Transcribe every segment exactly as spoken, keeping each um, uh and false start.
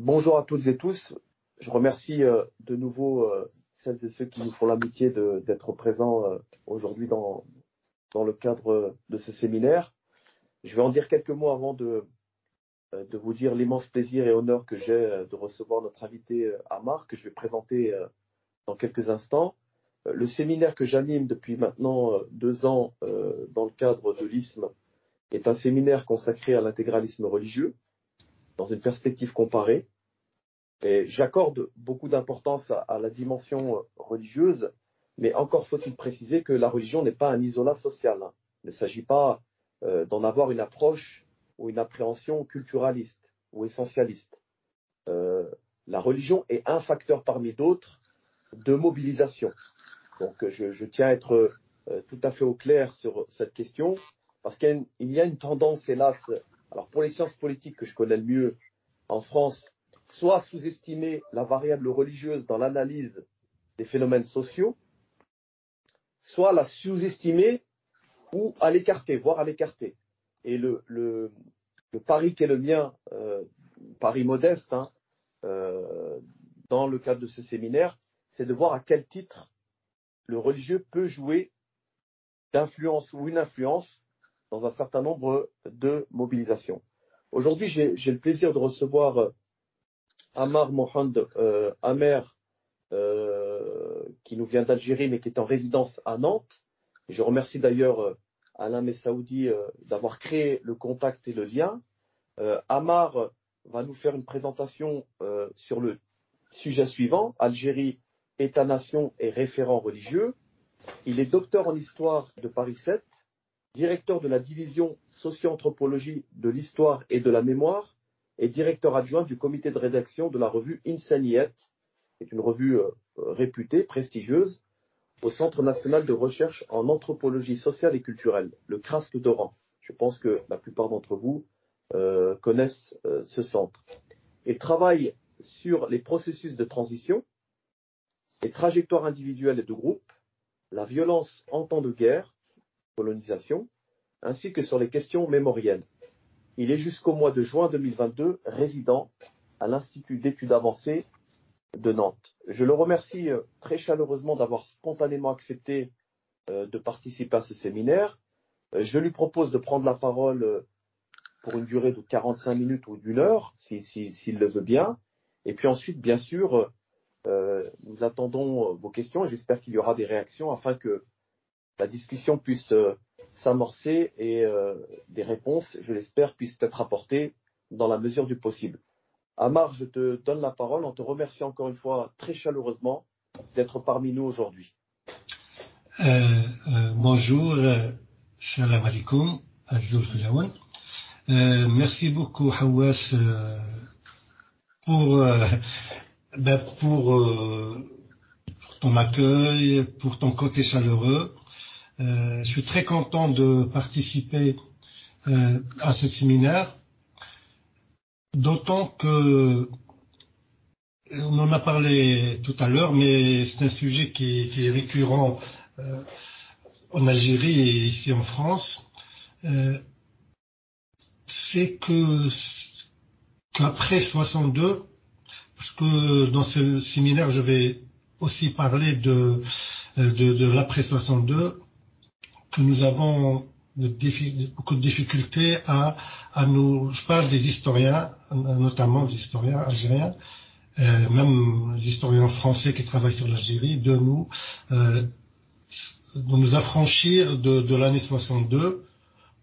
Bonjour à toutes et tous. Je remercie euh, de nouveau euh, celles et ceux qui nous font l'amitié de, d'être présents euh, aujourd'hui dans, dans le cadre de ce séminaire. Je vais en dire quelques mots avant de, euh, de vous dire l'immense plaisir et honneur que j'ai euh, de recevoir notre invité euh, Amar, que je vais présenter euh, dans quelques instants. Euh, le séminaire que j'anime depuis maintenant euh, deux ans euh, dans le cadre de l'I S M est un séminaire consacré à l'intégralisme religieux, dans une perspective comparée. Et j'accorde beaucoup d'importance à, à la dimension religieuse, mais encore faut-il préciser que la religion n'est pas un isolat social. Il ne s'agit pas euh, d'en avoir une approche ou une appréhension culturaliste ou essentialiste. Euh, la religion est un facteur parmi d'autres de mobilisation. Donc je, je tiens à être euh, tout à fait au clair sur cette question, parce qu'il y a une, il y a une tendance, hélas, alors pour les sciences politiques que je connais le mieux en France, soit sous-estimer la variable religieuse dans l'analyse des phénomènes sociaux, soit la sous-estimer ou à l'écarter, voire à l'écarter. Et le, le, le pari qui est le mien, euh, pari modeste, hein, euh, dans le cadre de ce séminaire, c'est de voir à quel titre le religieux peut jouer d'influence ou une influence dans un certain nombre de mobilisations. Aujourd'hui, j'ai, j'ai le plaisir de recevoir euh, Amar Mohand-Amer, euh, euh, qui nous vient d'Algérie, mais qui est en résidence à Nantes. Et je remercie d'ailleurs euh, Alain Messaoudi euh, d'avoir créé le contact et le lien. Euh, Amar va nous faire une présentation euh, sur le sujet suivant, Algérie, État-nation et référent religieux. Il est docteur en histoire de Paris sept, directeur de la division socio-anthropologie de l'histoire et de la mémoire et directeur adjoint du comité de rédaction de la revue Insaniyat, qui est une revue euh, réputée, prestigieuse, au Centre national de recherche en anthropologie sociale et culturelle, le C R A S C d'Oran. Je pense que la plupart d'entre vous euh, connaissent euh, ce centre. Il travaille sur les processus de transition, les trajectoires individuelles et de groupe, la violence en temps de guerre, colonisation, ainsi que sur les questions mémorielles. Il est jusqu'au mois de juin deux mille vingt-deux résident à l'Institut d'études avancées de Nantes. Je le remercie très chaleureusement d'avoir spontanément accepté de participer à ce séminaire. Je lui propose de prendre la parole pour une durée de quarante-cinq minutes ou d'une heure, si, si, s'il le veut bien. Et puis ensuite, bien sûr, nous attendons vos questions et j'espère qu'il y aura des réactions afin que la discussion puisse s'amorcer et euh, des réponses, je l'espère, puissent être apportées dans la mesure du possible. Amar, je te donne la parole en te remerciant encore une fois très chaleureusement d'être parmi nous aujourd'hui. Euh, euh, bonjour, euh, salam alaikum, azul filawan. Euh, merci beaucoup, Hawass, euh, pour, euh, ben pour, euh, pour ton accueil, pour ton côté chaleureux. Euh, je suis très content de participer euh, à ce séminaire, d'autant que on en a parlé tout à l'heure, mais c'est un sujet qui, qui est récurrent euh, en Algérie et ici en France. Euh, c'est que qu'après soixante-deux, parce que dans ce séminaire je vais aussi parler de de, de l'après soixante-deux. Que nous avons beaucoup de difficultés à, à nous, je parle des historiens, notamment des historiens algériens, euh, même des historiens français qui travaillent sur l'Algérie, de nous, euh, de nous affranchir de, de l'année soixante-deux,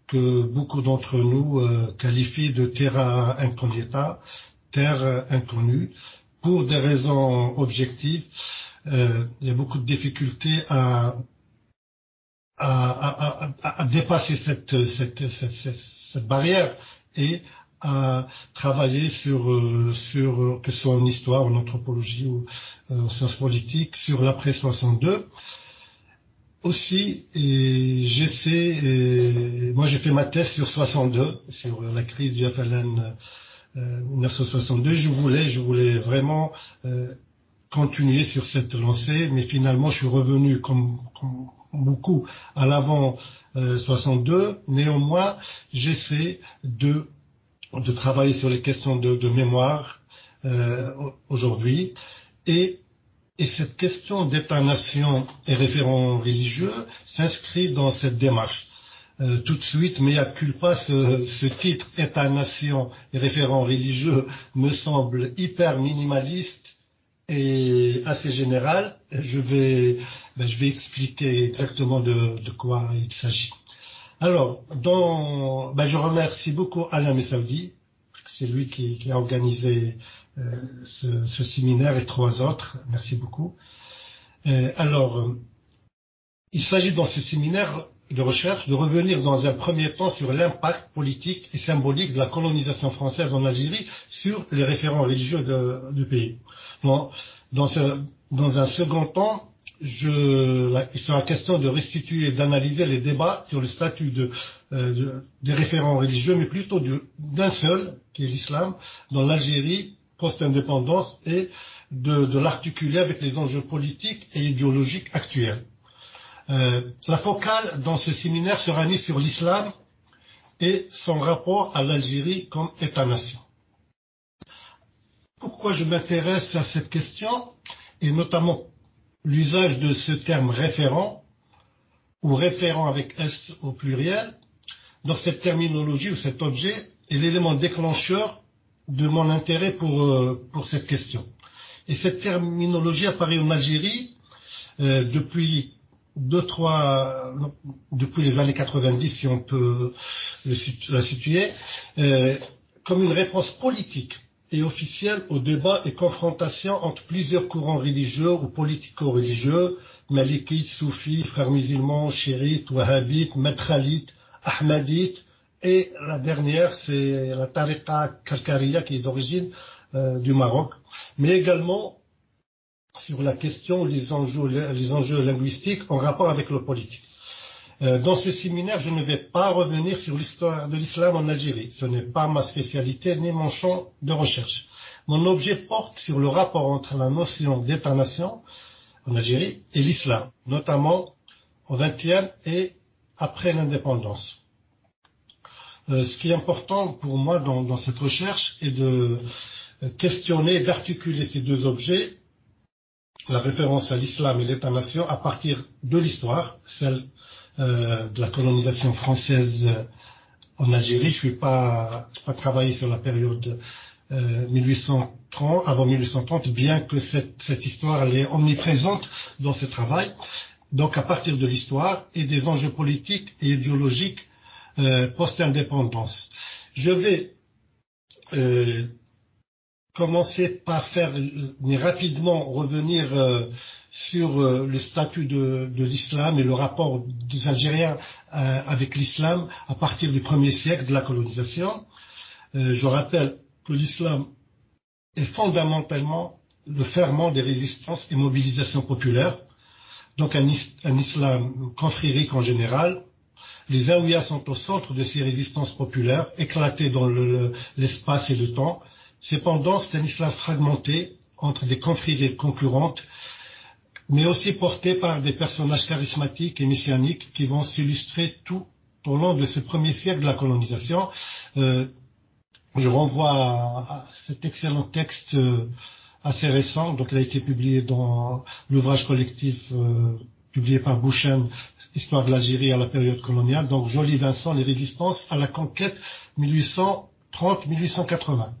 que beaucoup d'entre nous euh, qualifient de terra incognita, terre inconnue, pour des raisons objectives. Euh, il y a beaucoup de difficultés à À, à, à dépasser cette, cette, cette, cette, cette barrière et à travailler sur, sur que ce soit en histoire, en anthropologie ou en sciences politiques, sur l'après soixante-deux. Aussi, et j'essaie, et moi j'ai fait ma thèse sur soixante-deux, sur la crise du F L N euh, mille neuf cent soixante-deux. Je voulais, je voulais vraiment euh, continuer sur cette lancée, mais finalement je suis revenu comme, comme beaucoup à l'avant euh, soixante-deux. Néanmoins, j'essaie de de travailler sur les questions de, de mémoire, euh, aujourd'hui. Et, et cette question d'État-nation et référent religieux s'inscrit dans cette démarche. Euh, tout de suite, mais mea culpa, ce, ce titre État-nation et référent religieux me semble hyper minimaliste et assez général. Je vais, ben, je vais expliquer exactement de, de quoi il s'agit. Alors, dans, ben, je remercie beaucoup Alain Messaoudi, c'est lui qui, qui a organisé euh, ce, ce séminaire et trois autres. Merci beaucoup. Euh, alors, il s'agit dans ce séminaire de recherche, de revenir dans un premier temps sur l'impact politique et symbolique de la colonisation française en Algérie sur les référents religieux de, du pays. Dans, dans, ce, dans un second temps, je, la, il sera question de restituer et d'analyser les débats sur le statut de, euh, de, des référents religieux, mais plutôt du, d'un seul, qui est l'islam, dans l'Algérie post-indépendance et de, de l'articuler avec les enjeux politiques et idéologiques actuels. Euh, la focale dans ce séminaire sera mise sur l'islam et son rapport à l'Algérie comme État-nation. Pourquoi je m'intéresse à cette question et notamment l'usage de ce terme référent ou référent avec S au pluriel dans cette terminologie ou cet objet est l'élément déclencheur de mon intérêt pour, euh, pour cette question. Et cette terminologie apparaît en Algérie euh, depuis deux, trois, depuis les années quatre-vingt-dix, si on peut la situer, euh, comme une réponse politique et officielle aux débats et confrontations entre plusieurs courants religieux ou politico-religieux, malikites, soufis, frères musulmans, chiites, wahhabites, matralites, ahmadites, et la dernière, c'est la tariqa Kalkaria qui est d'origine euh, du Maroc, mais également sur la question des enjeux, les enjeux linguistiques en rapport avec le politique. Dans ce séminaire, je ne vais pas revenir sur l'histoire de l'islam en Algérie. Ce n'est pas ma spécialité ni mon champ de recherche. Mon objet porte sur le rapport entre la notion d'État-nation en Algérie et l'islam, notamment au vingtième et après l'indépendance. Ce qui est important pour moi dans, dans cette recherche est de questionner, d'articuler ces deux objets, la référence à l'islam et l'État-nation à partir de l'histoire, celle euh, de la colonisation française en Algérie. Je suis pas, je suis pas travaillé sur la période euh, mille huit cent trente, avant mille huit cent trente, bien que cette, cette histoire elle est omniprésente dans ce travail. Donc à partir de l'histoire et des enjeux politiques et idéologiques euh, post-indépendance. Je vais euh, commencer par faire, mais rapidement revenir euh, sur euh, le statut de, de l'islam et le rapport des Algériens euh, avec l'islam à partir du premier siècle de la colonisation. Euh, je rappelle que l'islam est fondamentalement le ferment des résistances et mobilisations populaires, donc un, is- un islam confrérique en général. Les Aouïas sont au centre de ces résistances populaires, éclatées dans le, l'espace et le temps. Cependant, c'est un islam fragmenté entre des confréries concurrentes, mais aussi porté par des personnages charismatiques et messianiques qui vont s'illustrer tout au long de ce premier siècle de la colonisation. Euh, je renvoie à, à cet excellent texte euh, assez récent, donc il a été publié dans l'ouvrage collectif euh, publié par Bouchène, Histoire de l'Algérie à la période coloniale, donc Joly Vincent, les résistances à la conquête mille huit cent trente à mille huit cent quatre-vingts.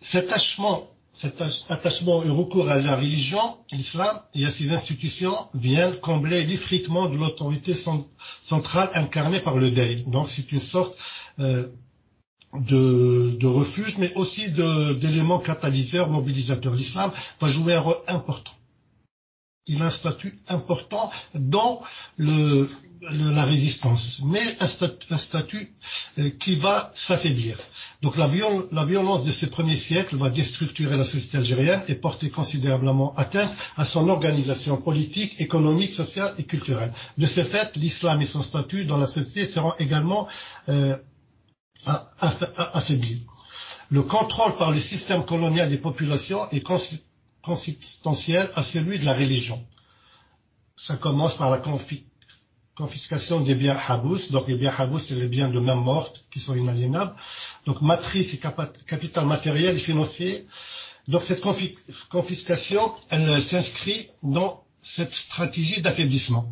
Cet attachement, cet attachement et recours à la religion, l'islam, et à ses institutions viennent combler l'effritement de l'autorité centrale incarnée par le Gaïd. Donc c'est une sorte euh, de, de refuge, mais aussi de, d'éléments catalyseurs, mobilisateurs. L'islam va jouer un rôle important. Il a un statut important dans le, le, la résistance, mais un, stat, un statut euh, qui va s'affaiblir. Donc la, viol, la violence de ce premier siècle va déstructurer la société algérienne et porter considérablement atteinte à son organisation politique, économique, sociale et culturelle. De ce fait, l'islam et son statut dans la société seront également euh, affaiblis. Le contrôle par le système colonial des populations est considéré consubstantiel à celui de la religion. Ça commence par la confi- confiscation des biens habous. Donc les biens habous, c'est les biens de main morte qui sont inaliénables. Donc matrice et cap- capital matériel et financier Donc cette confiscation, elle s'inscrit dans cette stratégie d'affaiblissement.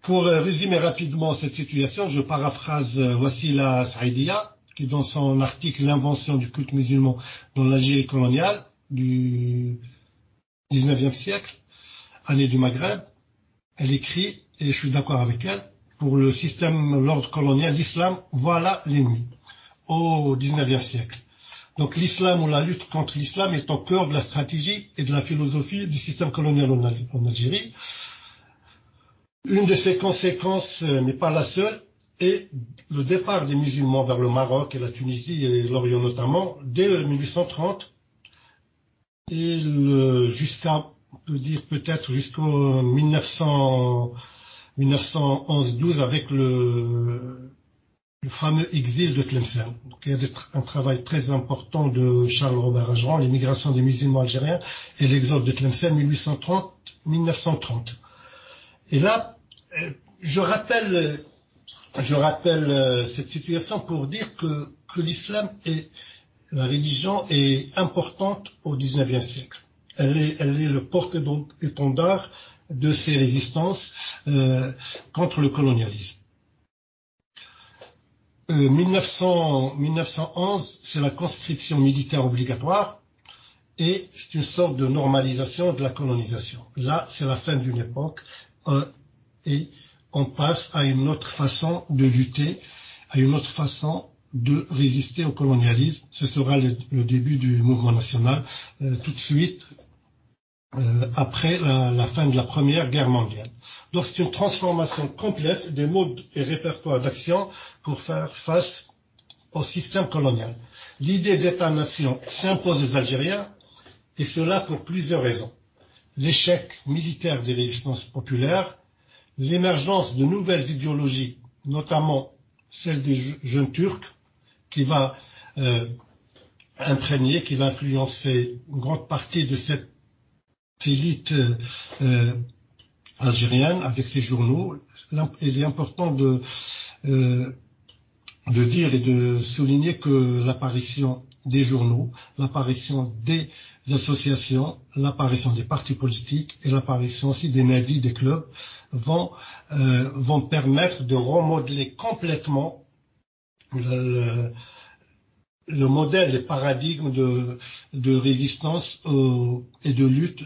Pour résumer rapidement cette situation, je paraphrase Wassila Saïdia, qui dans son article « L'invention du culte musulman dans l'Algérie coloniale » du dix-neuvième siècle, année du Maghreb, elle écrit, et je suis d'accord avec elle, pour le système, l'ordre colonial, l'islam, voilà l'ennemi, au dix-neuvième siècle. Donc l'islam ou la lutte contre l'islam est au cœur de la stratégie et de la philosophie du système colonial en Algérie. Une de ses conséquences, mais pas la seule, est le départ des musulmans vers le Maroc et la Tunisie et l'Orient notamment, dès mille huit cent trente, et jusqu'à, on peut dire peut-être jusqu'au mille neuf cent onze douze avec le, le fameux exil de Tlemcen. Donc, il y a un travail très important de Charles Robert Ageron, l'immigration des musulmans algériens et l'exode de Tlemcen mille huit cent trente mille neuf cent trente. Et là, je rappelle, je rappelle cette situation pour dire que, que l'islam est la religion est importante au dix-neuvième siècle. Elle est, elle est le porte-étendard de ces résistances euh, contre le colonialisme. Euh, mille neuf cents, mille neuf cent onze, c'est la conscription militaire obligatoire et c'est une sorte de normalisation de la colonisation. Là, c'est la fin d'une époque euh, et on passe à une autre façon de lutter, à une autre façon de résister au colonialisme. Ce sera le, le début du mouvement national euh, tout de suite euh, après la, la fin de la Première Guerre mondiale. Donc c'est une transformation complète des modes et répertoires d'action pour faire face au système colonial. L'idée d'État-nation s'impose aux Algériens et cela pour plusieurs raisons. L'échec militaire des résistances populaires, l'émergence de nouvelles idéologies, notamment celle des jeunes turcs, qui va euh, imprégner, qui va influencer une grande partie de cette élite euh, algérienne avec ses journaux. Il est important de, euh, de dire et de souligner que l'apparition des journaux, l'apparition des associations, l'apparition des partis politiques et l'apparition aussi des nadis, des clubs, vont euh, vont permettre de remodeler complètement le, le, le modèle, les paradigmes de de résistance au, et de lutte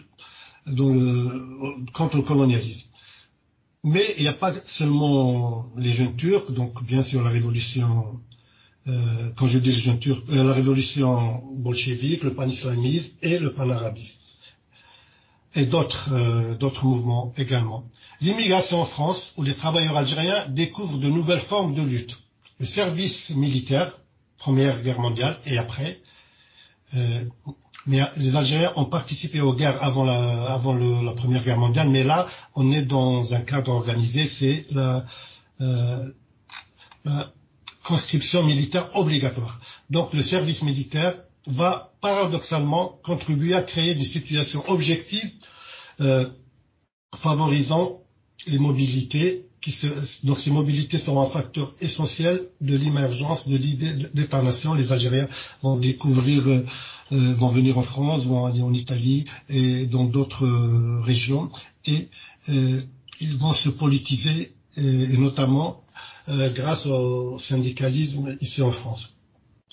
dans le, contre le colonialisme. Mais il n'y a pas seulement les jeunes turcs, donc bien sûr la révolution, euh, quand je dis les jeunes turcs, euh, la révolution bolchevique, le pan-islamisme et le pan-arabisme, et d'autres euh, d'autres mouvements également. L'immigration en France, où les travailleurs algériens découvrent de nouvelles formes de lutte. Le service militaire, Première Guerre mondiale et après, euh, mais les Algériens ont participé aux guerres avant la avant le, la Première Guerre mondiale, mais là on est dans un cadre organisé, c'est la, euh, la conscription militaire obligatoire. Donc le service militaire va paradoxalement contribuer à créer des situations objectives euh, favorisant les mobilités, qui se, donc ces mobilités sont un facteur essentiel de l'émergence de l'idée d'État-nation. Les Algériens vont découvrir, euh, vont venir en France, vont aller en Italie et dans d'autres euh, régions, et euh, ils vont se politiser, et, et notamment euh, grâce au syndicalisme ici en France.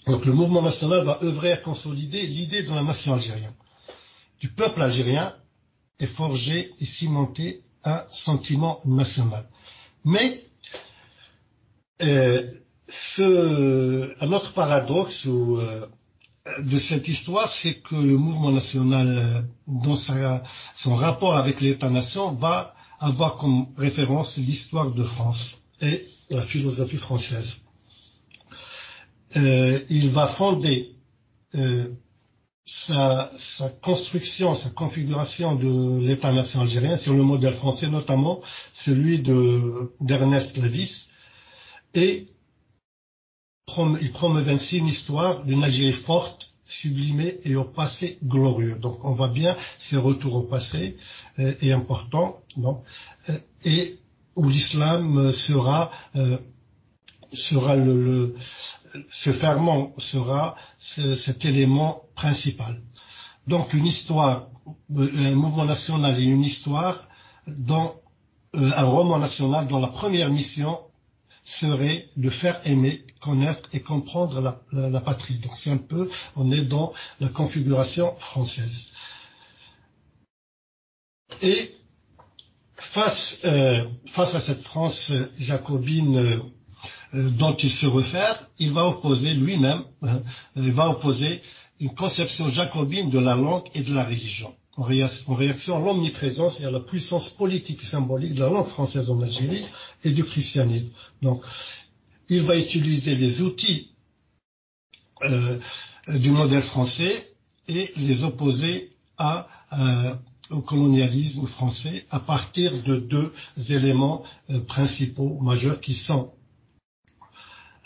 Donc le mouvement national va œuvrer à consolider l'idée de la nation algérienne, du peuple algérien, et forger et cimenter un sentiment national. Mais euh, ce, un autre paradoxe ou, euh, de cette histoire, c'est que le mouvement national, euh, dans sa, son rapport avec l'État-nation, va avoir comme référence l'histoire de France et la philosophie française. Euh, il va fonder euh, sa, sa construction, sa configuration de l'État-nation algérien sur le modèle français, notamment celui de d'Ernest Lévis, et prom- il promeut ainsi une histoire d'une Algérie forte, sublimée et au passé glorieux. Donc on voit bien ces retours au passé euh, et importants, donc, euh, et où l'islam sera euh, sera le, le ce ferment sera ce, cet élément principal. Donc une histoire, un mouvement national et une histoire dont euh, un roman national dont la première mission serait de faire aimer, connaître et comprendre la, la, la patrie. Donc c'est un peu, on est dans la configuration française. Et face euh, face à cette France jacobine euh, euh, dont il se réfère, il va opposer lui-même, euh, il va opposer une conception jacobine de la langue et de la religion, en réaction à l'omniprésence et à la puissance politique et symbolique de la langue française en Algérie et du christianisme. Donc, il va utiliser les outils euh, du modèle français et les opposer à, euh, au colonialisme français à partir de deux éléments euh, principaux, majeurs, qui sont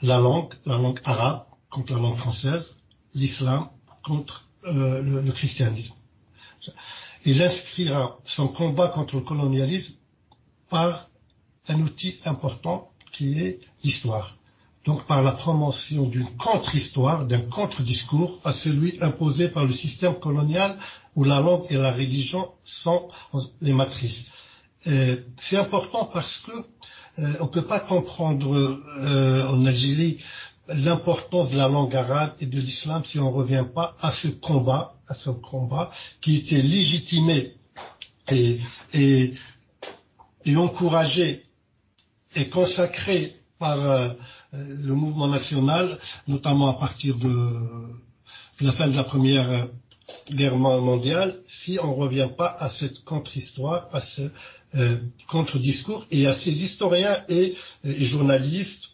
la langue, la langue arabe contre la langue française, l'islam contre euh, le, le christianisme. Il inscrira son combat contre le colonialisme par un outil important qui est l'histoire. Donc par la promotion d'une contre-histoire, d'un contre-discours à celui imposé par le système colonial où la langue et la religion sont les matrices. Et c'est important parce que euh, on ne peut pas comprendre euh, en Algérie l'importance de la langue arabe et de l'islam si on ne revient pas à ce combat, à ce combat qui était légitimé et, et, et encouragé et consacré par euh, le mouvement national, notamment à partir de, de la fin de la Première Guerre mondiale, si on ne revient pas à cette contre-histoire, à ce euh, contre-discours et à ces historiens et, et journalistes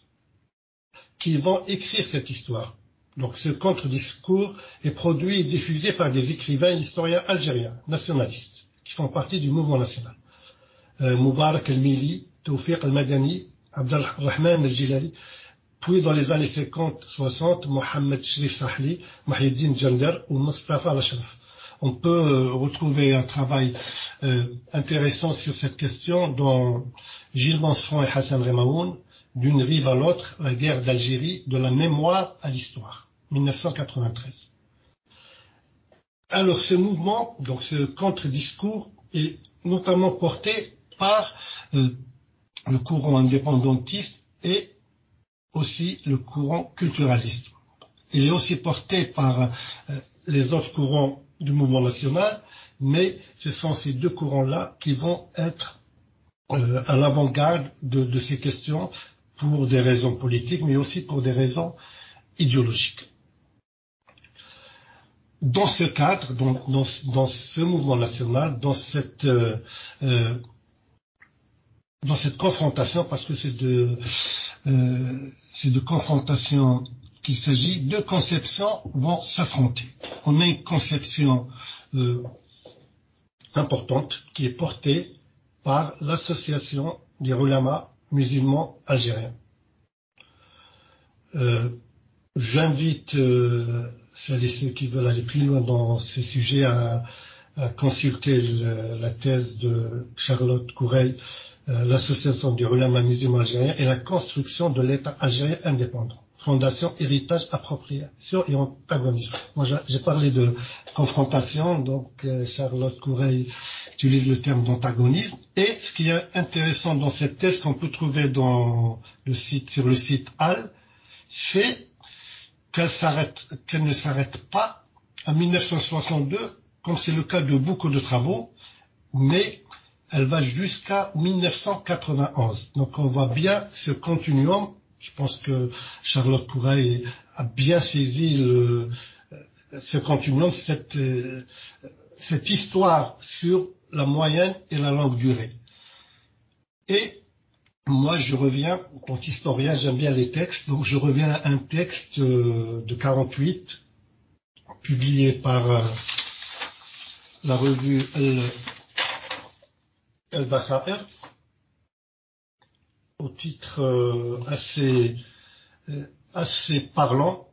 qui vont écrire cette histoire. Donc ce contre-discours est produit et diffusé par des écrivains et historiens algériens, nationalistes, qui font partie du mouvement national. Euh, Mubarak al-Mili, Taoufir al-Madani, Abd al-Rahman al-Gilali, puis dans les années cinquante soixante, Mohamed Cherif Sahli, Mahieddine Djender ou Mustapha Farashaf. On peut euh, retrouver un travail euh, intéressant sur cette question dans Gilles Manson et Hassan Remaoun, D'une rive à l'autre, la guerre d'Algérie, de la mémoire à l'histoire, mille neuf cent quatre-vingt-treize. Alors ce mouvement, donc ce contre-discours, est notamment porté par euh, le courant indépendantiste et aussi le courant culturaliste. Il est aussi porté par euh, les autres courants du mouvement national, mais ce sont ces deux courants-là qui vont être euh, à l'avant-garde de, de ces questions, pour des raisons politiques, mais aussi pour des raisons idéologiques. Dans ce cadre, dans, dans, dans ce mouvement national, dans cette, euh, euh, dans cette confrontation, parce que c'est de, euh, c'est de confrontation qu'il s'agit, deux conceptions vont s'affronter. On a une conception euh, importante qui est portée par l'association des Oulémas musulmans algériens. Euh, j'invite euh, celles et ceux qui veulent aller plus loin dans ce sujet à, à consulter le, la thèse de Charlotte Courreille, euh, l'association des oulémas musulmans algériens et la construction de l'État algérien indépendant. Fondation, héritage, appropriation et antagonisme. Moi, j'ai parlé de confrontation, donc euh, Charlotte Courreille utilise le terme d'antagonisme. Et ce qui est intéressant dans cette thèse qu'on peut trouver dans le site, sur le site Al, c'est qu'elle s'arrête, qu'elle ne s'arrête pas à mille neuf cent soixante-deux, comme c'est le cas de beaucoup de travaux, mais elle va jusqu'à mille neuf cent quatre-vingt-onze. Donc on voit bien ce continuum. Je pense que Charlotte Courreille a bien saisi le, ce continuum, cette, cette histoire sur la moyenne et la longue durée. Et moi, je reviens, en tant qu'historien, j'aime bien les textes, donc je reviens à un texte de quarante-huit, publié par la revue El Basa'ir, au titre assez, assez parlant,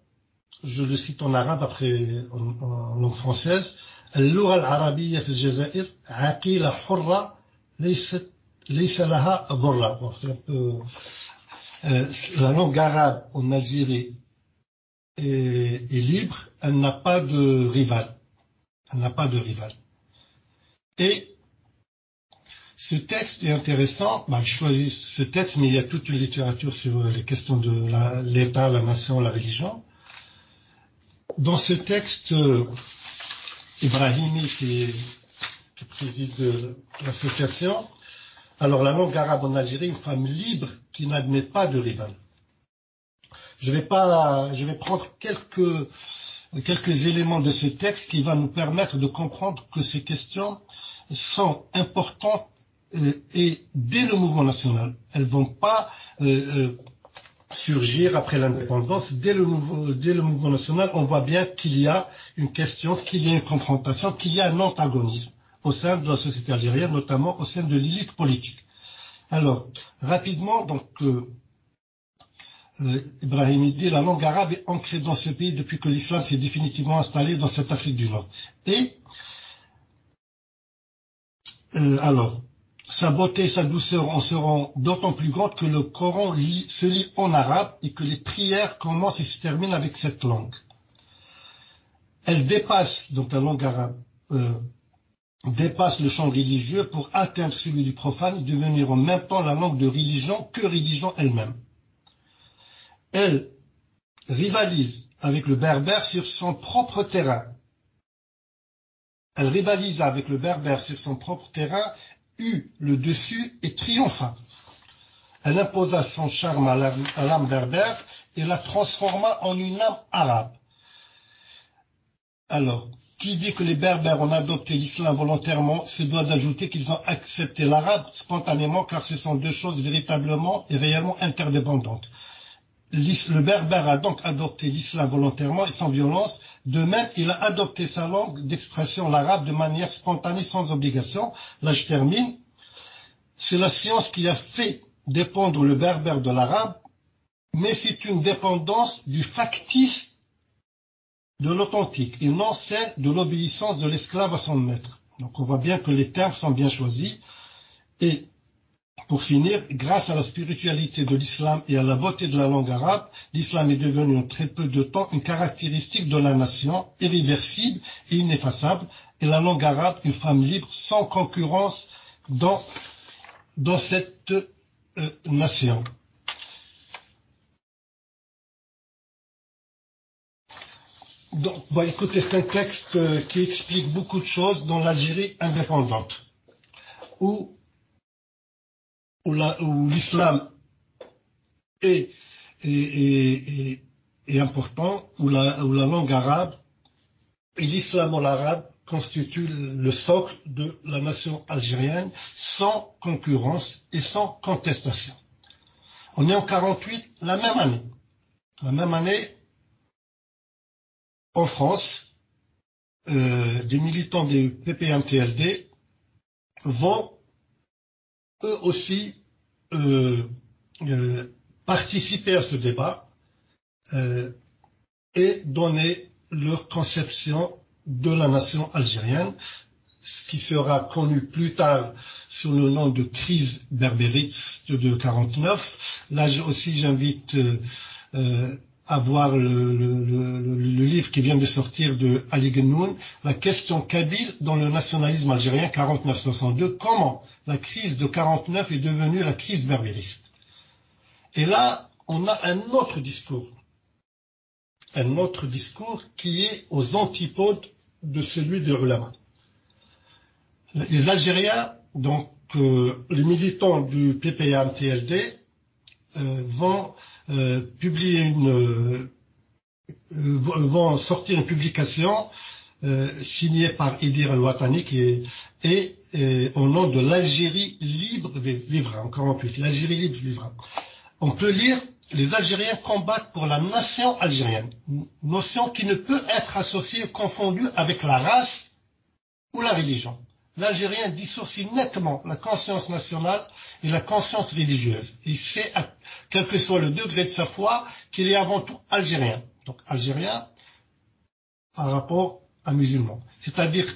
je le cite en arabe, après en, en langue française, اللغة العربية في الجزائر عقيلة حرة ليست ليس لها ضرة. La langue arabe en Algérie est, est libre, elle n'a pas de rival. Elle n'a pas de rival. Et ce texte est intéressant. Bah, je choisis ce texte, mais il y a toute une littérature sur les questions de la, l'État, la nation, la religion. Dans ce texte, Ibrahimi, qui, qui préside l'association, alors la langue arabe en Algérie, une femme libre qui n'admet pas de rival. Je vais pas, je vais prendre quelques, quelques éléments de ce texte qui va nous permettre de comprendre que ces questions sont importantes et, et dès le mouvement national. Elles vont pas euh, surgir après l'indépendance. Dès le, nouveau, dès le mouvement national, on voit bien qu'il y a une question, qu'il y a une confrontation, qu'il y a un antagonisme au sein de la société algérienne, notamment au sein de l'élite politique. Alors, rapidement, donc... Euh, Euh, Ibrahimi dit, la langue arabe est ancrée dans ce pays depuis que l'islam s'est définitivement installé dans cette Afrique du Nord. Et, euh, alors, sa beauté et sa douceur en seront d'autant plus grandes que le Coran lit, se lit en arabe et que les prières commencent et se terminent avec cette langue. Elle dépasse, donc la langue arabe, euh, dépasse le champ religieux pour atteindre celui du profane et devenir en même temps la langue de religion que religion elle-même. Elle rivalise avec le berbère sur son propre terrain. Elle rivalise avec le berbère sur son propre terrain, eut le dessus et triompha. Elle imposa son charme à l'âme, à l'âme berbère et la transforma en une âme arabe. Alors, qui dit que les berbères ont adopté l'islam volontairement se doit d'ajouter qu'ils ont accepté l'arabe spontanément car ce sont deux choses véritablement et réellement interdépendantes. Le berbère a donc adopté l'islam volontairement et sans violence. De même, il a adopté sa langue d'expression, l'arabe, de manière spontanée, sans obligation. Là, je termine. C'est la science qui a fait dépendre le berbère de l'arabe, mais c'est une dépendance du factice de l'authentique et non celle de l'obéissance de l'esclave à son maître. Donc, on voit bien que les termes sont bien choisis. Et pour finir, grâce à la spiritualité de l'islam et à la beauté de la langue arabe, l'islam est devenu en très peu de temps une caractéristique de la nation, irréversible et ineffaçable, et la langue arabe, une femme libre, sans concurrence dans, dans cette euh, nation. Donc, bah, écoutez, c'est un texte euh, qui explique beaucoup de choses dans l'Algérie indépendante, où Où, la, où l'islam est, est, est, est, est important, où la, où la langue arabe et l'islam en arabe constituent le socle de la nation algérienne sans concurrence et sans contestation. On est en quarante-huit, la même année. La même année, en France, euh, des militants du P P A M T L D vont eux aussi euh, euh, participer à ce débat euh, et donner leur conception de la nation algérienne, ce qui sera connu plus tard sous le nom de crise berbériste de quarante-neuf. Là aussi, j'invite euh, euh, à voir le, le, le, le livre qui vient de sortir de Ali Ghenoun, La question kabyle dans le nationalisme algérien quarante-neuf soixante-deux, comment la crise de quarante-neuf est devenue la crise berbériste. Et là, on a un autre discours. Un autre discours qui est aux antipodes de celui de l'ulama. Les Algériens, donc euh, les militants du P P A M T L D, euh, vont euh, publier une, euh, vont sortir une publication euh, signée par Idir al Watani qui est et Et au nom de l'Algérie libre vivra, en quarante-huit, l'Algérie libre vivra. On peut lire, les Algériens combattent pour la nation algérienne, notion qui ne peut être associée ou confondue avec la race ou la religion. L'Algérien dissocie nettement la conscience nationale et la conscience religieuse. Il sait, quel que soit le degré de sa foi, qu'il est avant tout algérien. Donc algérien par rapport à musulman. C'est-à-dire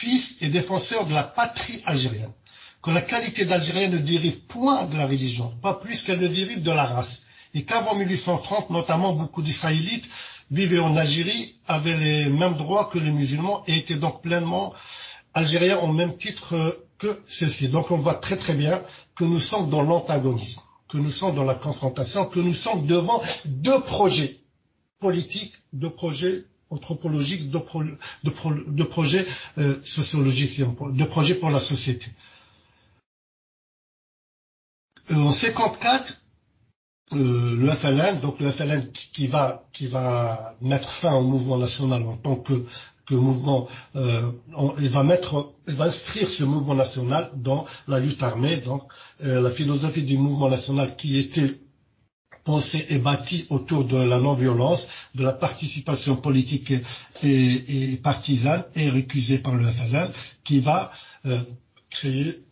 fils et défenseur de la patrie algérienne, que la qualité d'Algérien ne dérive point de la religion, pas plus qu'elle ne dérive de la race, et qu'avant mille huit cent trente, notamment beaucoup d'Israélites vivaient en Algérie avaient les mêmes droits que les musulmans et étaient donc pleinement algériens au même titre que ceux-ci. Donc on voit très très bien que nous sommes dans l'antagonisme, que nous sommes dans la confrontation, que nous sommes devant deux projets politiques, deux projets anthropologiques, deux, pro, deux, pro, deux projets euh, sociologiques, deux projets pour la société. Euh, en mille neuf cent cinquante-quatre, euh, le F L N, donc le F L N qui va qui va mettre fin au mouvement national en tant que que mouvement, euh, on, il va mettre, il va inscrire ce mouvement national dans la lutte armée. Donc euh, la philosophie du mouvement national qui était pensée et bâtie autour de la non-violence, de la participation politique et, et, et partisane, est récusée par le F L N, qui va euh, créer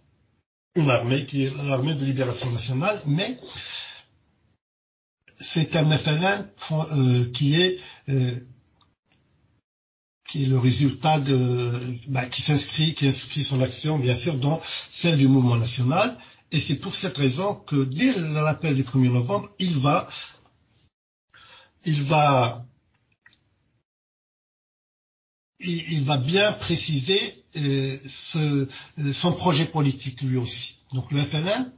une armée qui est l'armée de libération nationale, mais c'est un F L N euh, qui est euh, qui est le résultat de bah, qui s'inscrit qui inscrit son action bien sûr dans celle du mouvement national, et c'est pour cette raison que dès l'appel du premier novembre, il va il va il va bien préciser euh, ce, euh, son projet politique lui aussi. Donc le F L N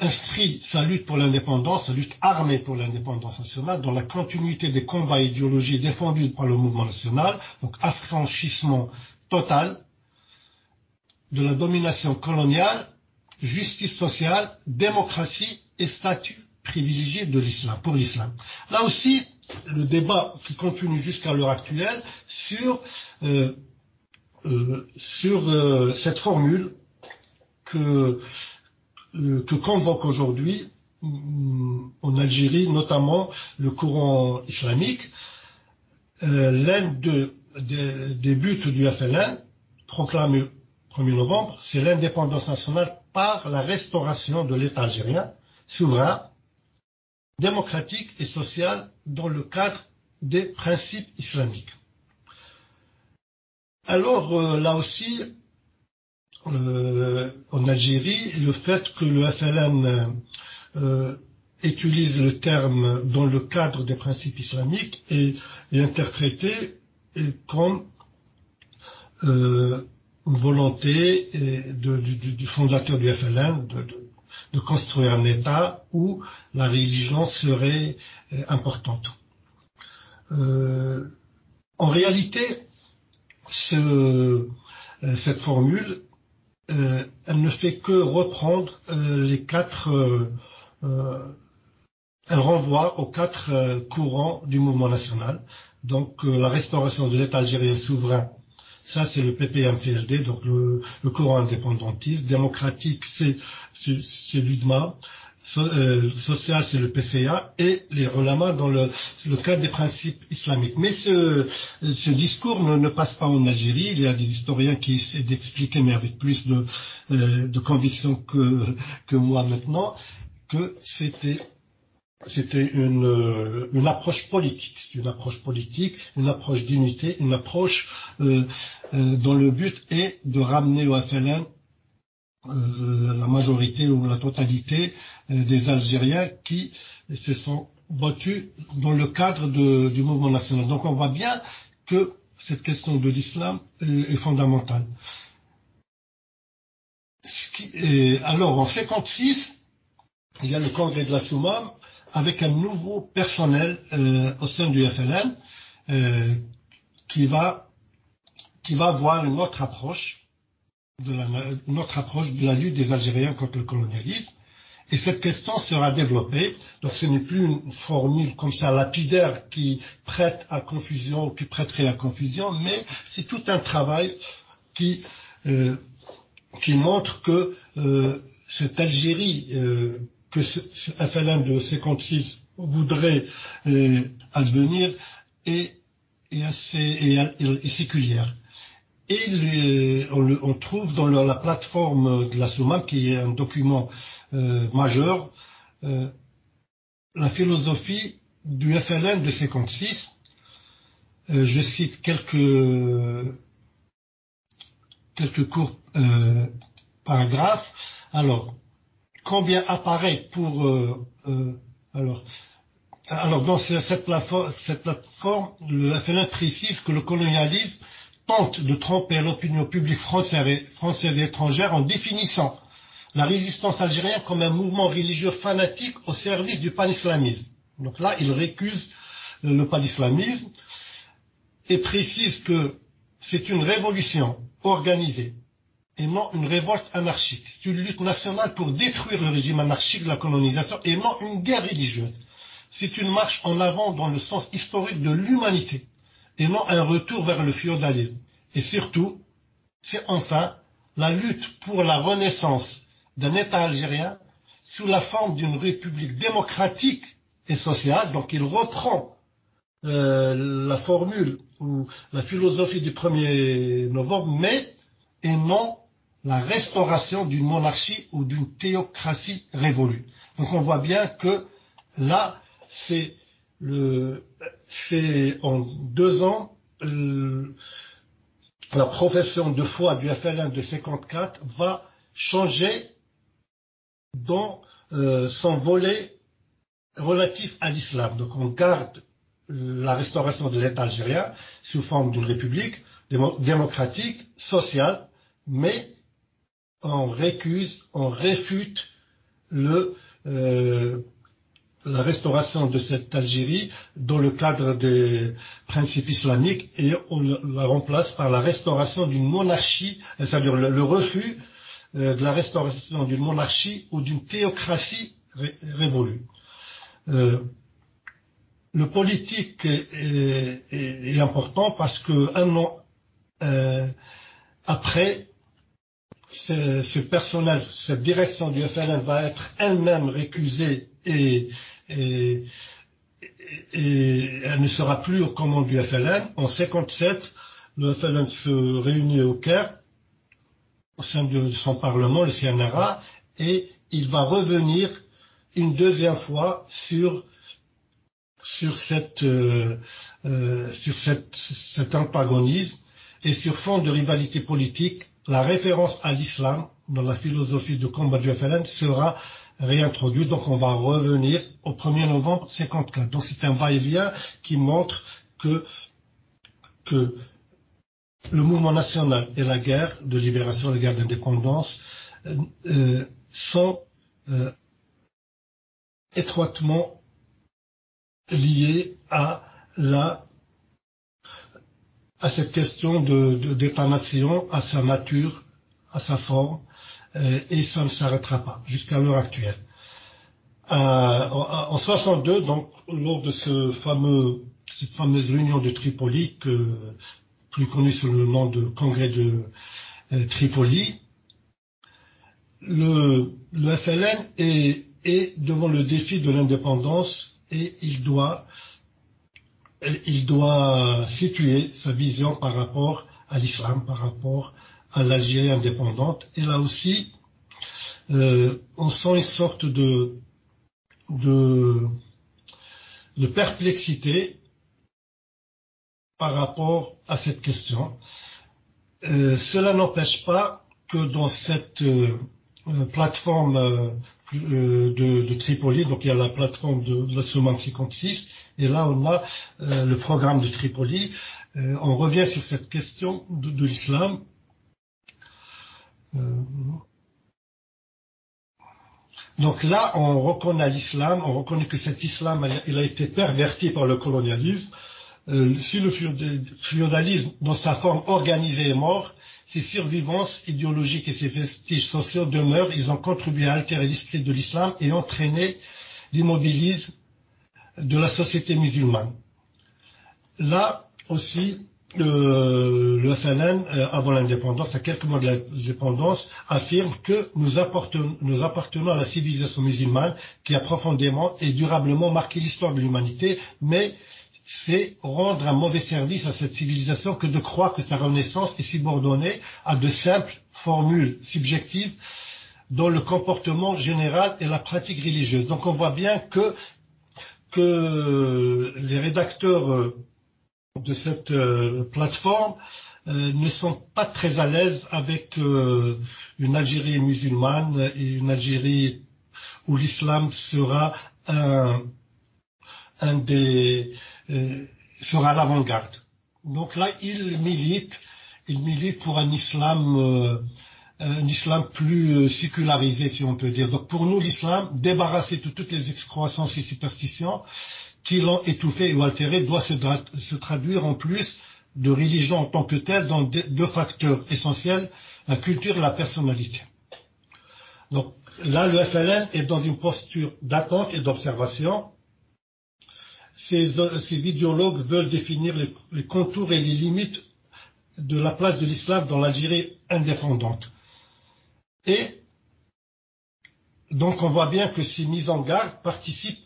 inscrit sa lutte pour l'indépendance, sa lutte armée pour l'indépendance nationale, dans la continuité des combats et idéologies défendus par le mouvement national, donc affranchissement total de la domination coloniale, justice sociale, démocratie et statut privilégié de l'islam, pour l'islam. Là aussi, le débat qui continue jusqu'à l'heure actuelle sur euh, euh, sur euh, cette formule que euh, que convoque aujourd'hui en Algérie notamment le courant islamique. Euh, l'un de, de, des buts du F L N proclamé premier novembre, c'est l'indépendance nationale par la restauration de l'État algérien souverain, démocratique et sociale dans le cadre des principes islamiques. Alors euh, là aussi, euh, en Algérie, le fait que le F L N euh, utilise le terme dans le cadre des principes islamiques est, est interprété comme euh, une volonté de, du, du fondateur du F L N de, de de construire un État où la religion serait euh, importante. Euh, en réalité, ce, euh, cette formule, euh, elle ne fait que reprendre euh, les quatre, euh, euh, elle renvoie aux quatre euh, courants du mouvement national. Donc euh, la restauration de l'État algérien souverain, ça, c'est le P P A M T L D, donc le, le courant indépendantiste. Démocratique, c'est c'est l'U D M A. So, euh, social, c'est le P C A. Et les relamas dans le, le cadre des principes islamiques. Mais ce, ce discours ne, ne passe pas en Algérie. Il y a des historiens qui essaient d'expliquer, mais avec plus de, euh, de conviction que, que moi maintenant, que c'était... C'était une, une approche politique, une approche politique, une approche d'unité, une approche euh, euh, dont le but est de ramener au F L N euh, la majorité ou la totalité euh, des Algériens qui se sont battus dans le cadre de, du mouvement national. Donc on voit bien que cette question de l'islam est, est fondamentale. Ce qui est, alors en cinquante-six, il y a le congrès de la Soummam, avec un nouveau personnel euh, au sein du F L N euh, qui va qui va avoir une autre approche de la une autre approche de la lutte des Algériens contre le colonialisme, et cette question sera développée. Donc ce n'est plus une formule comme ça lapidaire qui prête à confusion ou qui prêterait à confusion, mais c'est tout un travail qui euh, qui montre que euh, cette Algérie euh, que ce F L N de cinquante-six voudrait euh, advenir est, est assez est, est séculière. Et le, on, le, on trouve dans le, la plateforme de la Soummam, qui est un document euh, majeur, euh, la philosophie du F L N de cinquante-six. Euh, je cite quelques quelques courts euh, paragraphes. Alors, combien apparaît pour euh, euh, alors Alors, dans cette plateforme, cette plateforme, le F L N précise que le colonialisme tente de tromper l'opinion publique française et, française et étrangère en définissant la résistance algérienne comme un mouvement religieux fanatique au service du panislamisme. Donc là, il récuse le panislamisme et précise que c'est une révolution organisée et non une révolte anarchique. C'est une lutte nationale pour détruire le régime anarchique de la colonisation et non une guerre religieuse. C'est une marche en avant dans le sens historique de l'humanité et non un retour vers le féodalisme. Et surtout, c'est enfin la lutte pour la renaissance d'un État algérien sous la forme d'une république démocratique et sociale. Donc il reprend euh, la formule ou la philosophie du premier novembre, mais et non la restauration d'une monarchie ou d'une théocratie révolue. Donc on voit bien que là, c'est le, c'est en deux ans, le, la profession de foi du F L N de cinquante-quatre va changer dans euh, son volet relatif à l'islam. Donc on garde la restauration de l'État algérien sous forme d'une république démo, démocratique, sociale, mais on récuse, on réfute le... Euh, la restauration de cette Algérie dans le cadre des principes islamiques, et on la remplace par la restauration d'une monarchie, c'est-à-dire le, le refus euh, de la restauration d'une monarchie ou d'une théocratie ré révolue. Euh, le politique est, est, est important parce que un an euh, après, ce, ce personnage, cette direction du F L N va être elle-même récusée Et, et, et elle ne sera plus aux commandes du F L N. En cinquante-sept, le F L N se réunit au Caire, au sein de son parlement, le C N R A, et il va revenir une deuxième fois sur, sur, cette, euh, euh, sur cette, cet antagonisme et sur fond de rivalité politique. La référence à l'islam dans la philosophie de combat du F L N sera réintroduit, donc on va revenir au premier novembre cinquante-quatre. Donc c'est un va-et-vient qui montre que, que le mouvement national et la guerre de libération, la guerre d'indépendance euh, sont euh, étroitement liés à la à cette question de, de d'État-nation, à sa nature, à sa forme. Et ça ne s'arrêtera pas jusqu'à l'heure actuelle. Euh, en soixante-deux, donc lors de ce fameux, cette fameuse réunion de Tripoli, que, plus connue sous le nom de Congrès de euh, Tripoli, le, le F L N est, est devant le défi de l'indépendance et il doit, il doit situer sa vision par rapport à l'islam, par rapport à l'Algérie indépendante. Et là aussi, euh, on sent une sorte de, de, de perplexité par rapport à cette question. Euh, cela n'empêche pas que dans cette euh, plateforme euh, de, de Tripoli, donc il y a la plateforme de, de la Soummam cinquante-six, et là on a euh, le programme de Tripoli. Euh, on revient sur cette question de, de l'islam. Donc là, on reconnaît l'islam, on reconnaît que cet islam, il a été perverti par le colonialisme. Euh, si le féodalisme, dans sa forme organisée, est mort, ses survivances idéologiques et ses vestiges sociaux demeurent. Ils ont contribué à altérer l'esprit de l'islam et entraîné l'immobilisme de la société musulmane. Là aussi, Euh, le F L N, euh, avant l'indépendance, à quelques mois de l'indépendance, affirme que nous appartenons, nous appartenons à la civilisation musulmane qui a profondément et durablement marqué l'histoire de l'humanité, mais c'est rendre un mauvais service à cette civilisation que de croire que sa renaissance est subordonnée à de simples formules subjectives dans le comportement général et la pratique religieuse. Donc on voit bien que, que les rédacteurs euh, de cette euh, plateforme euh, ne sont pas très à l'aise avec euh, une Algérie musulmane et une Algérie où l'islam sera un, un des, euh, sera l'avant-garde. Donc là, il milite, il milite pour un islam, euh, un islam plus sécularisé, si on peut dire. Donc pour nous, l'islam, débarrassé de toutes les excroissances et superstitions qui l'ont étouffé ou altéré, doit se, se traduire en plus de religion en tant que telle dans deux facteurs essentiels, la culture et la personnalité. Donc là, le F L N est dans une posture d'attente et d'observation. Ces, ces idéologues veulent définir les, les contours et les limites de la place de l'islam dans l'Algérie indépendante. Et donc on voit bien que ces mises en garde participent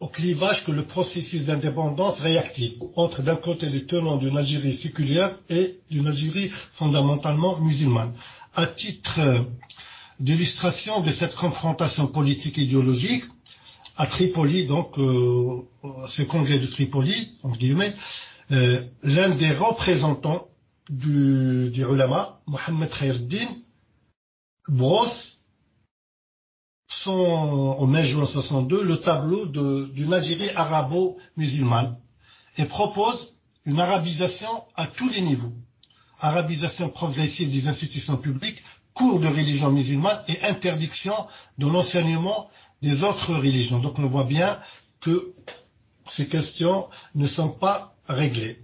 au clivage que le processus d'indépendance réactive entre d'un côté les tenants d'une Algérie séculière et d'une Algérie fondamentalement musulmane. À titre d'illustration de cette confrontation politique idéologique, à Tripoli, donc euh, ce congrès de Tripoli, en guillemets, euh, l'un des représentants du, du ulama, Mohamed Khaireddine, brosse son, en mai juin soixante-deux, le tableau d'une Algérie arabo-musulmane et propose une arabisation à tous les niveaux. Arabisation progressive des institutions publiques, cours de religion musulmane et interdiction de l'enseignement des autres religions. Donc on voit bien que ces questions ne sont pas réglées.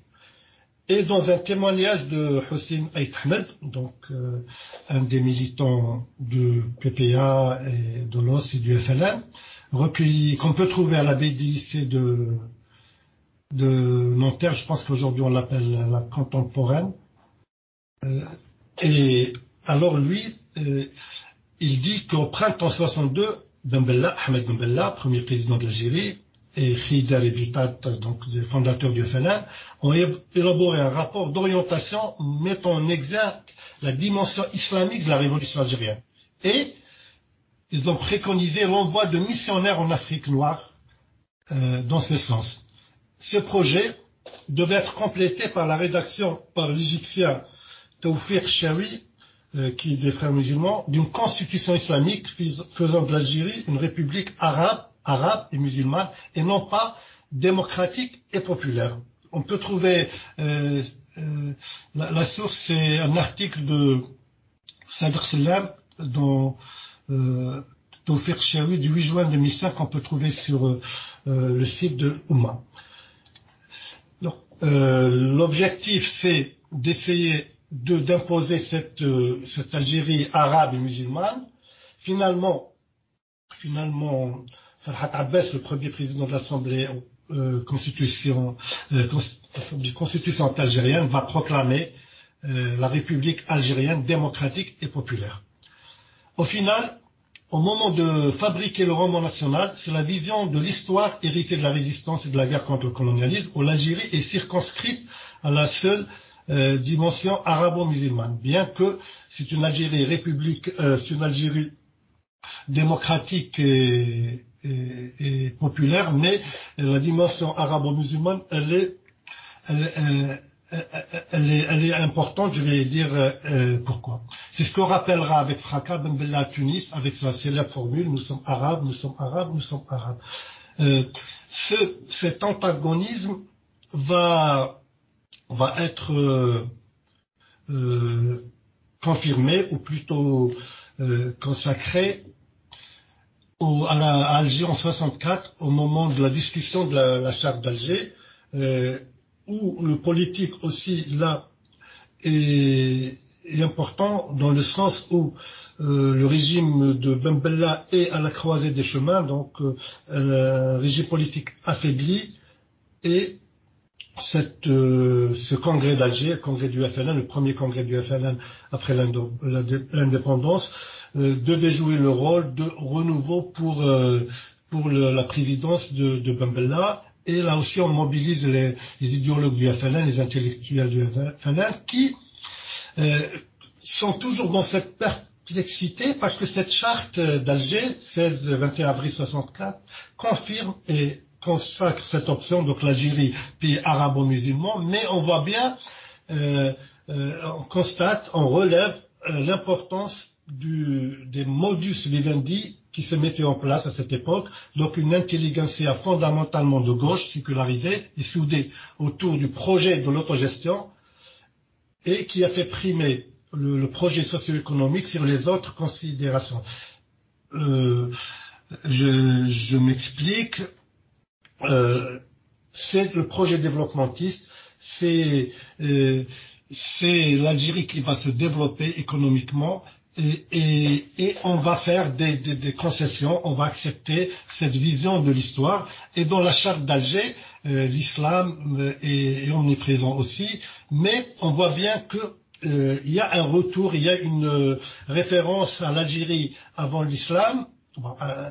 Et dans un témoignage de Hocine Aït Ahmed, donc euh, un des militants du P P A et de l'O S et du F L N, recueilli, qu'on peut trouver à la B D I C de, de Nanterre, je pense qu'aujourd'hui on l'appelle la contemporaine. Euh, et alors lui, euh, il dit qu'au printemps soixante-deux, Ben Bella, Ahmed Ben Bella, premier président de l'Algérie, et Khidr et Bitat, donc des fondateurs du F L N, ont élaboré un rapport d'orientation mettant en exergue la dimension islamique de la révolution algérienne. Et ils ont préconisé l'envoi de missionnaires en Afrique noire euh, dans ce sens. Ce projet devait être complété par la rédaction par l'Égyptien Taoufir Cherif, qui est des frères musulmans, d'une constitution islamique faisant de l'Algérie une république arabe, arabe et musulmane, et non pas démocratique et populaire. On peut trouver, euh, euh, la, la source, c'est un article de Sadr Selam, dont euh, Tawfiq Cherif, du huit juin deux mille cinq, qu'on peut trouver sur euh, le site de Oumma. Donc, euh, l'objectif, c'est d'essayer de d'imposer cette euh, cette Algérie arabe et musulmane. Finalement, finalement, Farhat Abbas, le premier président de l'Assemblée euh, constitution euh, constitution algérienne, va proclamer euh, la République algérienne démocratique et populaire. Au final, au moment de fabriquer le roman national, c'est la vision de l'histoire héritée de la résistance et de la guerre contre le colonialisme où l'Algérie est circonscrite à la seule Euh, dimension arabo-musulmane, bien que c'est une Algérie république, euh, c'est une Algérie démocratique et, et, et populaire, mais la dimension arabo-musulmane, elle est, elle, euh, elle est, elle est importante. Je vais dire euh, pourquoi. C'est ce qu'on rappellera avec fracas Ben Bella à Tunis, avec sa célèbre formule: nous sommes arabes, nous sommes arabes, nous sommes arabes. Euh, ce, cet antagonisme va va être euh, euh, confirmé, ou plutôt euh, consacré au, à, la, à Alger en soixante-quatre, au moment de la discussion de la, la charte d'Alger, euh, où le politique aussi là est, est important, dans le sens où euh, le régime de Ben Bella est à la croisée des chemins, donc euh, un régime politique affaibli, et Cette, euh, ce congrès d'Alger, le congrès du F L N, le premier congrès du F L N après l'indépendance, euh, devait jouer le rôle de renouveau pour euh, pour le, la présidence de, de Ben Bella. Et là aussi, on mobilise les, les idéologues du F L N, les intellectuels du F L N, qui euh, sont toujours dans cette perplexité, parce que cette charte d'Alger, seize vingt et un avril soixante-quatre, confirme et consacre cette option, donc l'Algérie, pays arabo-musulman, mais on voit bien, euh, euh, on constate, on relève euh, l'importance du des modus vivendi qui se mettait en place à cette époque, donc une intelligentsia fondamentalement de gauche, sécularisée et soudée autour du projet de l'autogestion et qui a fait primer le, le projet socio-économique sur les autres considérations. Euh, je je m'explique. Euh, c'est le projet développementiste, c'est euh, c'est l'Algérie qui va se développer économiquement. Et, et, et on va faire des, des, des concessions, on va accepter cette vision de l'histoire. Et dans la charte d'Alger, euh, l'islam est, est omniprésent aussi, mais on voit bien que euh, il y a un retour, il y a une euh, référence à l'Algérie avant l'islam, bon, euh,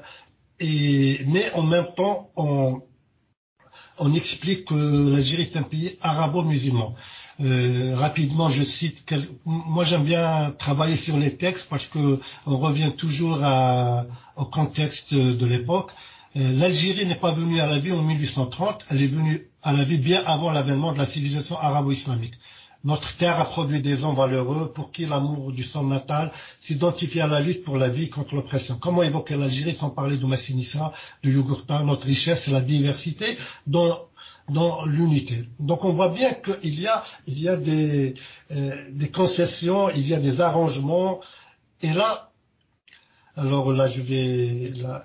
et, mais en même temps, on, on explique que l'Algérie est un pays arabo-musulman. Euh, rapidement, je cite. Quel... Moi, j'aime bien travailler sur les textes parce que on revient toujours à... au contexte de l'époque. Euh, L'Algérie n'est pas venue à la vie en mille huit cent trente. Elle est venue à la vie bien avant l'avènement de la civilisation arabo-islamique. Notre terre a produit des hommes valeureux pour qui l'amour du sang natal s'identifie à la lutte pour la vie contre l'oppression. Comment évoquer l'Algérie sans parler de Massinissa, de Yugurta? Notre richesse, c'est la diversité dont dans l'unité. Donc on voit bien qu'il y a, il y a des, euh, des concessions, il y a des arrangements. Et là, alors là je vais, là,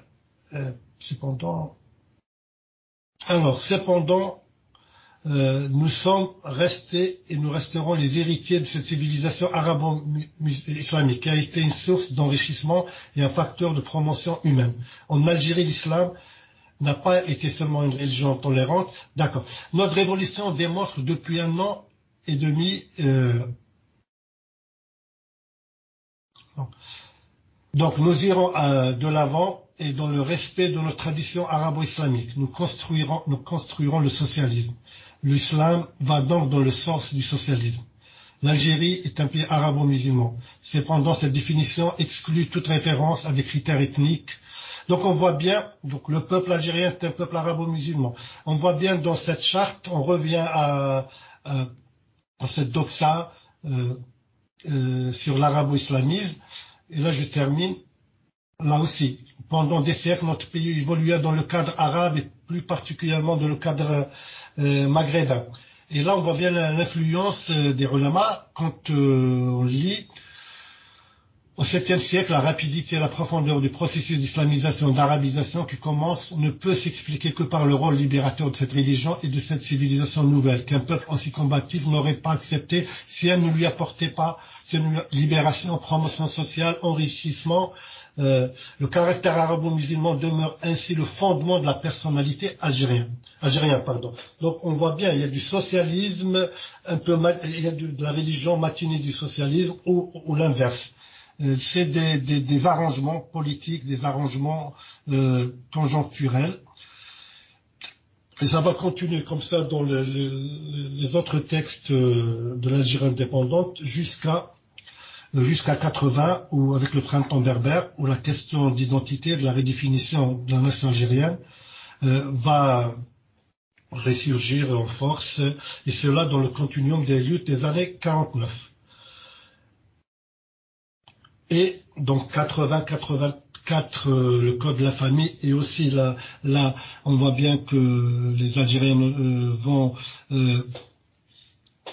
euh, cependant, alors cependant, euh, nous sommes restés et nous resterons les héritiers de cette civilisation arabo-islamique qui a été une source d'enrichissement et un facteur de promotion humaine. En Algérie, l'islam n'a pas été seulement une religion tolérante. D'accord. Notre révolution démontre depuis un an et demi... Euh... Donc nous irons euh, de l'avant et dans le respect de notre tradition arabo-islamique. Nous construirons, nous construirons le socialisme. L'islam va donc dans le sens du socialisme. L'Algérie est un pays arabo-musulman. Cependant, cette définition exclut toute référence à des critères ethniques. Donc on voit bien, donc le peuple algérien est un peuple arabo-musulman. On voit bien dans cette charte, on revient à, à, à cette doxa euh, euh, sur l'arabo-islamisme. Et là je termine, là aussi. Pendant des siècles, notre pays évolua dans le cadre arabe et plus particulièrement dans le cadre euh, maghrébin. Et là on voit bien l'influence des ulamas quand euh, on lit... Au septième siècle, la rapidité et la profondeur du processus d'islamisation, d'arabisation qui commence ne peut s'expliquer que par le rôle libérateur de cette religion et de cette civilisation nouvelle, qu'un peuple aussi combatif n'aurait pas accepté si elle ne lui apportait pas cette libération, promotion sociale, enrichissement. Euh, le caractère arabo-musulman demeure ainsi le fondement de la personnalité algérienne. Algérien, pardon. Donc on voit bien, il y a du socialisme, un peu, il y a de, de la religion matinée du socialisme ou, ou l'inverse. C'est des, des, des arrangements politiques, des arrangements euh, conjoncturels. Et ça va continuer comme ça dans le, le, les autres textes de l'Algérie indépendante jusqu'à jusqu'à quatre-vingt, ou avec le printemps berbère, où la question d'identité, de la redéfinition de la nation algérienne euh, va ressurgir en force, et cela dans le continuum des luttes des années quarante-neuf. Et donc quatre-vingt quatre-vingt-quatre, euh, le code de la famille, et aussi là, là on voit bien que les Algériens euh, vont, euh,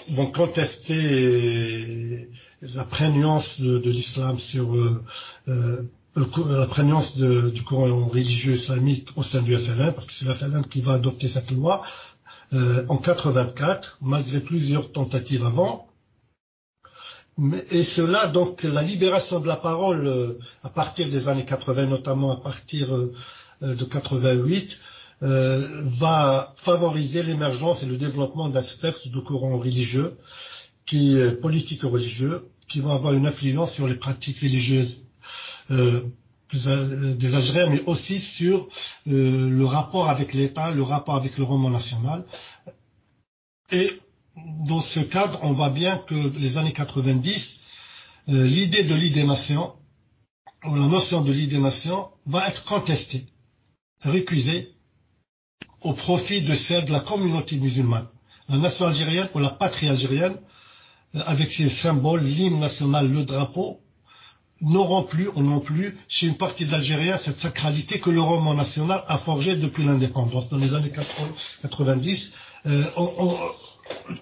vont contester la prégnance de, de l'islam sur euh, euh, la prégnance de, du courant religieux islamique au sein du F L N, parce que c'est le F L N qui va adopter cette loi euh, en quatre-vingt-quatre, malgré plusieurs tentatives avant. Et cela, donc, la libération de la parole euh, à partir des années quatre-vingt, notamment à partir euh, de quatre-vingt-huit, euh, va favoriser l'émergence et le développement d'aspects de courants religieux, qui euh, politiques religieux, qui vont avoir une influence sur les pratiques religieuses euh, des Algériens, mais aussi sur euh, le rapport avec l'État, le rapport avec le roman national. Et dans ce cadre, on voit bien que les années quatre-vingt-dix, euh, l'idée de l'idénation, ou la notion de l'idénation, va être contestée, récusée, au profit de celle de la communauté musulmane. La nation algérienne ou la patrie algérienne, euh, avec ses symboles, l'hymne national, le drapeau, n'auront plus, on n'aura plus chez une partie d'Algériens cette sacralité que le roman national a forgée depuis l'indépendance. Dans les années quatre-vingt-dix, euh, on, on,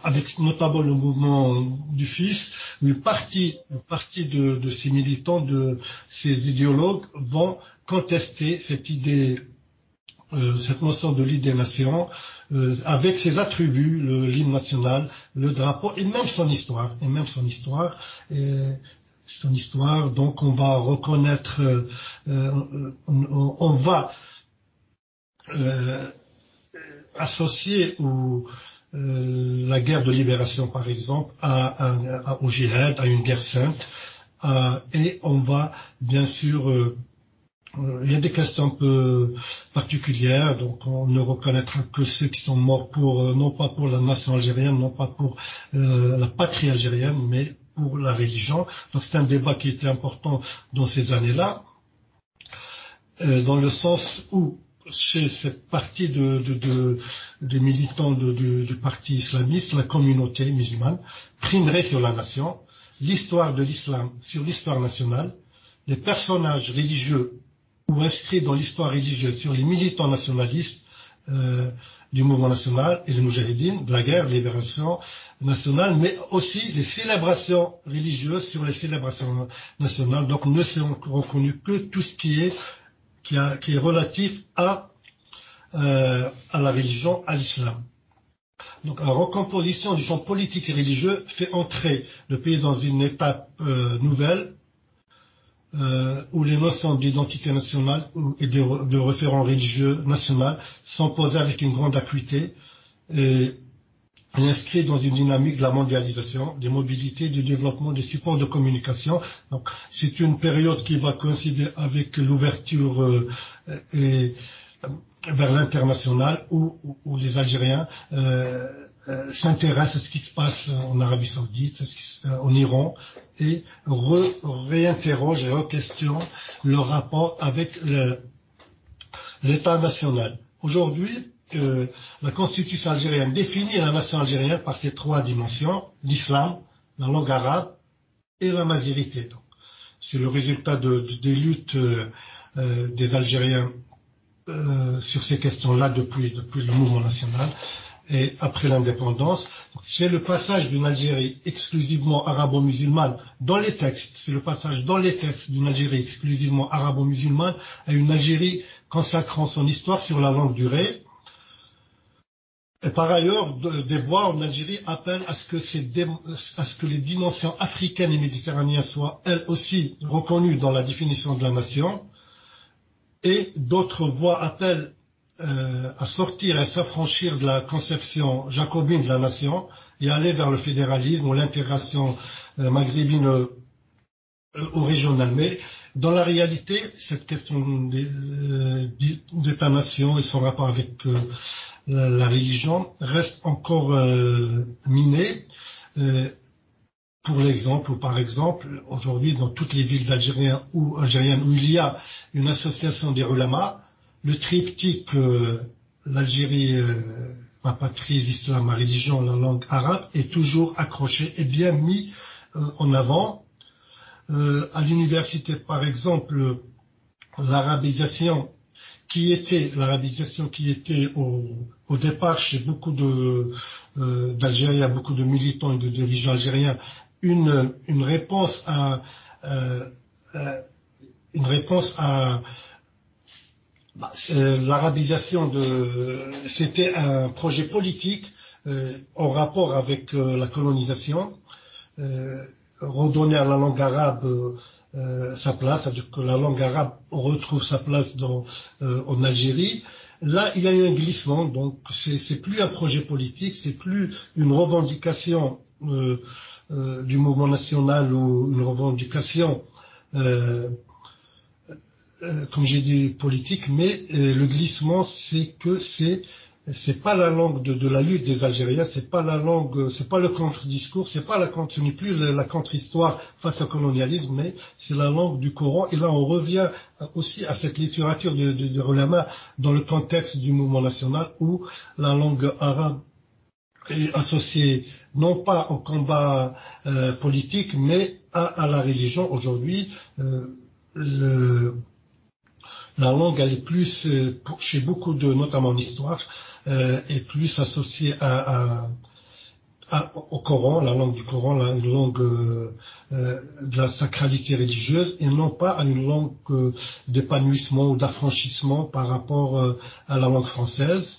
avec notamment le mouvement du F I S, une partie, une partie de, de ces militants, de ces idéologues vont contester cette idée, euh, cette notion de l'idée nationale, Euh, avec ses attributs, le l'hymne national, le drapeau et même son histoire, et même son histoire, et son histoire. Donc on va reconnaître, euh, euh, on, on va euh, associer au, euh, la guerre de libération par exemple à, à, à, au jihad, à une guerre sainte, à, et on va bien sûr euh, il y a des questions un peu particulières, donc on ne reconnaîtra que ceux qui sont morts pour, non pas pour la nation algérienne, non pas pour euh, la patrie algérienne, mais pour la religion. Donc c'est un débat qui était important dans ces années-là, euh, dans le sens où, chez cette partie de, de, de, de militants de, de, du parti islamiste, la communauté musulmane primerait sur la nation, l'histoire de l'islam sur l'histoire nationale, les personnages religieux ou inscrits dans l'histoire religieuse sur les militants nationalistes euh, du mouvement national et les moujahidines, de la guerre, de libération nationale, mais aussi les célébrations religieuses sur les célébrations nationales. Donc ne seront reconnus que tout ce qui est, qui a, qui est relatif à, euh, à la religion, à l'islam. Donc la recomposition du champ politique et religieux fait entrer le pays dans une étape euh, nouvelle, Euh, où les notions d'identité nationale et de, de référent religieux national sont posées avec une grande acuité et, et inscrites dans une dynamique de la mondialisation, des mobilités, du développement des supports de communication. Donc, c'est une période qui va coïncider avec l'ouverture euh, et, vers l'international où, où, où les Algériens euh, euh, s'intéressent à ce qui se passe en Arabie Saoudite, à ce qui se, euh, en Iran, et re, réinterroge et re-question leur rapport avec le, l'État national. Aujourd'hui, euh, la Constitution algérienne définit la nation algérienne par ces trois dimensions, l'islam, la langue arabe et la mazirité. Donc, c'est le résultat de, de, des luttes euh, des Algériens euh, sur ces questions-là depuis, depuis le mouvement national et après l'indépendance. C'est le passage d'une Algérie exclusivement arabo-musulmane dans les textes, c'est le passage dans les textes d'une Algérie exclusivement arabo-musulmane à une Algérie consacrant son histoire sur la longue durée. Et par ailleurs, des voix en Algérie appellent à ce que, ces dé... à ce que les dimensions africaines et méditerranéennes soient elles aussi reconnues dans la définition de la nation. Et d'autres voix appellent Euh, à sortir et à s'affranchir de la conception jacobine de la nation et aller vers le fédéralisme ou l'intégration euh, maghrébine euh, ou régionale. Mais dans la réalité, cette question d'État-nation et son rapport avec euh, la, la religion reste encore euh, minée. Euh, Pour l'exemple, ou par exemple, aujourd'hui, dans toutes les villes d'Algériens ou algériennes où il y a une association des ulamas, le triptyque euh, l'Algérie, euh, ma patrie, l'islam, ma religion, la langue arabe est toujours accroché et bien mis euh, en avant. Euh, à l'université, par exemple, l'arabisation qui était l'arabisation qui était au, au départ chez beaucoup de euh, d'Algériens, beaucoup de militants et de dirigeants algériens, une une réponse à, euh, euh, une réponse à Bah, l'arabisation de, c'était un projet politique euh, en rapport avec euh, la colonisation, euh, redonner à la langue arabe euh, sa place, c'est-à-dire que la langue arabe retrouve sa place dans, euh, en Algérie. Là, il y a eu un glissement, donc c'est, c'est plus un projet politique, c'est plus une revendication euh, euh, du mouvement national ou une revendication euh, comme j'ai dit, politique, mais euh, le glissement, c'est que c'est c'est pas la langue de, de la lutte des Algériens, c'est pas la langue, c'est pas le contre-discours, c'est pas la contre, ce n'est plus la, la contre-histoire face au colonialisme, mais c'est la langue du Coran. Et là, on revient aussi à cette littérature de, de, de Rolama dans le contexte du mouvement national où la langue arabe est associée non pas au combat euh, politique, mais à, à la religion. Aujourd'hui, euh, le, la langue, elle est plus, euh, pour, chez beaucoup de, notamment en histoire, euh, est plus associée à, à, à, au Coran, la langue du Coran, la une langue euh, euh, de la sacralité religieuse, et non pas à une langue euh, d'épanouissement ou d'affranchissement par rapport euh, à la langue française.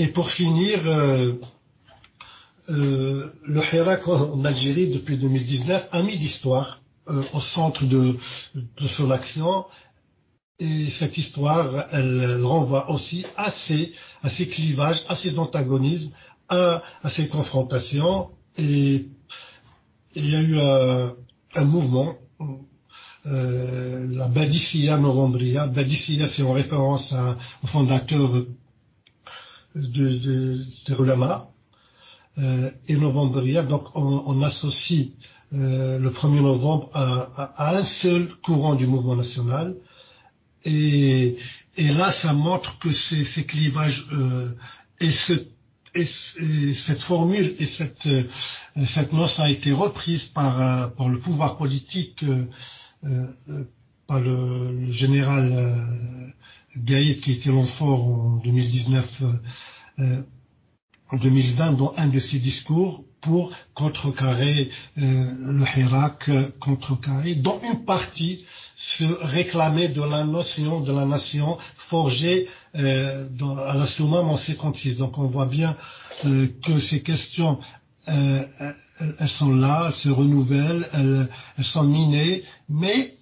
Et pour finir, euh, euh, le Hirak en Algérie depuis deux mille dix-neuf a mis l'histoire euh, au centre de, de son action, et cette histoire, elle, elle renvoie aussi à ces, à ces clivages, à ces antagonismes, à, à ces confrontations, et il y a eu un, un mouvement, euh, la Badissia Novembria. Badissia, c'est en référence à, au fondateur de, de, de l'ulama, euh, et Novembria. Donc on, on associe euh, le premier novembre à, à, à un seul courant du mouvement national, et, et là ça montre que ces, ces clivages euh, et, ce, et, et cette formule et cette, euh, cette noce a été reprise par, euh, par le pouvoir politique, euh, euh, par le, le général euh, Gaïd, qui était l'homme fort en deux mille dix-neuf, euh, en deux mille vingt, dans un de ses discours pour contrecarrer euh, le Hirak, euh, contrecarrer, dont une partie se réclamait de la notion de la nation forgée euh, dans, à la Soummam en cinquante-six. Donc on voit bien euh, que ces questions, euh, elles sont là, elles se renouvellent, elles, elles sont minées, mais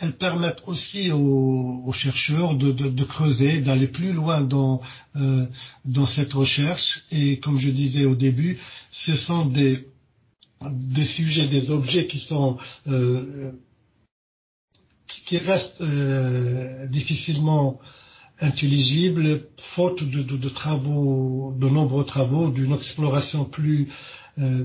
elles permettent aussi aux, aux chercheurs de, de, de creuser, d'aller plus loin dans, euh, dans cette recherche. Et comme je disais au début, ce sont des, des sujets, des objets qui sont euh, qui, qui restent euh, difficilement intelligibles, faute de, de, de travaux, de nombreux travaux, d'une exploration plus, euh,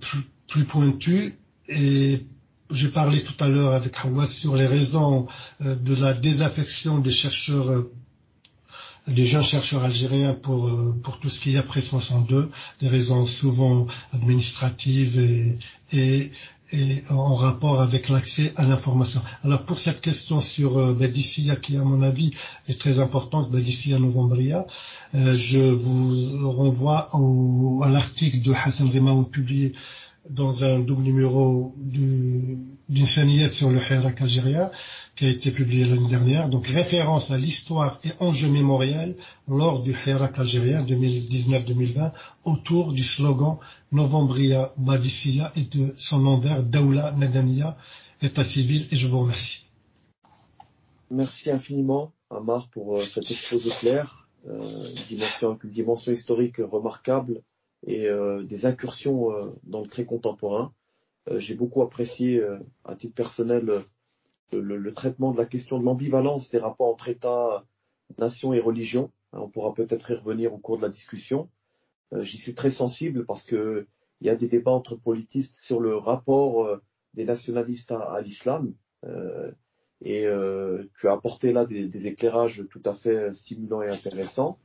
plus, plus pointue. Et j'ai parlé tout à l'heure avec Hawa sur les raisons de la désaffection des chercheurs, des jeunes chercheurs algériens pour pour tout ce qui est après soixante-deux, des raisons souvent administratives et et, et en rapport avec l'accès à l'information. Alors pour cette question sur Badissia, qui à mon avis est très importante, Badissia Novembria, je vous renvoie au, à l'article de Hassan Remaoun publié dans un double numéro du, d'Insaniyat sur le Hirak algérien, qui a été publié l'année dernière. Donc, référence à l'histoire et enjeux mémoriels lors du Hirak algérien deux mille dix-neuf deux mille vingt autour du slogan Novembria Badissia et de son envers Daoula Madaniya, État civil. Et je vous remercie. Merci infiniment, Amar, pour cet exposé clair, euh, dimension, une dimension historique remarquable, et euh, des incursions euh, dans le très contemporain. Euh, j'ai beaucoup apprécié, euh, à titre personnel, euh, le, le traitement de la question de l'ambivalence des rapports entre État, nation et religion. Hein, on pourra peut-être y revenir au cours de la discussion. Euh, j'y suis très sensible parce que il y a des débats entre politistes sur le rapport euh, des nationalistes à, à l'islam. Euh, et euh, tu as apporté là des, des éclairages tout à fait stimulants et intéressants.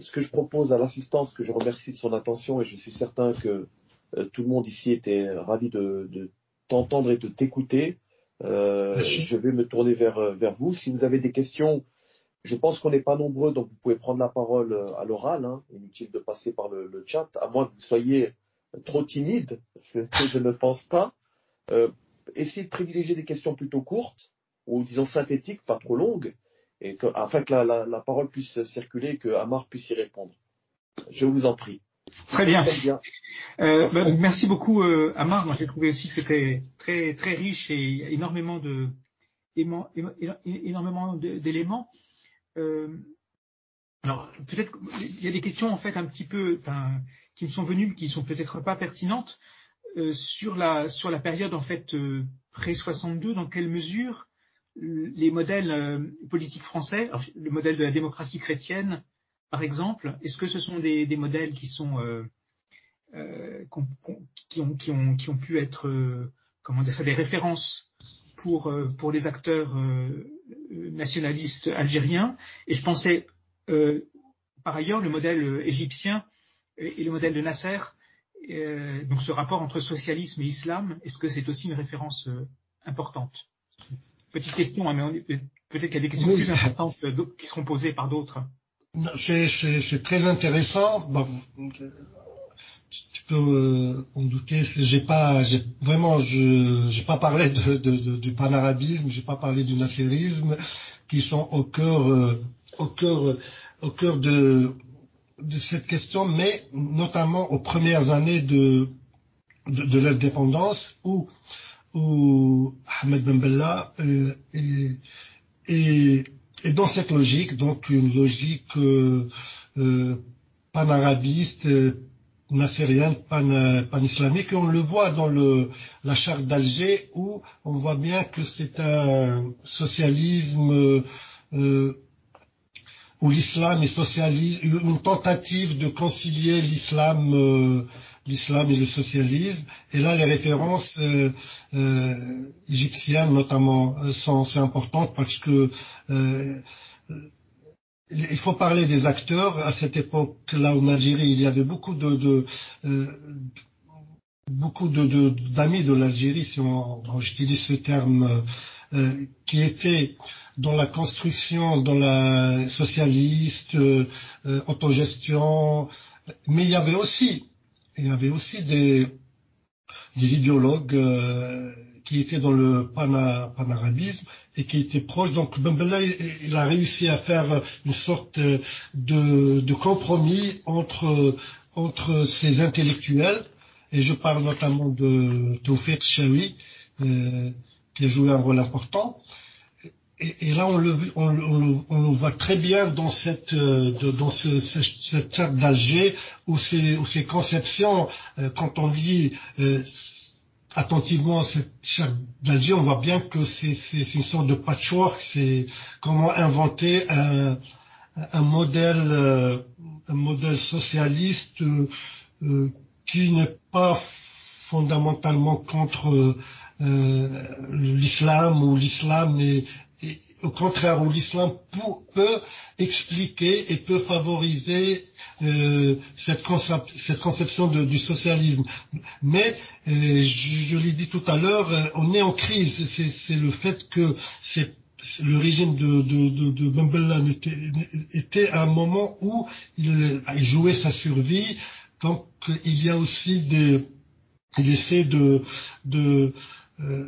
Ce que je propose à l'assistance, que je remercie de son attention, et je suis certain que euh, tout le monde ici était ravi de, de t'entendre et de t'écouter, euh, je vais me tourner vers, vers vous. Si vous avez des questions, je pense qu'on n'est pas nombreux, donc vous pouvez prendre la parole à l'oral, hein, inutile de passer par le, le chat, à moins que vous soyez trop timide, ce que je ne pense pas. Euh, essayez de privilégier des questions plutôt courtes, ou disons synthétiques, pas trop longues, et que, afin que la, la, la parole puisse circuler et que Amar puisse y répondre. Je vous en prie. Très bien. Très bien. Euh, bah, merci beaucoup, euh, Amar. Moi, j'ai trouvé aussi que c'était très très riche et énormément de éman, éman, énormément d'éléments. Euh, alors, peut-être il y a des questions en fait un petit peu, enfin, qui me sont venues, mais qui sont peut-être pas pertinentes euh, sur la sur la période en fait euh, pré soixante-deux. Dans quelle mesure les modèles euh, politiques français, alors, le modèle de la démocratie chrétienne, par exemple, est-ce que ce sont des, des modèles qui sont euh, euh, qu'on, qu'on, qui, ont, qui, ont, qui ont pu être, euh, comment dire ça, des références pour euh, pour les acteurs euh, nationalistes algériens? Et je pensais, euh, par ailleurs, le modèle égyptien et, et le modèle de Nasser Euh, donc ce rapport entre socialisme et islam, est-ce que c'est aussi une référence euh, importante? Petite question, hein, mais peut-être qu'il y a des questions oui. plus importantes euh, qui seront posées par d'autres. C'est, c'est, c'est très intéressant. Bon, tu peux euh, en douter. J'ai pas, j'ai, vraiment, je, j'ai pas parlé de, de, de, du panarabisme, j'ai pas parlé du nasserisme, qui sont au cœur, euh, au cœur, au cœur de de cette question, mais notamment aux premières années de de, de l'indépendance, où où Ahmed Ben Bella euh, est, est, est dans cette logique, donc une logique euh, euh, panarabiste, euh, nassérienne, pan, panislamique, et on le voit dans le la charte d'Alger, où on voit bien que c'est un socialisme euh, euh, où l'islam est socialiste, une tentative de concilier l'islam, euh, l'islam et le socialisme. Et là, les références euh, euh, égyptiennes notamment sont, sont importantes, parce que euh, il faut parler des acteurs. À cette époque-là, en Algérie, il y avait beaucoup de, de euh, beaucoup de, de d'amis de l'Algérie, si on, on utilise ce terme, euh, qui étaient dans la construction, dans la socialiste, euh, euh, autogestion, mais il y avait aussi, il y avait aussi des, des idéologues euh, qui étaient dans le pana, panarabisme et qui étaient proches. Donc Ben Bella, il, il a réussi à faire une sorte de, de compromis entre entre ces intellectuels, et je parle notamment de Taoufir Cherif, euh, qui a joué un rôle important. Et, et là, on le, on, on, on le voit très bien dans cette, euh, dans ce, ce, cette charte d'Alger, où ces, où ces conceptions, euh, quand on lit euh, attentivement cette charte d'Alger, on voit bien que c'est, c'est, c'est une sorte de patchwork. C'est comment inventer un, un modèle, euh, un modèle socialiste euh, euh, qui n'est pas fondamentalement contre euh, l'islam, ou l'islam est Et au contraire, où l'islam pour, peut expliquer et peut favoriser euh, cette, concep- cette conception de, du socialisme. Mais, euh, je, je l'ai dit tout à l'heure, euh, on est en crise. C'est, c'est le fait que c'est, c'est le régime de, de, de, de Ben Bella était, était à un moment où il, il jouait sa survie. Donc, il y a aussi des... Il essaie de... de euh,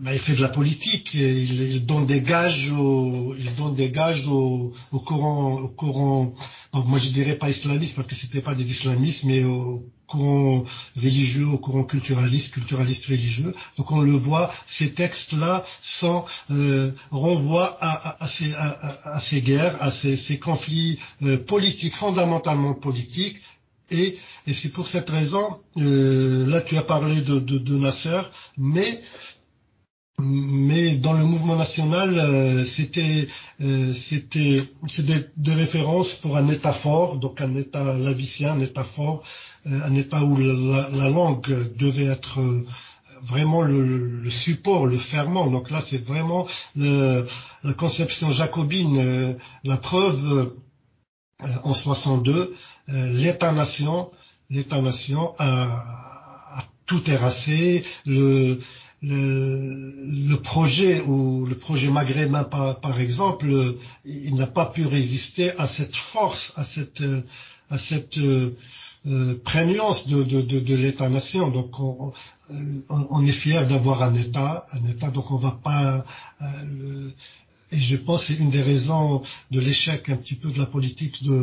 Ben, il fait de la politique, et il, il donne des gages au, il donne des gages au, au courant, au courant, bon, moi je dirais pas islamiste, parce que c'était pas des islamistes, mais au courant religieux, au courant culturaliste, culturaliste religieux. Donc on le voit, ces textes-là sont, euh, renvoient à, à, à ces, à, à ces guerres, à ces, ces conflits, euh, politiques, fondamentalement politiques. Et, et c'est pour cette raison, euh, là tu as parlé de, de, de Nasser, mais, Mais dans le mouvement national, euh, c'était, euh, c'était, c'était des références pour un État fort, donc un État laïcien, un État fort, euh, un État où la, la langue devait être euh, vraiment le, le support, le ferment. Donc là, c'est vraiment le, la conception jacobine. Euh, la preuve, euh, en soixante-deux, euh, l'État-nation, l'État-nation a, a tout terrassé. Le Le, le projet ou le projet maghrébin par, par exemple, il n'a pas pu résister à cette force, à cette à cette euh, prégnance de, de, de, de l'État-nation. Donc on, on, on est fier d'avoir un État, un État. Donc on va pas. Euh, le, et je pense que c'est une des raisons de l'échec un petit peu de la politique de,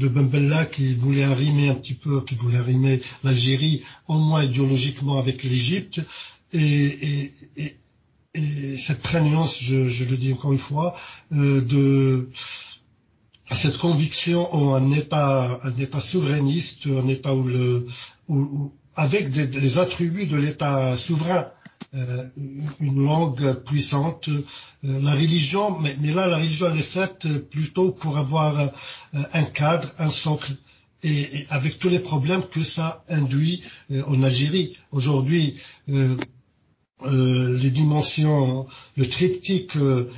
de Ben Bella, qui voulait arrimer un petit peu, qui voulait arrimer l'Algérie au moins idéologiquement avec l'Égypte. Et, et, et, et cette prégnance, je, je le dis encore une fois, euh, de cette conviction en un État, un État souverainiste, un État où le, où, où, avec des, les attributs de l'État souverain, euh, une langue puissante, euh, la religion, mais, mais là la religion elle est faite plutôt pour avoir euh, un cadre, un socle. Et, et avec tous les problèmes que ça induit euh, en Algérie. Aujourd'hui, euh, euh, les dimensions, le triptyque, euh,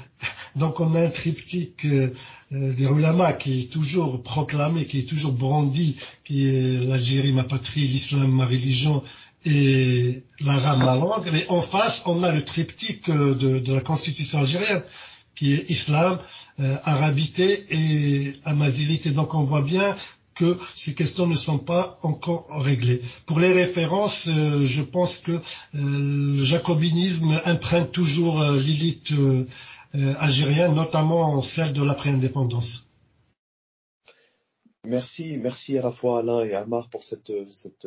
donc on a un triptyque euh, euh, des ulama qui est toujours proclamé, qui est toujours brandi, qui est l'Algérie ma patrie, l'islam ma religion et l'arabe ma langue. Mais en face, on a le triptyque de, de la constitution algérienne, qui est islam, euh, arabité et amazirité. Donc on voit bien que ces questions ne sont pas encore réglées. Pour les références, euh, je pense que euh, le jacobinisme imprègne toujours euh, l'élite euh, euh, algérienne, notamment celle de l'après-indépendance. Merci, merci à la fois Alain et Amar pour cette, cette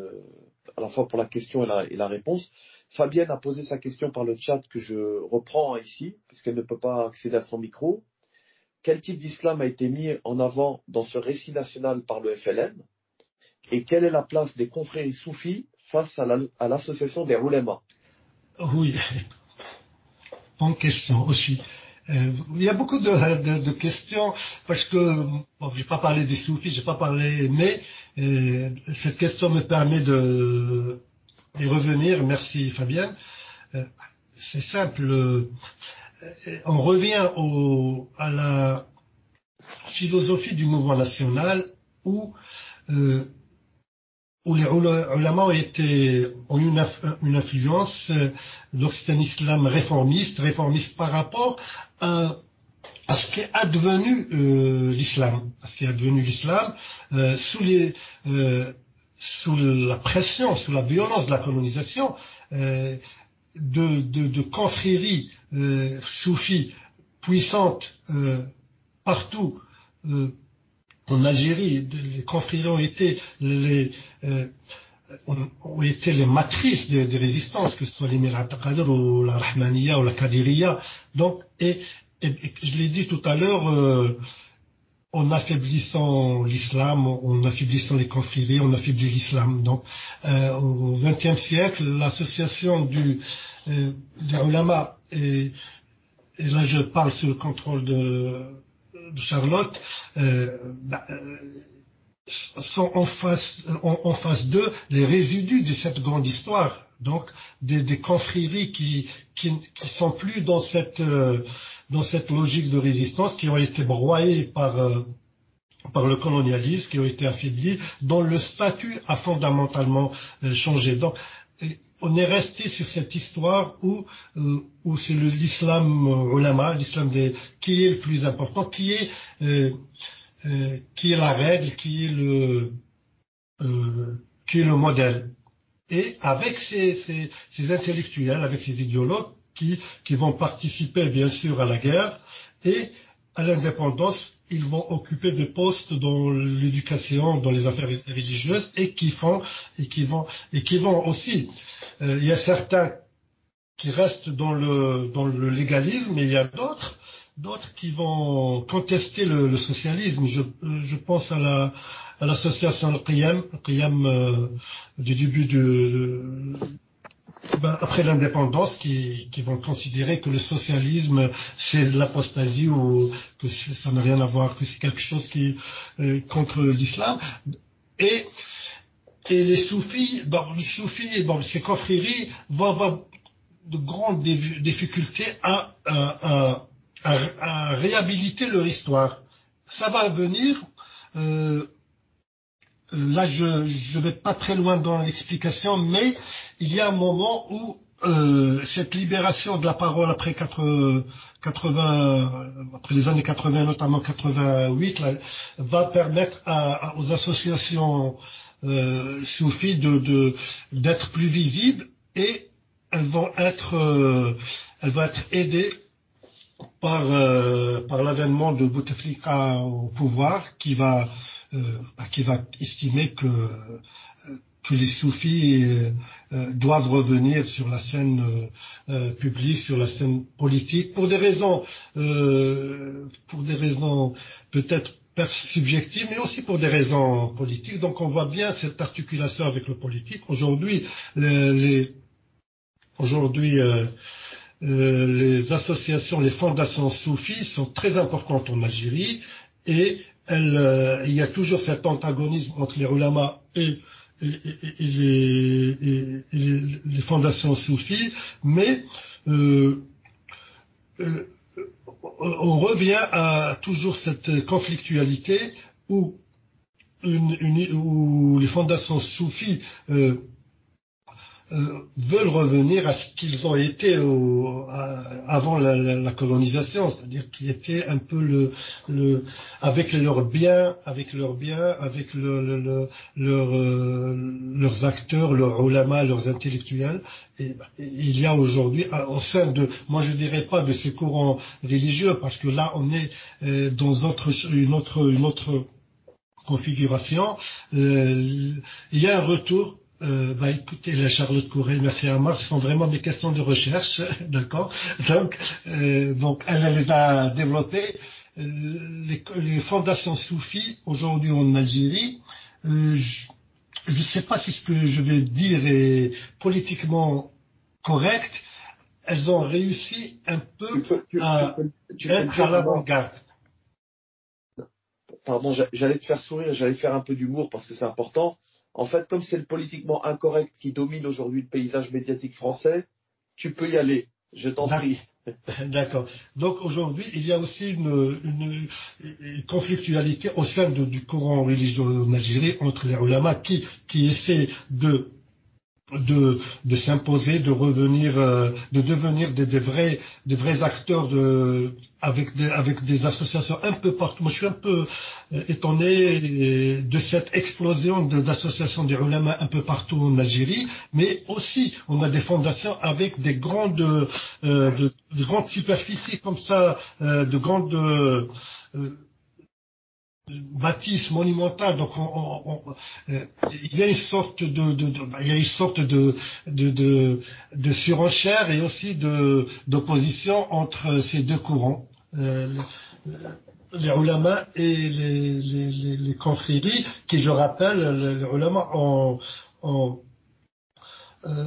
à la fois pour la question et la, et la réponse. Fabienne a posé sa question par le chat que je reprends ici, puisqu'elle ne peut pas accéder à son micro. Quel type d'islam a été mis en avant dans ce récit national par le F L N? Et quelle est la place des confréries soufis face à, la, à l'association des oulémas? Oui, bonne question aussi. Euh, il y a beaucoup de, de, de questions, parce que bon, je n'ai pas parlé des soufis, je n'ai pas parlé, mais euh, cette question me permet de y revenir. Merci Fabien. Euh, c'est simple. On revient au, à la philosophie du mouvement national où, euh, où les ulama ont été, ont une, une influence, donc c'est un islam réformiste, réformiste par rapport à, à ce qu'est advenu euh, l'islam, à ce qu'est advenu l'islam euh, sous les, euh, sous la pression, sous la violence de la colonisation. Euh, de, de, de confréries euh, soufis puissantes euh, partout euh, en Algérie. Les confréries ont été les euh, ont, ont été les matrices des de résistances, que ce soit les Miraqadr ou la Rahmaniya ou la Qadiriya. Donc, et, et, et je l'ai dit tout à l'heure, euh, en affaiblissant l'islam, en affaiblissant les confréries, on affaiblit l'islam. Donc, euh, au vingtième siècle, l'association du euh, des ulama, et, et là je parle sous le contrôle de, de Charlotte, euh, bah, sont en face, en, en face d'eux les résidus de cette grande histoire. Donc, des, des confréries qui, qui qui sont plus dans cette euh, dans cette logique de résistance, qui ont été broyés par euh, par le colonialisme, qui ont été affaiblis, dont le statut a fondamentalement euh, changé. Donc, on est resté sur cette histoire où euh, où c'est le, l'islam euh, ulama, l'islam des, qui est le plus important, qui est euh, euh, qui est la règle, qui est le euh, qui est le modèle. Et avec ces ces, ces intellectuels, avec ces idéologues, Qui, qui vont participer bien sûr à la guerre et à l'indépendance, ils vont occuper des postes dans l'éducation, dans les affaires religieuses, et qui font et qui vont et qui vont aussi. Euh, il y a certains qui restent dans le dans le légalisme, et il y a d'autres d'autres qui vont contester le, le socialisme. Je je pense à la à l'association Al-Qiyam, Al-Qiyam euh, du début de, de Ben, après l'indépendance, qui, qui vont considérer que le socialisme, c'est l'apostasie, ou que ça n'a rien à voir, que c'est quelque chose qui euh, contre l'islam. Et, et les soufis, ben, les soufis, ben, ces confréries vont avoir de grandes difficultés à, à, à, à réhabiliter leur histoire. Ça va venir. Euh, Là, je je vais pas très loin dans l'explication, mais il y a un moment où euh, cette libération de la parole après quatre-vingts, après les années quatre-vingts, notamment quatre-vingt-huit, là, va permettre à, à, aux associations euh, soufis de, de d'être plus visibles, et elles vont être euh, elles vont être aidées par euh, par l'avènement de Bouteflika au pouvoir, qui va Euh, qui va estimer que, que les soufis euh, doivent revenir sur la scène euh, publique, sur la scène politique, pour des raisons, euh, pour des raisons peut-être subjectives, mais aussi pour des raisons politiques. Donc on voit bien cette articulation avec le politique. Aujourd'hui, les, les aujourd'hui euh, euh, les associations, les fondations soufis sont très importantes en Algérie, et Elle, euh, il y a toujours cet antagonisme entre les ulamas et, et, et, et, les, et, et les, les fondations soufis, mais euh, euh, on revient à toujours cette conflictualité où, une, une, où les fondations soufis euh, euh, veulent revenir à ce qu'ils ont été au, à, avant la, la, la colonisation, c'est-à-dire qu'ils étaient un peu le, le avec leurs biens, avec leurs biens, avec le, le, le, leur, euh, leurs acteurs, leurs ulama, leurs intellectuels. Et il y a aujourd'hui, au sein de, moi je dirais pas de ces courants religieux, parce que là on est dans autre, une autre, une autre configuration, euh, il y a un retour. Euh, bah écoutez, la Charlotte Courreille, merci à Amar, ce sont vraiment mes questions de recherche, d'accord. Donc, euh, donc elle les a développées. Euh, les, les fondations soufis aujourd'hui en Algérie, euh, je ne sais pas si ce que je vais dire est politiquement correct. Elles ont réussi un peu tu peux, tu, à tu peux, tu être peux, à l'avant-garde. Pardon, j'allais te faire sourire, j'allais faire un peu d'humour parce que c'est important. En fait, comme c'est le politiquement incorrect qui domine aujourd'hui le paysage médiatique français, tu peux y aller, je t'en prie. D'accord. Donc aujourd'hui, il y a aussi une, une, une conflictualité au sein de, du courant religieux en Algérie entre les ulama qui, qui essaient de, de, de s'imposer, de revenir, euh, de devenir des, des, vrais, des vrais acteurs de... avec des, avec des associations un peu partout. Moi, je suis un peu euh, étonné de cette explosion de, d'associations des ulama un peu partout en Algérie, mais aussi on a des fondations avec des grandes, euh, de, de grandes superficies comme ça, euh, de grandes euh, bâtisses monumentales. Donc, on, on, on, euh, il y a une sorte de, de, de il y a une sorte de, de, de, de surenchère et aussi de, d'opposition entre ces deux courants. Euh, les ulama et les, les, les, les confréries qui, je rappelle, les ulama ont, ont, euh,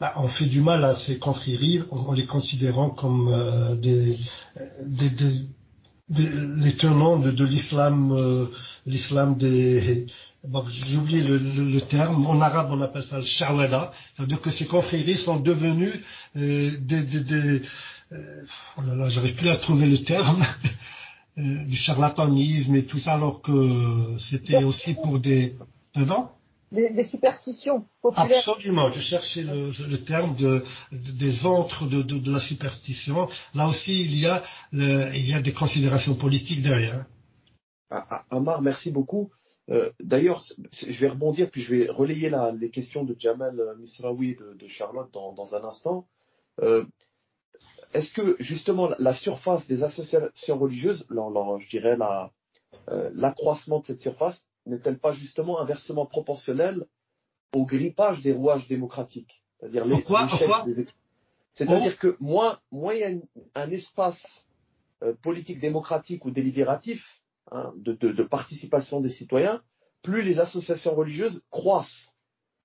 bah, ont fait du mal à ces confréries en les considérant comme euh, des, des, des, des les tenants de, de l'islam, euh, l'islam des... Bon, j'oublie le, le, le terme, en arabe on appelle ça le shawada, c'est-à-dire que ces confréries sont devenues euh, des... des, des Euh, oh là là, j'arrive plus à trouver le terme euh, du charlatanisme et tout ça, alors que c'était aussi pour des, pardon, des, des superstitions populaires. Absolument, je cherchais le, le terme de, de des antres de, de, de la superstition. Là aussi, il y a le, il y a des considérations politiques derrière. Ah, ah, Amar, merci beaucoup. Euh, d'ailleurs, je vais rebondir puis je vais relayer la, les questions de Jamal Misraoui de, de Charlotte dans, dans un instant. Euh, Est-ce que justement la surface des associations religieuses, la, la, je dirais la, euh, l'accroissement de cette surface, n'est-elle pas justement inversement proportionnelle au grippage des rouages démocratiques? C'est-à-dire les, pourquoi, les chefs des... C'est-à-dire oh. que moins, moins il y a une, un espace euh, politique démocratique ou délibératif, hein, de, de, de participation des citoyens, plus les associations religieuses croissent.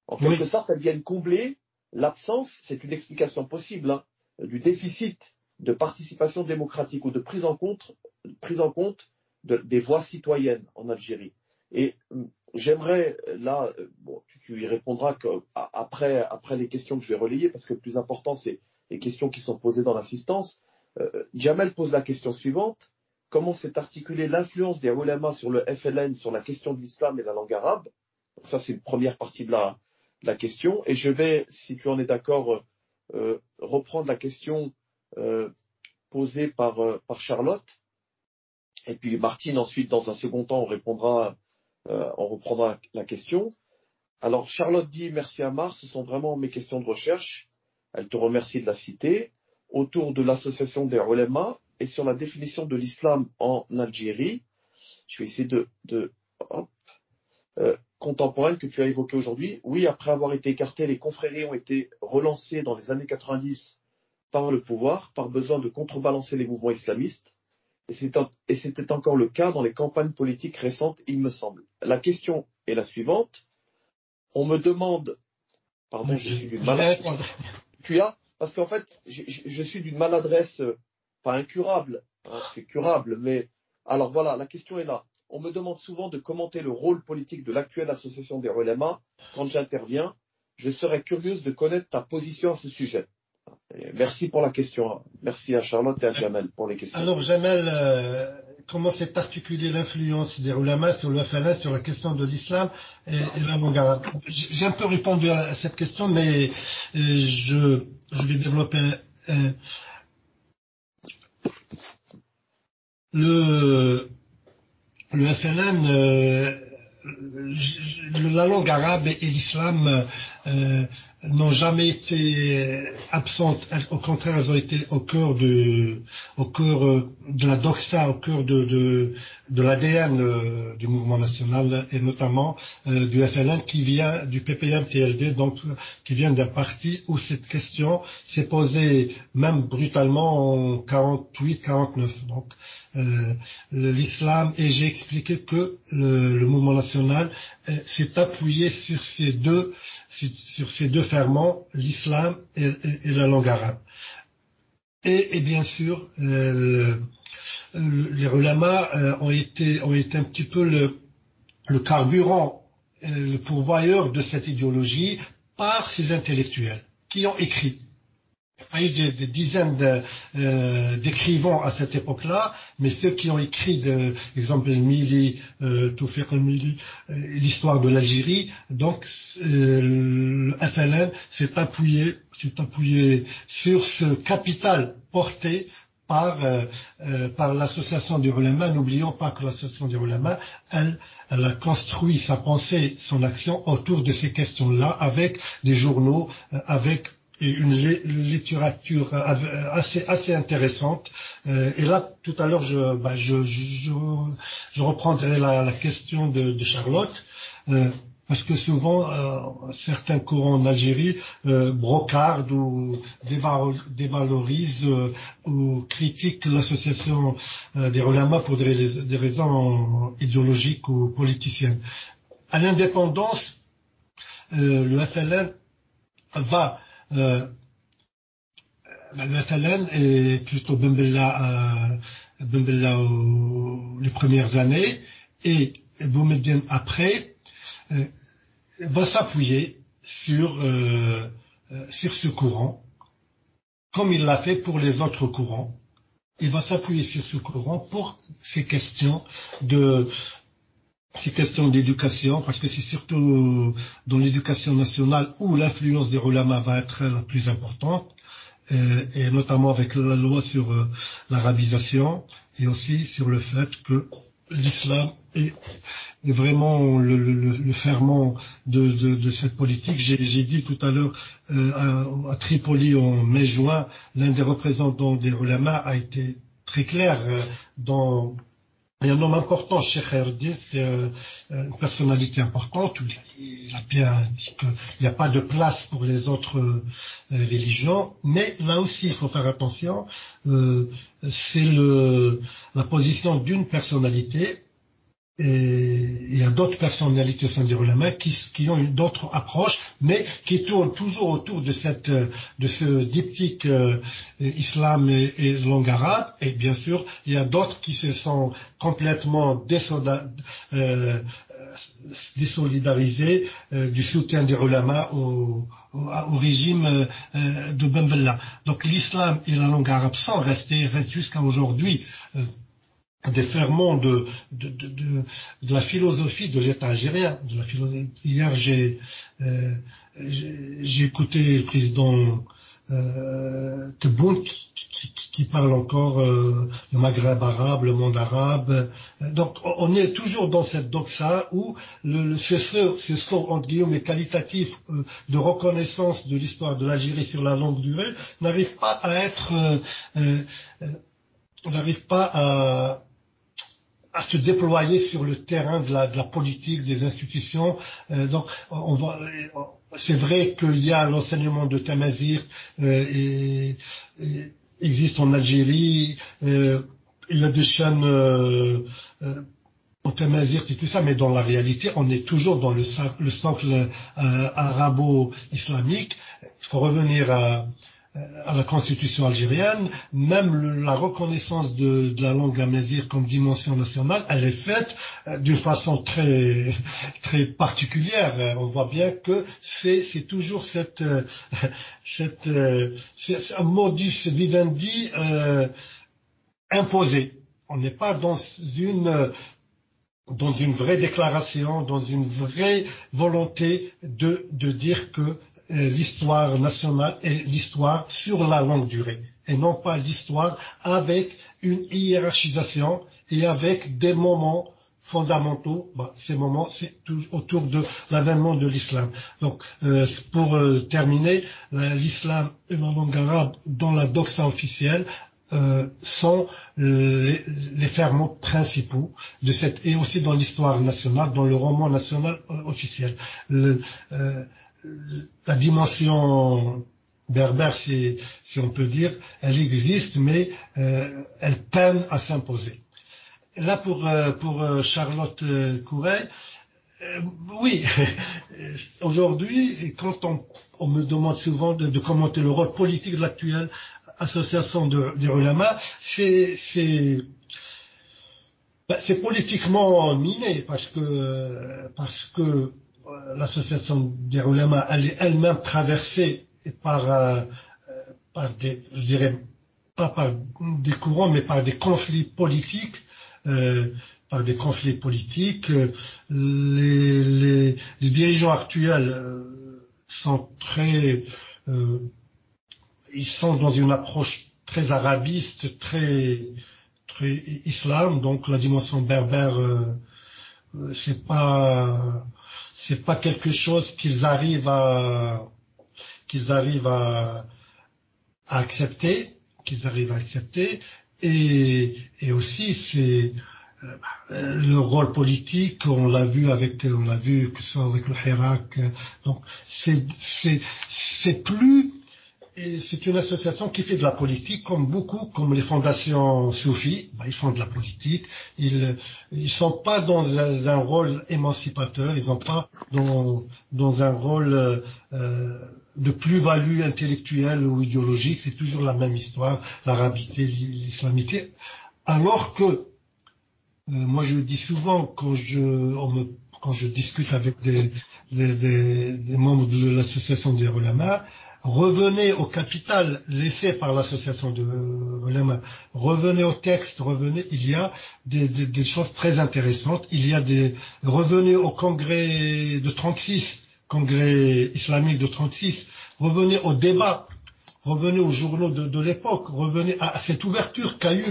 En oui. quelque sorte, elles viennent combler l'absence, c'est une explication possible, hein, du déficit de participation démocratique ou de prise en compte, prise en compte de, des voix citoyennes en Algérie. Et j'aimerais, là, bon, tu, tu y répondras que, après, après les questions que je vais relayer, parce que le plus important, c'est les questions qui sont posées dans l'assistance. Euh, Jamel pose la question suivante. Comment s'est articulée l'influence des ulama sur le F L N, sur la question de l'islam et la langue arabe? Donc ça, c'est une première partie de la, de la question. Et je vais, si tu en es d'accord, Euh, reprendre la question euh, posée par, euh, par Charlotte, et puis Martine ensuite dans un second temps on répondra, euh, on reprendra la question. Alors Charlotte dit merci Amar, ce sont vraiment mes questions de recherche, elle te remercie de la citer, autour de l'association des ulama et sur la définition de l'islam en Algérie. Je vais essayer de, de hop, euh, contemporaine que tu as évoquée aujourd'hui. Oui, après avoir été écartées, les confréries ont été relancées dans les années quatre-vingt-dix par le pouvoir, par besoin de contrebalancer les mouvements islamistes. Et c'était, et c'était encore le cas dans les campagnes politiques récentes, il me semble. La question est la suivante. On me demande... Pardon, je suis d'une maladresse... Tu as Parce qu'en fait, je, je suis d'une maladresse pas incurable. Hein, c'est curable, mais... Alors voilà, la question est là. On me demande souvent de commenter le rôle politique de l'actuelle association des ulama. Quand j'interviens, je serais curieuse de connaître ta position à ce sujet. Merci pour la question. Merci à Charlotte et à Jamel pour les questions. Alors Jamel, euh, comment s'est articulée l'influence des ulamas sur le F L N sur la question de l'islam et, et l'avant-garde? J'ai un peu répondu à cette question, mais je, je vais développer euh, le, le F L N. Euh, la langue arabe et l'islam euh, n'ont jamais été absentes. Au contraire, elles ont été au cœur de, au cœur de la doxa, au cœur de, de, de l'A D N du mouvement national et notamment euh, du F L N qui vient du P P M T L D, donc qui vient d'un parti où cette question s'est posée même brutalement en quarante-huit quarante-neuf. Donc euh, l'islam, et j'ai expliqué que le, le mouvement national euh, s'est appuyé sur ces deux sur ces deux ferments, l'islam et, et, et la langue arabe. Et, et bien sûr, euh, le, les ulamas euh, ont été ont été un petit peu le, le carburant, euh, le pourvoyeur de cette idéologie par ces intellectuels qui ont écrit. Il y a eu des, des dizaines de, euh, d'écrivains à cette époque-là, mais ceux qui ont écrit, de, exemple, Mili, euh, Taoufir al-Madani, euh, l'histoire de l'Algérie, donc euh, le F L N s'est appuyé, s'est appuyé sur ce capital porté par euh, euh, par l'association des ulamas. N'oublions pas que l'association des ulamas, elle, elle a construit sa pensée, son action autour de ces questions-là, avec des journaux, euh, avec et une littérature assez assez intéressante. Et là, tout à l'heure, je, bah, je, je, je reprendrai la, la question de, de Charlotte, euh, parce que souvent, euh, certains courants en Algérie euh, brocardent ou dévalorisent euh, ou critiquent l'association euh, des ulamas pour des, des raisons idéologiques ou politiciennes. À l'indépendance, euh, le F L N va... Euh, le F L N et plutôt Ben Bella, euh, Ben Bella aux, les premières années et Boumediene après euh, va s'appuyer sur euh, sur ce courant comme il l'a fait pour les autres courants. Il va s'appuyer sur ce courant pour ces questions de ces questions d'éducation, parce que c'est surtout dans l'éducation nationale où l'influence des ulamas va être la plus importante, et notamment avec la loi sur l'arabisation, et aussi sur le fait que l'islam est, est vraiment le, le, le ferment de, de, de cette politique. J'ai, j'ai dit tout à l'heure à, à Tripoli en mai-juin, l'un des représentants des ulamas a été très clair dans... Il y a un homme important, Cheikh Erdi, c'est une personnalité importante. Il a bien dit qu'il n'y a pas de place pour les autres religions. Mais là aussi, il faut faire attention. C'est le, la position d'une personnalité. Et il y a d'autres personnalités au sein des ulamas qui, qui ont une d'autres approches, mais qui tournent toujours autour de cette, de ce diptyque euh, islam et, et langue arabe. Et bien sûr, il y a d'autres qui se sont complètement désoda, euh, désolidarisés euh, du soutien des ulamas au, au, au régime euh, de Ben Bella. Donc l'islam et la langue arabe sont restés, restent jusqu'à aujourd'hui euh, des ferments de, de, de, de, de la philosophie de l'État algérien. De la philosophie. Hier, j'ai, euh, j'ai, j'ai écouté le président euh, Tebboune qui, qui, qui parle encore euh, le Maghreb arabe, le monde arabe. Donc, on est toujours dans cette doxa où le, le, ce saut, ce saut entre guillemets qualitatif euh, de reconnaissance de l'histoire de l'Algérie sur la longue durée n'arrive pas à être... Euh, euh, n'arrive pas à... à se déployer sur le terrain de la, de la politique, des institutions. Euh, donc, on va, c'est vrai qu'il y a l'enseignement de Tamazir euh, et, et existe en Algérie. Euh, il y a des chaînes euh, euh, en Tamazir et tout ça, mais dans la réalité, on est toujours dans le, le socle euh, arabo-islamique. Il faut revenir à à la constitution algérienne, même le, la reconnaissance de, de la langue amazigh comme dimension nationale, elle est faite d'une façon très très particulière. On voit bien que c'est c'est toujours cette cette c'est un modus vivendi euh, imposé. On n'est pas dans une dans une vraie déclaration, dans une vraie volonté de de dire que l'histoire nationale et l'histoire sur la longue durée, et non pas l'histoire avec une hiérarchisation et avec des moments fondamentaux. Bah, ces moments, c'est tout autour de l'avènement de l'islam. Donc, euh, pour euh, terminer, l'islam et la langue arabe dans la doxa officielle euh, sont les, les ferments principaux de cette, et aussi dans l'histoire nationale, dans le roman national euh, officiel. Le, euh, La dimension berbère, si, si on peut dire, elle existe, mais euh, elle peine à s'imposer. Là, pour, euh, pour Charlotte Courreille, euh, oui, aujourd'hui, quand on, on me demande souvent de, de commenter le rôle politique de l'actuelle association de, des ulamas, c'est... c'est ben, c'est politiquement miné, parce que... Parce que l'association des Oulémas, elle est elle-même traversée par, euh, par des, je dirais, pas par des courants, mais par des conflits politiques, euh, par des conflits politiques. Les, les, les dirigeants actuels sont très, euh, ils sont dans une approche très arabiste, très, très islam, donc la dimension berbère, euh, c'est pas, c'est pas quelque chose qu'ils arrivent à qu'ils arrivent à, à accepter, qu'ils arrivent à accepter, et et aussi c'est euh, le rôle politique, on l'a vu avec on l'a vu que ça avec le Hirak, donc c'est c'est c'est plus et c'est une association qui fait de la politique, comme beaucoup, comme les fondations soufis, bah, ils font de la politique, ils ils sont pas dans un, un rôle émancipateur, ils sont pas dans dans un rôle euh, de plus-value intellectuelle ou idéologique, c'est toujours la même histoire, l'arabité, l'islamité, alors que euh, moi je dis souvent quand je on me quand je discute avec des des, des, des membres de l'association des ulamas, revenez au capital laissé par l'association de l'U L M A, revenez au texte, revenez, il y a des, des, des choses très intéressantes, il y a des, revenez au congrès de trente-six, congrès islamique de trente-six, revenez au débat, revenez aux journaux de, de l'époque, revenez à, à cette ouverture qu'a eu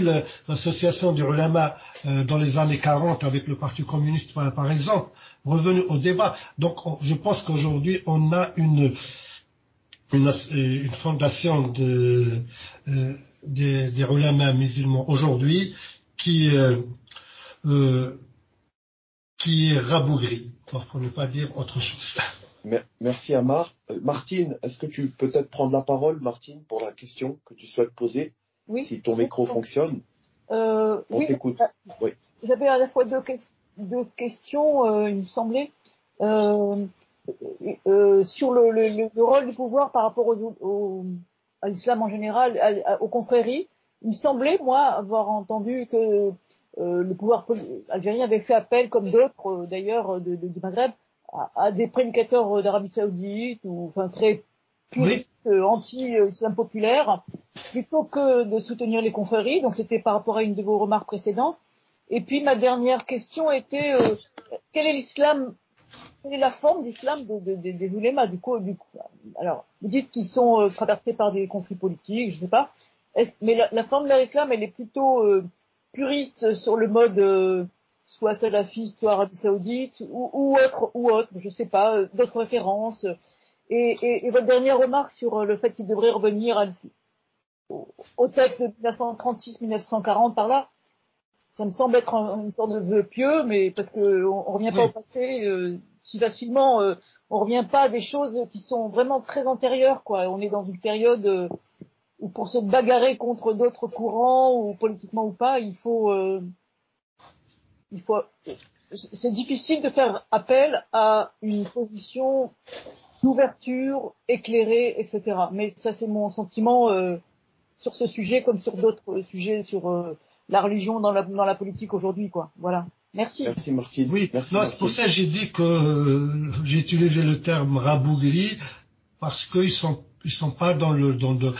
l'association de l'U L M A euh, dans les années quarante avec le Parti communiste par, par exemple, revenez au débat. Donc on, je pense qu'aujourd'hui on a une Une, une fondation de, euh, des, des ulamas musulmans aujourd'hui qui, euh, euh, qui est rabougrie, pour ne pas dire autre chose. Merci Amar. Martine, est-ce que tu peux peut-être prendre la parole, Martine, pour la question que tu souhaites poser, oui, si ton micro fonctionne. Euh, on oui, t'écoute. Oui. J'avais à la fois deux, que- deux questions, euh, il me semblait. Euh, Euh, sur le, le, le rôle du pouvoir par rapport au, au, à l'islam en général, à, à, aux confréries, il me semblait, moi, avoir entendu que euh, le pouvoir algérien avait fait appel, comme d'autres euh, d'ailleurs de, de, du Maghreb, à, à des prédicateurs d'Arabie Saoudite, ou enfin très puristes, euh, anti-islam populaire, plutôt que de soutenir les confréries. Donc c'était par rapport à une de vos remarques précédentes. Et puis ma dernière question était euh, quel est l'islam? Quelle est la forme d'islam de, de, de, des oulémas du coup, du coup, alors, vous dites qu'ils sont euh, traversés par des conflits politiques, je sais pas. Est-ce, mais la, la forme de leur islam, elle est plutôt euh, puriste sur le mode euh, soit salafiste, soit Arabie Saoudite, ou, ou autre, ou autre, je sais pas, euh, d'autres références. Et, et, et votre dernière remarque sur le fait qu'ils devraient revenir à, au, au texte de mille neuf cent trente-six mille neuf cent quarante par là. Ça me semble être une sorte de vœu pieux, mais parce que on, on revient pas oui. au passé euh, si facilement, euh, on revient pas à des choses qui sont vraiment très antérieures, quoi. On est dans une période euh, où pour se bagarrer contre d'autres courants, ou politiquement ou pas, il faut, euh, il faut, c'est difficile de faire appel à une position d'ouverture, éclairée, et cetera. Mais ça, c'est mon sentiment euh, sur ce sujet, comme sur d'autres sujets, sur euh, la religion dans la, dans la politique aujourd'hui, quoi. Voilà. Merci. Merci, Martine. Oui, merci, non, c'est pour ça que j'ai dit que euh, j'ai utilisé le terme rabougri, parce qu'ils sont, ils sont pas dans le, dans le,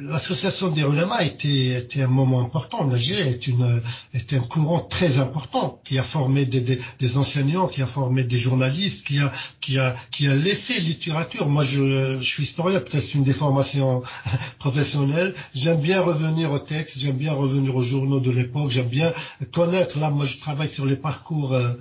l'association des Oulémas était, était un moment important. L'Algérie est une, est un courant très important qui a formé des, des, des enseignants, qui a formé des journalistes, qui a, qui a, qui a laissé littérature. Moi, je, je suis historien, peut-être une déformation professionnelle. J'aime bien revenir aux textes, j'aime bien revenir aux journaux de l'époque, j'aime bien connaître. Là, moi, je travaille sur les parcours, euh,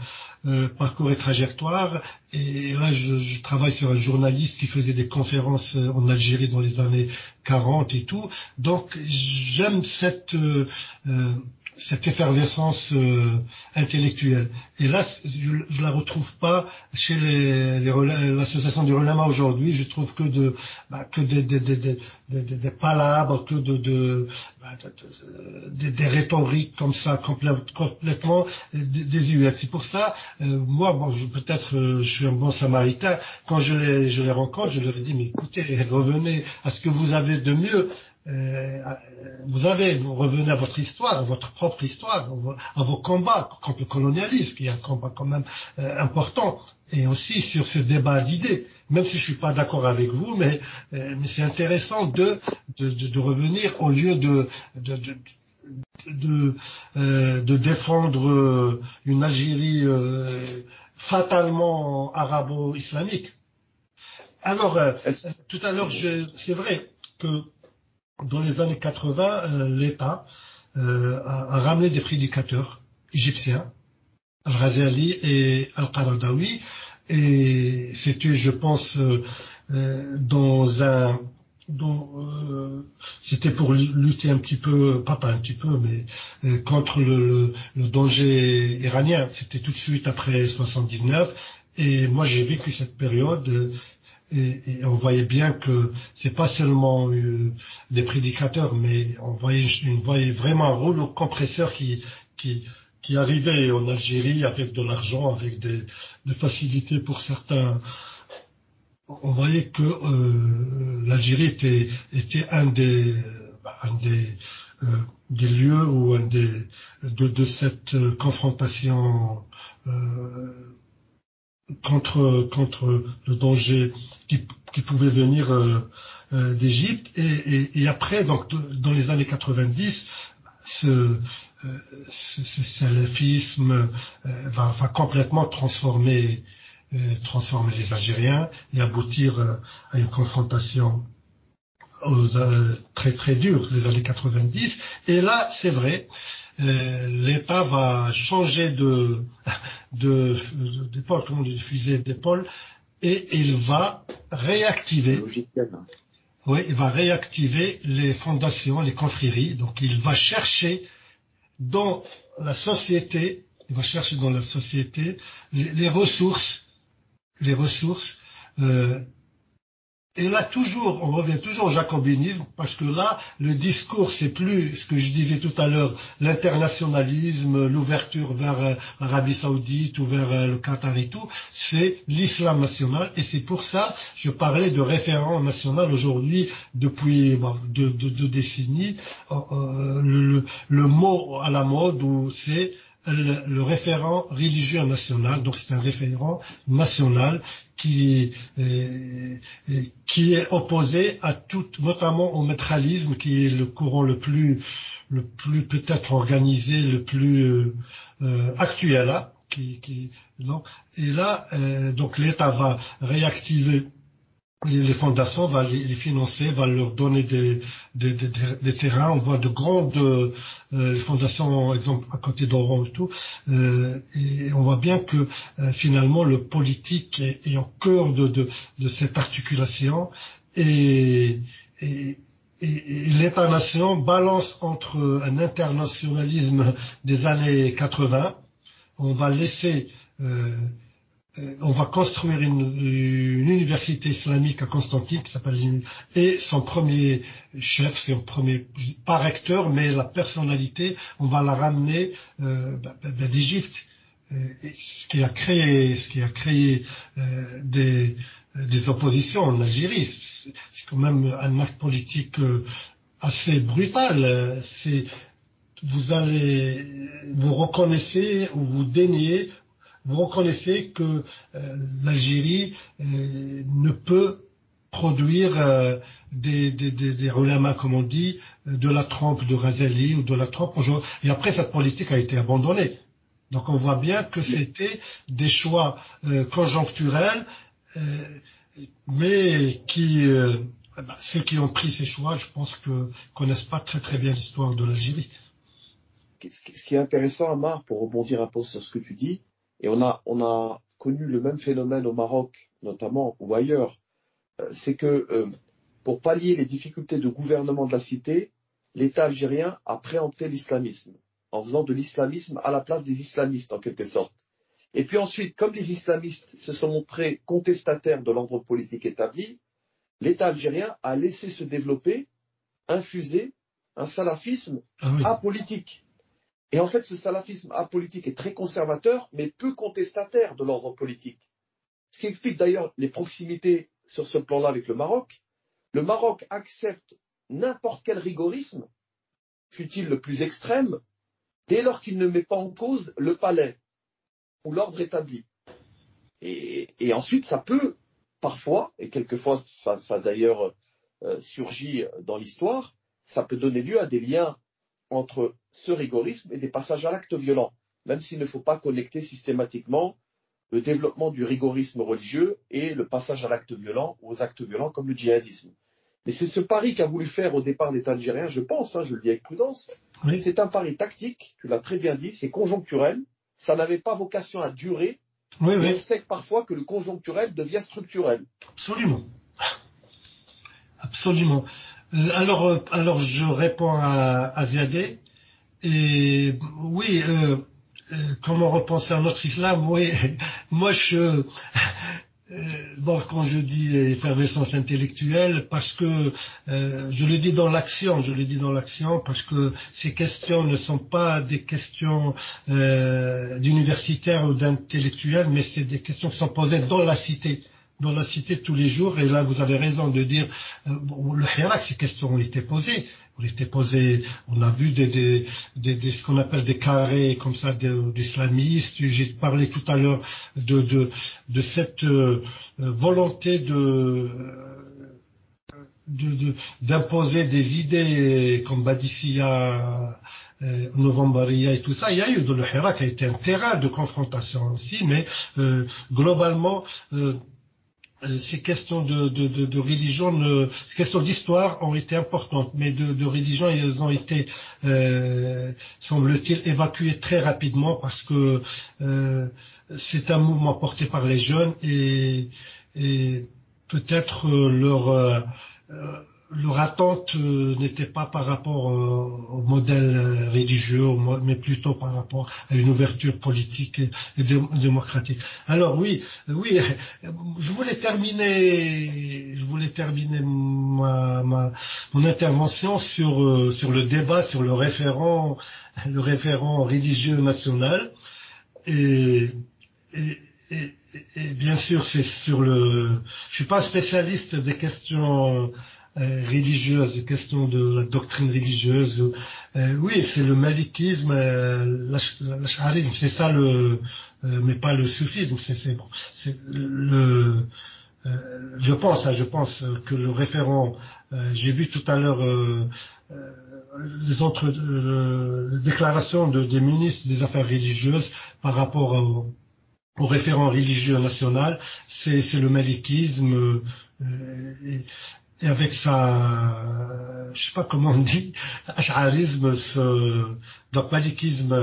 Euh, parcours et trajectoire, et là je, je travaille sur un journaliste qui faisait des conférences en Algérie dans les années quarante et tout, donc j'aime cette euh, euh, cette effervescence euh, intellectuelle, et là je, je la retrouve pas chez les, les l'association du Relama aujourd'hui. Je trouve que de bah, que des des des des des, des, des palabres, que de de, bah, de, de, de des rhétoriques comme ça complète, complètement désuètes. C'est pour ça euh, moi bon je, peut-être euh, je suis un bon samaritain. Quand je les je les rencontre, je leur dis mais écoutez, revenez à ce que vous avez de mieux. Euh, vous avez, vous revenez à votre histoire, à votre propre histoire, à vos combats contre le colonialisme, qui est un combat quand même euh, important, et aussi sur ce débat d'idées. Même si je suis pas d'accord avec vous, mais, euh, mais c'est intéressant de, de, de, de revenir au lieu de, de, de de euh, de défendre une Algérie euh, fatalement arabo-islamique. Alors, euh, tout à l'heure, je, c'est vrai que dans les années quatre-vingts, euh, l'État euh, a, a ramené des prédicateurs égyptiens, Al-Ghazali et Al-Qaradawi, et c'était, je pense, euh, euh, dans un, dans, euh, c'était pour lutter un petit peu, pas pas un petit peu, mais euh, contre le, le, le danger iranien. C'était tout de suite après soixante-dix-neuf, et moi j'ai vécu cette période. Euh, Et, et on voyait bien que c'est pas seulement euh, des prédicateurs, mais on voyait, on voyait vraiment un rouleau compresseur qui, qui, qui arrivait en Algérie avec de l'argent, avec des, des facilités pour certains. On voyait que euh, l'Algérie était, était un des, un des, euh, des lieux ou un des de, de cette confrontation. Euh, contre contre le danger qui qui pouvait venir euh, euh, d'Égypte, et, et et après donc de, dans les années quatre-vingt-dix ce euh, ce, ce salafisme euh, va va complètement transformer euh, transformer les Algériens et aboutir euh, à une confrontation aux, euh, très très dure les années quatre-vingt-dix. Et là c'est vrai, Euh, l'État va changer de de d'épaule, comment on dit, de fusée d'épaule, et il va réactiver. Oui, il va réactiver les fondations, les confréries. Donc il va chercher dans la société, il va chercher dans la société les, les ressources, les ressources. Euh, Et là, toujours, on revient toujours au jacobinisme, parce que là, le discours, c'est plus ce que je disais tout à l'heure, l'internationalisme, l'ouverture vers l'Arabie Saoudite ou vers le Qatar et tout, c'est l'islam national. Et c'est pour ça, je parlais de référent national aujourd'hui, depuis bon, deux, deux, deux décennies, euh, le, le mot à la mode, où c'est le, le référent religieux national. Donc c'est un référent national qui est, qui est opposé à tout, notamment au métralisme, qui est le courant le plus le plus peut-être organisé, le plus euh, actuel là, qui, qui donc, et là euh, donc l'État va réactiver les fondations, va les financer, va leur donner des, des, des, des terrains. On voit de grandes euh, les fondations, exemple à côté d'Oran et tout. Euh, et on voit bien que euh, finalement le politique est, est au cœur de, de, de cette articulation, et, et, et, et l'État-nation balance entre un internationalisme des années quatre-vingts. On va laisser euh, on va construire une, une université islamique à Constantine qui s'appelle, et son premier chef, c'est son premier, pas recteur, mais la personnalité, on va la ramener euh, d'Égypte, ce qui a créé, ce qui a créé euh, des, des oppositions en Algérie. C'est quand même un acte politique assez brutal. C'est, vous allez, vous reconnaissez ou vous déniez, vous reconnaissez que euh, l'Algérie euh, ne peut produire euh, des, des, des, des ulamas, comme on dit, de la trempe de Ghazali ou de la trempe. Et après, cette politique a été abandonnée. Donc on voit bien que c'était des choix euh, conjoncturels, euh, mais qui, euh, bah, ceux qui ont pris ces choix, je pense que connaissent pas très très bien l'histoire de l'Algérie. Ce qui est intéressant, Amar, pour rebondir un peu sur ce que tu dis, et on a on a connu le même phénomène au Maroc, notamment, ou ailleurs, c'est que euh, pour pallier les difficultés de gouvernement de la cité, l'État algérien a préempté l'islamisme, en faisant de l'islamisme à la place des islamistes, en quelque sorte. Et puis ensuite, comme les islamistes se sont montrés contestataires de l'ordre politique établi, l'État algérien a laissé se développer, infuser, un salafisme ah oui. apolitique. Et en fait, ce salafisme apolitique est très conservateur, mais peu contestataire de l'ordre politique. Ce qui explique d'ailleurs les proximités sur ce plan-là avec le Maroc. Le Maroc accepte n'importe quel rigorisme, fut-il le plus extrême, dès lors qu'il ne met pas en cause le palais ou l'ordre établi. Et, et ensuite, ça peut, parfois, et quelquefois ça, ça a d'ailleurs euh, surgit dans l'histoire, ça peut donner lieu à des liens entre ce rigorisme et des passages à l'acte violent, même s'il ne faut pas connecter systématiquement le développement du rigorisme religieux et le passage à l'acte violent, aux actes violents comme le djihadisme. Mais c'est ce pari qu'a voulu faire au départ l'État algérien, je pense, hein, je le dis avec prudence, oui. C'est un pari tactique, tu l'as très bien dit, c'est conjoncturel, ça n'avait pas vocation à durer, oui, mais oui. On sait que parfois que le conjoncturel devient structurel. Absolument. Absolument. Alors, alors je réponds à, à Ziadé, et oui, euh, euh, comment repenser à notre islam, oui, moi je... Euh, bon, quand je dis effervescence intellectuelle, parce que euh, je le dis dans l'action, je le dis dans l'action, parce que ces questions ne sont pas des questions euh, d'universitaires ou d'intellectuels, mais c'est des questions qui sont posées dans la cité, dans la cité tous les jours. Et là, vous avez raison de dire, euh, bon, le hirak, ces questions ont été posées. On était posé, on a vu des, des, des, des ce qu'on appelle des carrés comme ça d'islamistes. J'ai parlé tout à l'heure de, de, de cette euh, volonté de, de, de d'imposer des idées comme Badissia, euh, Novembaria et tout ça. Il y a eu de le Hirak a été un terrain de confrontation aussi, mais euh, globalement. Euh, Ces questions de, de, de, de religion, de, ces questions d'histoire ont été importantes, mais de, de religion, elles ont été, euh, semble-t-il, évacuées très rapidement parce que euh, c'est un mouvement porté par les jeunes et, et peut-être leur, euh, leur attente n'était pas par rapport au modèle religieux, mais plutôt par rapport à une ouverture politique et démocratique. Alors oui, oui, je voulais terminer, je voulais terminer ma, ma mon intervention sur sur le débat sur le référent, le référent religieux national et, et et et bien sûr c'est sur le, je suis pas un spécialiste des questions religieuse, question de la doctrine religieuse. Euh, oui, c'est le malikisme, euh, l'ash'arisme, c'est ça le, euh, mais pas le soufisme. C'est, c'est bon. C'est le, euh, je pense, hein, je pense que le référent. Euh, j'ai vu tout à l'heure euh, euh, les entre euh, les déclarations de, des ministres des affaires religieuses par rapport au, au référent religieux national. C'est, c'est le malikisme. Euh, et, Et avec sa, je sais pas comment on dit, ash'arisme, ce, donc malikisme,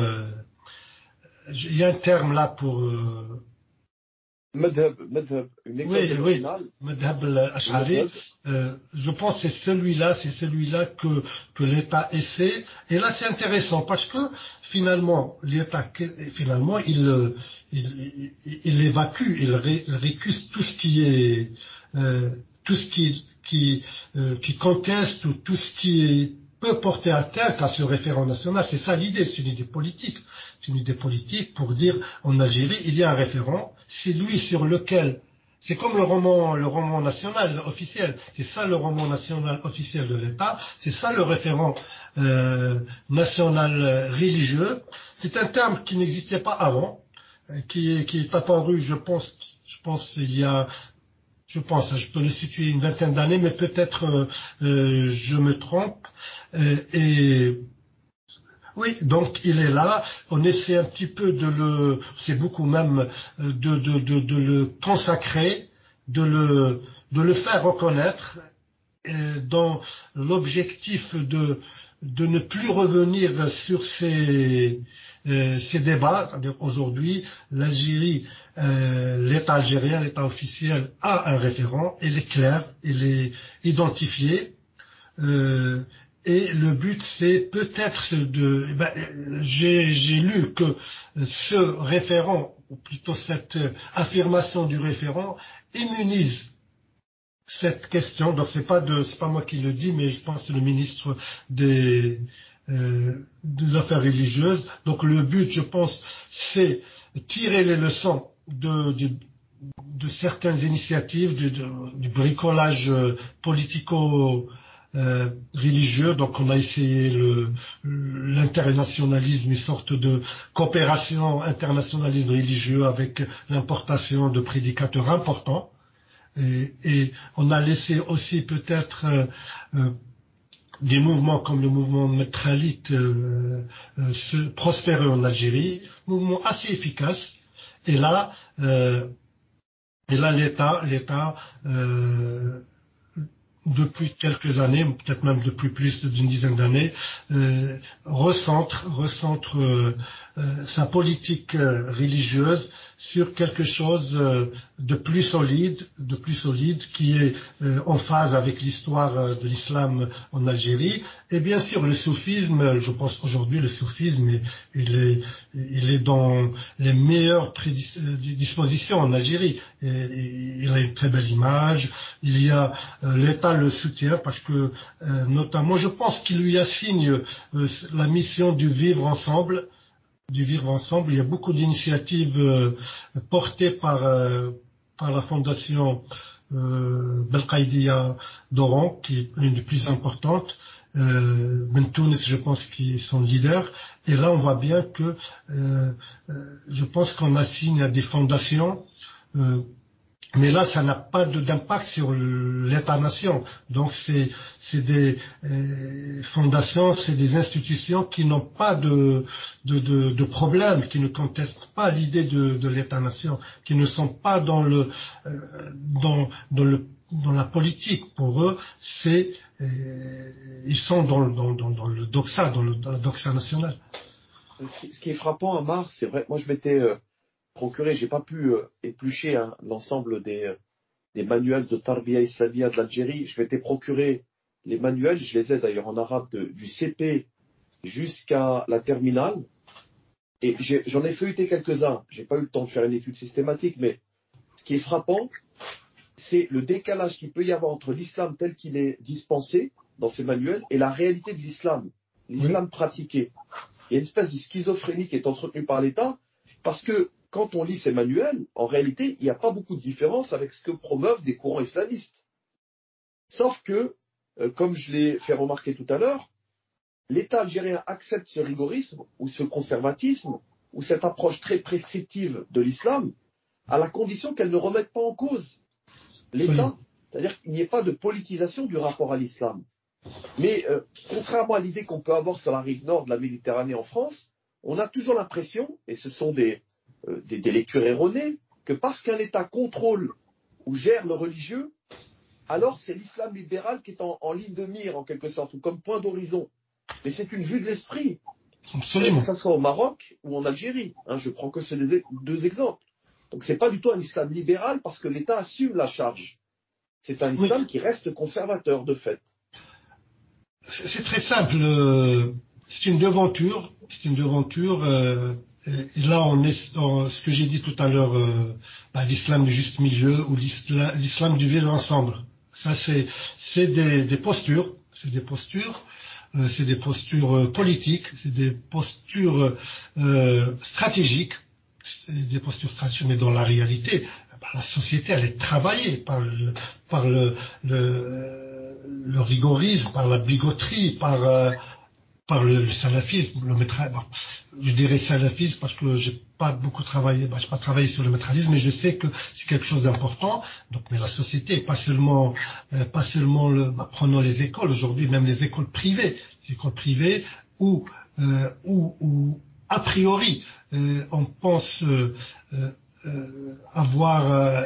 il y a un terme là pour... Madhab, madhab, une école oui, originale. Oui, madhab al-ash'ari, euh, je pense que c'est celui-là, c'est celui-là que, que l'État essaie. Et là, c'est intéressant parce que finalement, l'État, finalement, il, il, il, il évacue, il, ré, il récuse tout ce qui est, euh, tout ce qui qui, euh, qui conteste ou tout ce qui peut porter atteinte à ce référent national. C'est ça l'idée, c'est une idée politique. C'est une idée politique pour dire en Algérie, il y a un référent, c'est lui sur lequel C'est comme le roman, le roman national officiel. C'est ça le roman national officiel de l'État. C'est ça le référent euh, national religieux. C'est un terme qui n'existait pas avant, qui, qui est apparu, je pense, je pense il y a, je pense, je peux le situer une vingtaine d'années, mais peut-être euh, euh, je me trompe. Euh, et oui, donc il est là. On essaie un petit peu de le, c'est beaucoup même de de de, de le consacrer, de le de le faire reconnaître, dans l'objectif de de ne plus revenir sur ces euh, ces débats. Aujourd'hui, l'Algérie, euh, l'État algérien, l'État officiel a un référent. Il est clair, il est identifié. Euh, Et le but, c'est peut-être de... Ben, j'ai, j'ai lu que ce référent, ou plutôt cette affirmation du référent, immunise cette question. Donc, c'est pas de, c'est pas moi qui le dis, mais je pense que c'est le ministre des, euh, des Affaires religieuses. Donc, le but, je pense, c'est tirer les leçons de... de de certaines initiatives, de, de, du bricolage politico Euh, religieux. Donc on a essayé le, l'internationalisme, une sorte de coopération internationalisme religieux avec l'importation de prédicateurs importants, et, et on a laissé aussi peut-être euh, euh, des mouvements comme le mouvement Metralite euh, euh, se prospérer en Algérie, mouvement assez efficace, et là euh, et là l'État l'État euh, depuis quelques années, peut-être même depuis plus d'une dizaine d'années, euh, recentre, recentre euh, euh, sa politique euh, religieuse sur quelque chose euh, de plus solide, de plus solide, qui est euh, en phase avec l'histoire euh, de l'islam en Algérie. Et bien sûr, le soufisme, je pense qu'aujourd'hui le soufisme, est, il est, il est dans les meilleures prédis- dispositions en Algérie. Et, et, il a une très belle image. Il y a euh, l'État le soutient parce que, euh, notamment, je pense qu'il lui assigne euh, la mission du vivre ensemble. Du vivre ensemble. Il y a beaucoup d'initiatives euh, portées par euh, par la fondation euh, Belkaïdia d'Oran, qui est l'une des plus importantes. Euh, Bentounes, je pense, qui est son leader. Et là, on voit bien que euh, euh, je pense qu'on assigne à des fondations. Euh, Mais là, ça n'a pas de, d'impact sur l'État-nation. Donc, c'est, c'est des euh, fondations, c'est des institutions qui n'ont pas de, de, de, de problème, qui ne contestent pas l'idée de, de l'État-nation, qui ne sont pas dans le, euh, dans, dans le, dans la politique. Pour eux, c'est, euh, ils sont dans, dans, dans, dans le doxa, dans, le, dans la doxa nationale. Ce qui est frappant, Amar, c'est vrai. Moi, je m'étais euh... procuré, j'ai pas pu euh, éplucher hein, l'ensemble des, des manuels de Tarbiya Islamia de l'Algérie. Je m'étais procuré les manuels, je les ai d'ailleurs en arabe de, du C P jusqu'à la terminale, et j'ai, j'en ai feuilleté quelques-uns. J'ai pas eu le temps de faire une étude systématique, mais ce qui est frappant, c'est le décalage qu'il peut y avoir entre l'islam tel qu'il est dispensé dans ces manuels et la réalité de l'islam, l'islam oui. pratiqué. Il y a une espèce de schizophrénie qui est entretenue par l'État, parce que quand on lit ces manuels, en réalité, il n'y a pas beaucoup de différence avec ce que promeuvent des courants islamistes. Sauf que, euh, comme je l'ai fait remarquer tout à l'heure, l'État algérien accepte ce rigorisme ou ce conservatisme ou cette approche très prescriptive de l'islam, à la condition qu'elle ne remette pas en cause l'État, oui. c'est-à-dire qu'il n'y ait pas de politisation du rapport à l'islam. Mais euh, contrairement à l'idée qu'on peut avoir sur la rive nord de la Méditerranée en France, on a toujours l'impression, et ce sont des Des, des lectures erronées, que parce qu'un État contrôle ou gère le religieux, alors c'est l'islam libéral qui est en, en ligne de mire, en quelque sorte, ou comme point d'horizon. Mais c'est une vue de l'esprit. Absolument. Que ça soit au Maroc ou en Algérie. Hein, je prends que ces deux exemples. Donc c'est pas du tout un islam libéral parce que l'État assume la charge. C'est un islam oui. qui reste conservateur, de fait. C'est, c'est très simple. C'est une devanture. C'est une devanture... Euh... Et là, on est, on, ce que j'ai dit tout à l'heure, euh, bah, l'islam du juste milieu ou l'islam, l'islam du vivre ensemble. Ça, c'est, c'est des, des postures, c'est des postures, euh, c'est des postures euh, politiques, c'est des postures euh, stratégiques, c'est des postures traditionnelles, mais dans la réalité, bah, la société, elle est travaillée par le, par le, le, le rigorisme, par la bigoterie, par, euh, par le, le salafisme, le métra... bon, je dirais salafisme parce que j'ai pas beaucoup travaillé, bah, j'ai pas travaillé sur le métralisme, mais je sais que c'est quelque chose d'important. Donc, mais la société, pas seulement, euh, pas seulement le, bah, prenons les écoles aujourd'hui, même les écoles privées, les écoles privées où, euh, où, où, a priori, euh, on pense euh, euh, euh, avoir euh,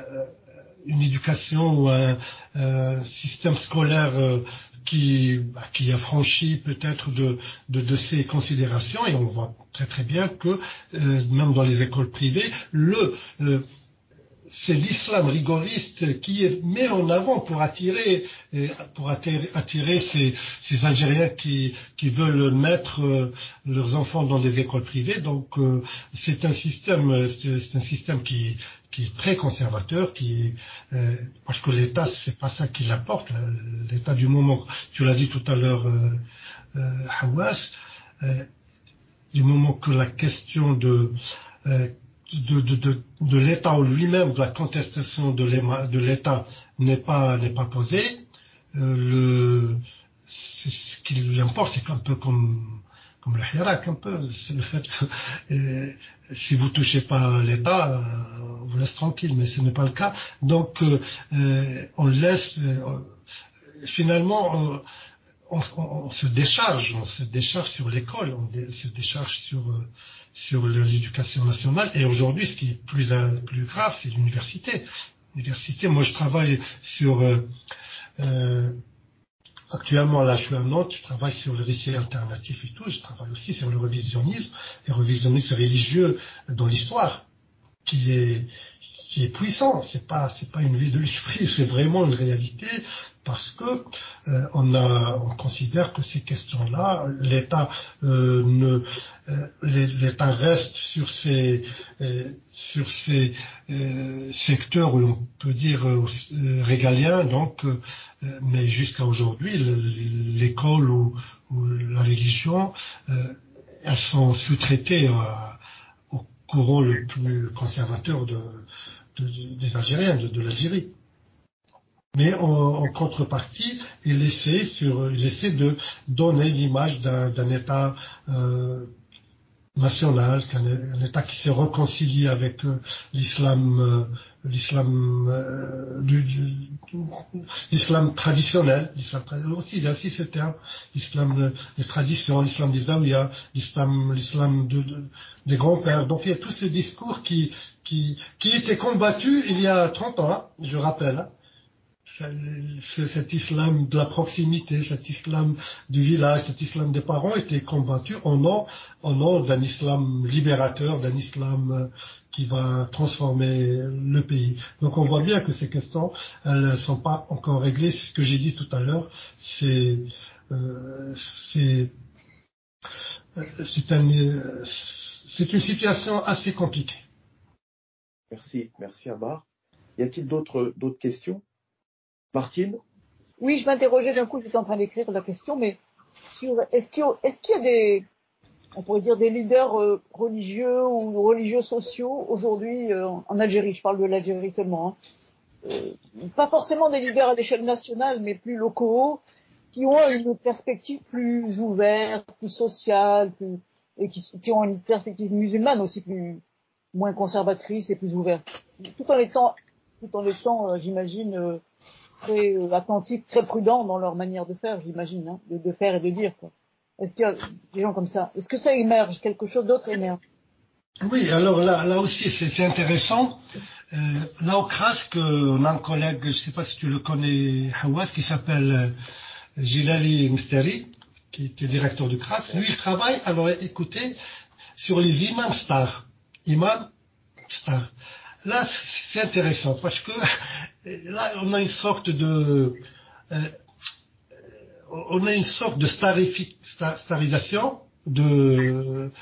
une éducation ou un euh, système scolaire euh, qui, bah, qui a franchi peut-être de, de, de ces considérations, et on voit très très bien que euh, même dans les écoles privées, le euh, c'est l'islam rigoriste qui est mis en avant pour attirer, pour attirer, attirer ces, ces Algériens qui, qui veulent mettre leurs enfants dans des écoles privées. Donc, c'est un système, c'est un système qui, qui est très conservateur, qui, parce que l'État, c'est pas ça qui l'apporte. L'État du moment, tu l'as dit tout à l'heure, Hawass, du moment que la question de, de, de, de, de l'État en lui-même, de la contestation de l'État n'est pas, n'est pas posée. Euh, le, c'est, ce qui lui importe, c'est un peu comme, comme le hirak, un peu, c'est le fait que euh, si vous touchez pas l'État, euh, on vous laisse tranquille, mais ce n'est pas le cas. Donc, euh, on laisse, euh, finalement, euh, on, on, on se décharge, on se décharge sur l'école, on dé, se décharge sur... Euh, sur l'éducation nationale. Et aujourd'hui, ce qui est plus plus grave, c'est l'université. L'université, moi je travaille sur euh, euh, actuellement là je suis à Nantes, je travaille sur le récit alternatif et tout, je travaille aussi sur le révisionnisme et révisionnisme religieux dans l'histoire, qui est qui est puissant. C'est pas c'est pas une vie de l'esprit, c'est vraiment une réalité, parce que euh, on a on considère que ces questions-là, l'État euh, ne l'État reste sur ces sur ces secteurs où on peut dire régaliens, donc, mais jusqu'à aujourd'hui, l'école ou, ou la religion, elles sont sous-traitées au courant le plus conservateur de, de des Algériens, de, de l'Algérie. Mais en, en contrepartie, il essaie sur il essaie de donner l'image d'un, d'un État euh, national, un État qui s'est réconcilié avec euh, l'islam, euh, l'islam, euh, du, du, l'islam traditionnel, l'islam aussi, il y a aussi ce terme, l'islam des traditions, l'islam des Zaouïas, l'islam, l'islam de, de, des grands-pères. Donc il y a tous ces discours qui, qui, qui étaient combattus il y a trente ans, hein, je rappelle. Hein. Cet islam de la proximité, cet islam du village, cet islam des parents était combattu au nom, au nom d'un islam libérateur, d'un islam qui va transformer le pays. Donc on voit bien que ces questions, elles ne sont pas encore réglées. C'est ce que j'ai dit tout à l'heure. C'est, euh, c'est, c'est, un, c'est une situation assez compliquée. Merci, merci Amar. Y a-t-il d'autres, d'autres questions? Martine? Oui, je m'interrogeais d'un coup, j'étais en train d'écrire la question, mais sur, est-ce qu'il y a, est-ce qu'il y a des, on pourrait dire des leaders religieux ou religieux sociaux aujourd'hui en Algérie, je parle de l'Algérie seulement, hein. Pas forcément des leaders à l'échelle nationale, mais plus locaux, qui ont une perspective plus ouverte, plus sociale, plus, et qui, qui ont une perspective musulmane aussi plus, moins conservatrice et plus ouverte. Tout en étant, tout en étant, j'imagine, très attentifs, très prudents dans leur manière de faire, j'imagine, hein, de, de faire et de dire, quoi. Est-ce qu'il y a des gens comme ça? Est-ce que ça émerge? Quelque chose d'autre émerge? Oui, alors là, là aussi, c'est, c'est intéressant. Euh, là, au CRASC, on a un collègue, je ne sais pas si tu le connais, Hawass, qui s'appelle Gilali Mustari, qui était directeur du CRASC. Lui, il travaille, alors écoutez, sur les imams stars. Imams stars. Là, c'est intéressant, parce que là, on a une sorte de, euh, on a une sorte de starifi, star, starisation de,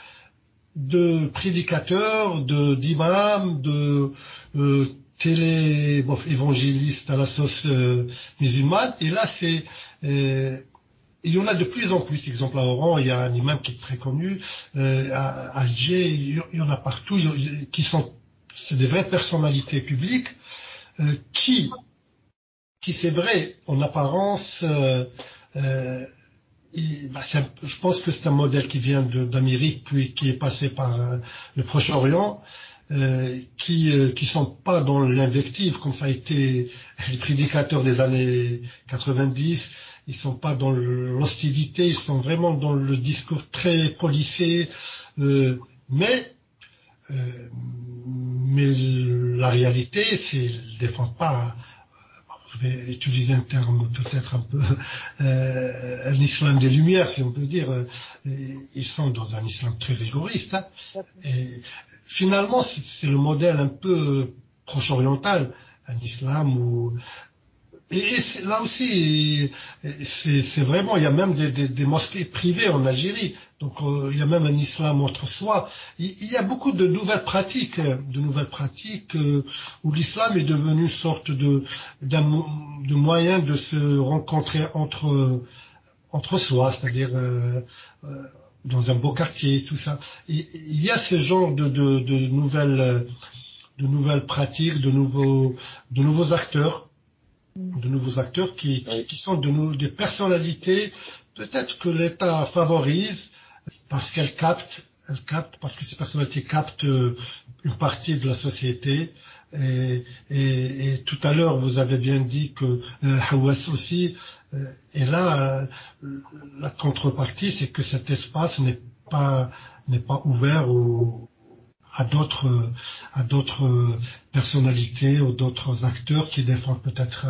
de prédicateurs, de, d'imams, de, euh, télé, bon, évangélistes à la sauce euh, musulmane. Et là, c'est, euh, Il y en a de plus en plus, exemple à Oran, il y a un imam qui est très connu, euh, à Alger, il y en a partout, il, qui sont, c'est des vraies personnalités publiques, euh, qui, qui c'est vrai, en apparence, euh, euh, il, bah c'est, je pense que c'est un modèle qui vient de, d'Amérique, puis qui est passé par euh, le Proche-Orient, Euh, qui euh, qui sont pas dans l'invective comme ça a été les prédicateurs des années quatre-vingt-dix. Ils sont pas dans l'hostilité, ils sont vraiment dans le discours très policé, euh, mais euh, mais la réalité, c'est ils défendent pas, je vais utiliser un terme peut-être un peu euh, un islam des Lumières, si on peut dire. Ils sont dans un islam très rigoriste, hein, et finalement, c'est le modèle un peu proche-oriental, un islam où... Et là aussi, c'est, c'est vraiment... Il y a même des, des, des mosquées privées en Algérie. Donc, euh, il y a même un islam entre soi. Il, il y a beaucoup de nouvelles pratiques, de nouvelles pratiques euh, où l'islam est devenu une sorte de, d'un, de moyen de se rencontrer entre, entre soi, c'est-à-dire... Euh, euh, dans un beau quartier, tout ça. Il y a ce genre de, de, de nouvelles, de nouvelles pratiques, de nouveaux, de nouveaux acteurs, de nouveaux acteurs qui, oui. qui sont de, des personnalités, peut-être que l'État favorise parce qu'elle capte, elle capte, parce que ces personnalités captent une partie de la société. Et, et, et tout à l'heure, vous avez bien dit que euh, Hawass aussi. Euh, et là, euh, la contrepartie, c'est que cet espace n'est pas n'est pas ouvert au, à d'autres euh, à d'autres euh, personnalités ou d'autres acteurs qui défendent peut-être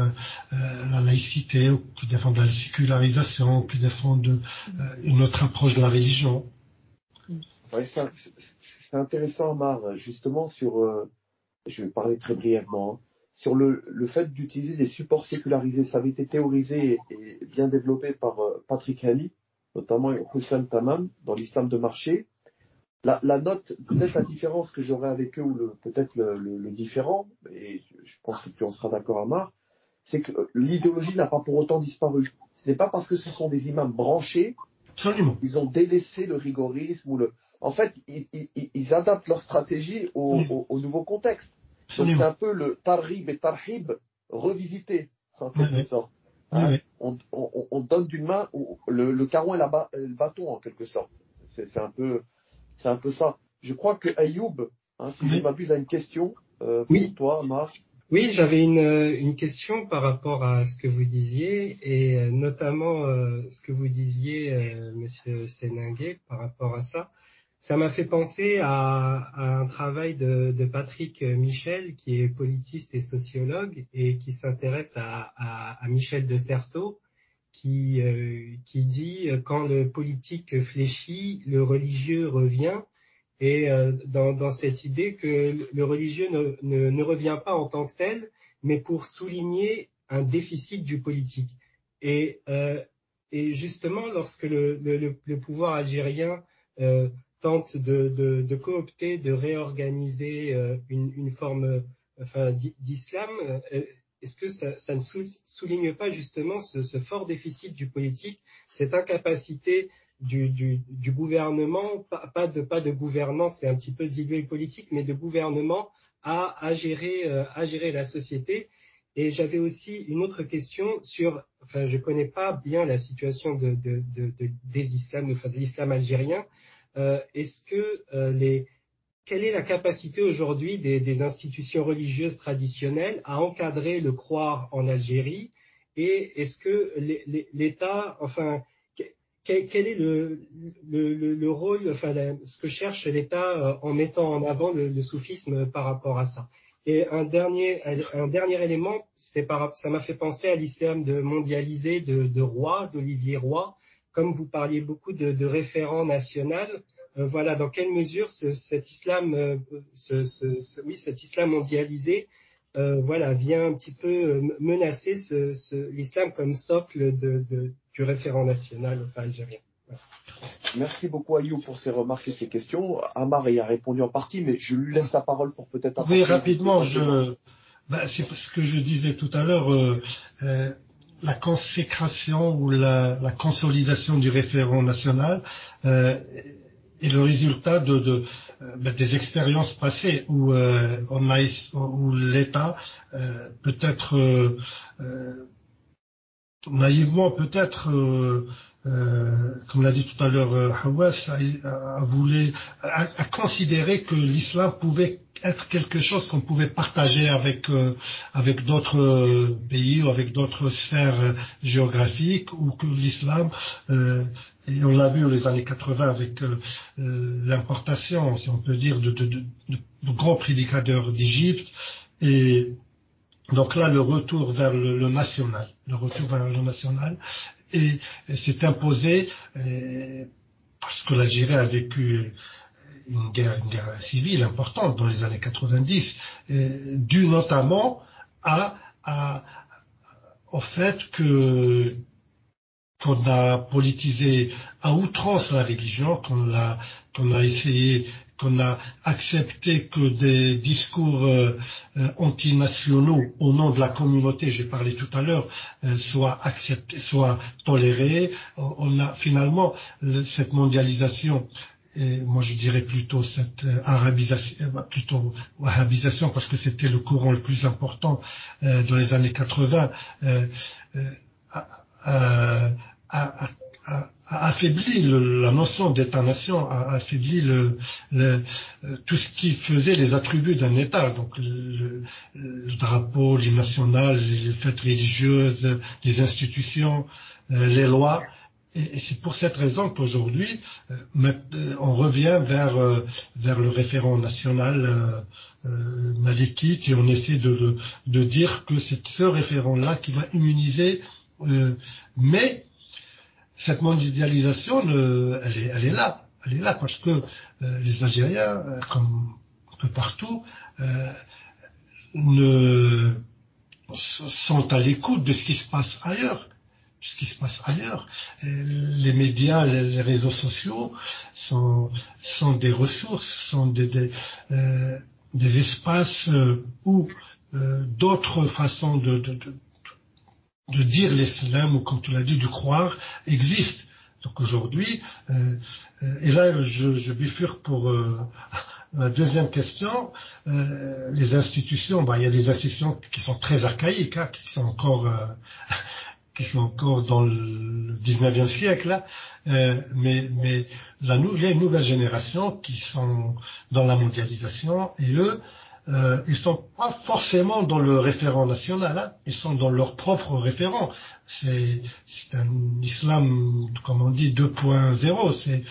euh, la laïcité, ou qui défendent la sécularisation, ou qui défendent euh, une autre approche de la religion. Oui, c'est, c'est intéressant, Amar, justement sur. Euh... Je vais parler très brièvement, hein, sur le, le fait d'utiliser des supports sécularisés. Ça avait été théorisé et, et bien développé par euh, Patrick Hany, notamment Houssam Tamam, dans l'islam de marché. La, la note, peut-être la différence que j'aurai avec eux, ou le, peut-être le, le, le différent, et je pense que tu en seras d'accord, Amar, c'est que l'idéologie n'a pas pour autant disparu. Ce n'est pas parce que ce sont des imams branchés, absolument, ils ont délaissé le rigorisme ou le... En fait, ils, ils, ils adaptent leur stratégie au, au, au nouveau contexte. Donc, c'est un peu le tarrib et tarhib revisité, en quelque oui, sorte. Oui. Hein, oui. On, on, on donne d'une main le, le caron et la ba, le bâton, en quelque sorte. C'est, c'est, un peu, c'est un peu ça. Je crois que Ayoub, hein, si oui. je m'abuse, a une question euh, pour oui. toi, Amar. Oui, j'avais une, une question par rapport à ce que vous disiez, et notamment euh, ce que vous disiez, euh, Monsieur Séningué, par rapport à ça. Ça m'a fait penser à, à un travail de, de Patrick Michel, qui est politiste et sociologue, et qui s'intéresse à, à, à Michel de Certeau, qui, euh, qui dit « Quand le politique fléchit, le religieux revient », et euh, dans, dans cette idée que le religieux ne, ne, ne revient pas en tant que tel, mais pour souligner un déficit du politique. Et, euh, et justement, lorsque le, le, le pouvoir algérien... Euh, tente de, de, de coopter, de réorganiser euh, une, une forme euh, enfin, d'islam, euh, est-ce que ça, ça ne sou- souligne pas justement ce, ce fort déficit du politique, cette incapacité du, du, du gouvernement, pas, pas, de, pas de gouvernance, c'est un petit peu dilué le politique, mais de gouvernement à, à, gérer, euh, à gérer la société. Et j'avais aussi une autre question sur, enfin, je ne connais pas bien la situation de, de, de, de, des islams, enfin, de l'islam algérien. Euh, est-ce que euh, les, quelle est la capacité aujourd'hui des, des institutions religieuses traditionnelles à encadrer le croire en Algérie, et est-ce que les, les, l'État, enfin, quel, quel est le, le, le, le rôle, enfin, la, ce que cherche l'État en mettant en avant le, le soufisme par rapport à ça? Et un dernier, un dernier élément, c'était par, ça m'a fait penser à l'islam de mondialisé de, de Roy, d'Olivier Roy. Comme vous parliez beaucoup de, de référents nationaux, euh, voilà, dans quelle mesure ce, cet islam, euh, ce, ce, ce, oui, cet islam mondialisé, euh, voilà, vient un petit peu menacer ce, ce, l'islam comme socle de, de, du référent national enfin, algérien. Voilà. Merci beaucoup Ayou pour ces remarques et ces questions. Amar y a répondu en partie, mais je lui laisse la parole pour peut-être. Oui, rapidement, je, ben, c'est ce que je disais tout à l'heure. Euh, euh, la consécration ou la, la consolidation du référent national euh, est le résultat de, de euh, des expériences passées où euh, on a où l'État euh, peut-être euh, euh, naïvement peut-être euh, Euh, comme l'a dit tout à l'heure euh, Hawass, a, a, a, voulu, a, a considéré que l'islam pouvait être quelque chose qu'on pouvait partager avec euh, avec d'autres euh, pays ou avec d'autres sphères euh, géographiques, ou que l'islam, euh, et on l'a vu dans les années quatre-vingts avec euh, l'importation, si on peut dire, de, de, de, de grands prédicateurs d'Égypte, et donc là le retour vers le, le national, le retour vers le national. Et, et s'est imposé et, parce que l'Algérie a vécu une guerre, une guerre civile importante dans les années quatre-vingt-dix, due notamment à, à, au fait que qu'on a politisé à outrance la religion, qu'on l'a, qu'on a essayé, qu'on a accepté que des discours euh, euh, antinationaux au nom de la communauté, j'ai parlé tout à l'heure, euh, soient acceptés, soient tolérés. On a finalement le, cette mondialisation, et moi je dirais plutôt cette euh, arabisation, plutôt wahhabisation, parce que c'était le courant le plus important euh, dans les années quatre-vingts, euh, euh, à, à, à, à a affaibli le, la notion d'État-nation, a affaibli le, le, tout ce qui faisait les attributs d'un État, donc le, le drapeau, l'hymne national, les fêtes religieuses, les institutions, euh, les lois. Et, et c'est pour cette raison qu'aujourd'hui, euh, on revient vers euh, vers le référent national euh, euh, malikite, et on essaie de, de, de dire que c'est ce référent-là qui va immuniser, euh, mais cette mondialisation, elle est, elle est là, elle est là parce que euh, les Algériens, comme un peu partout, euh, ne sont à l'écoute de ce qui se passe ailleurs, de ce qui se passe ailleurs. Et les médias, les réseaux sociaux sont sont des ressources, sont des des, euh, des espaces où euh, d'autres façons de, de, de de dire l'islam, ou comme tu l'as dit, du croire, existe. Donc aujourd'hui, euh, et là je, je bifurque pour euh, la deuxième question, euh, les institutions, bah, il y a des institutions qui sont très archaïques, hein, qui sont encore euh, qui sont encore dans le dix-neuvième siècle, là, euh, mais mais la, il y a une nouvelle génération qui sont dans la mondialisation, et eux, Euh, ils sont pas forcément dans le référent national, hein. Ils sont dans leur propre référent. C'est, c'est un islam, comme on dit, deux point zéro. C'est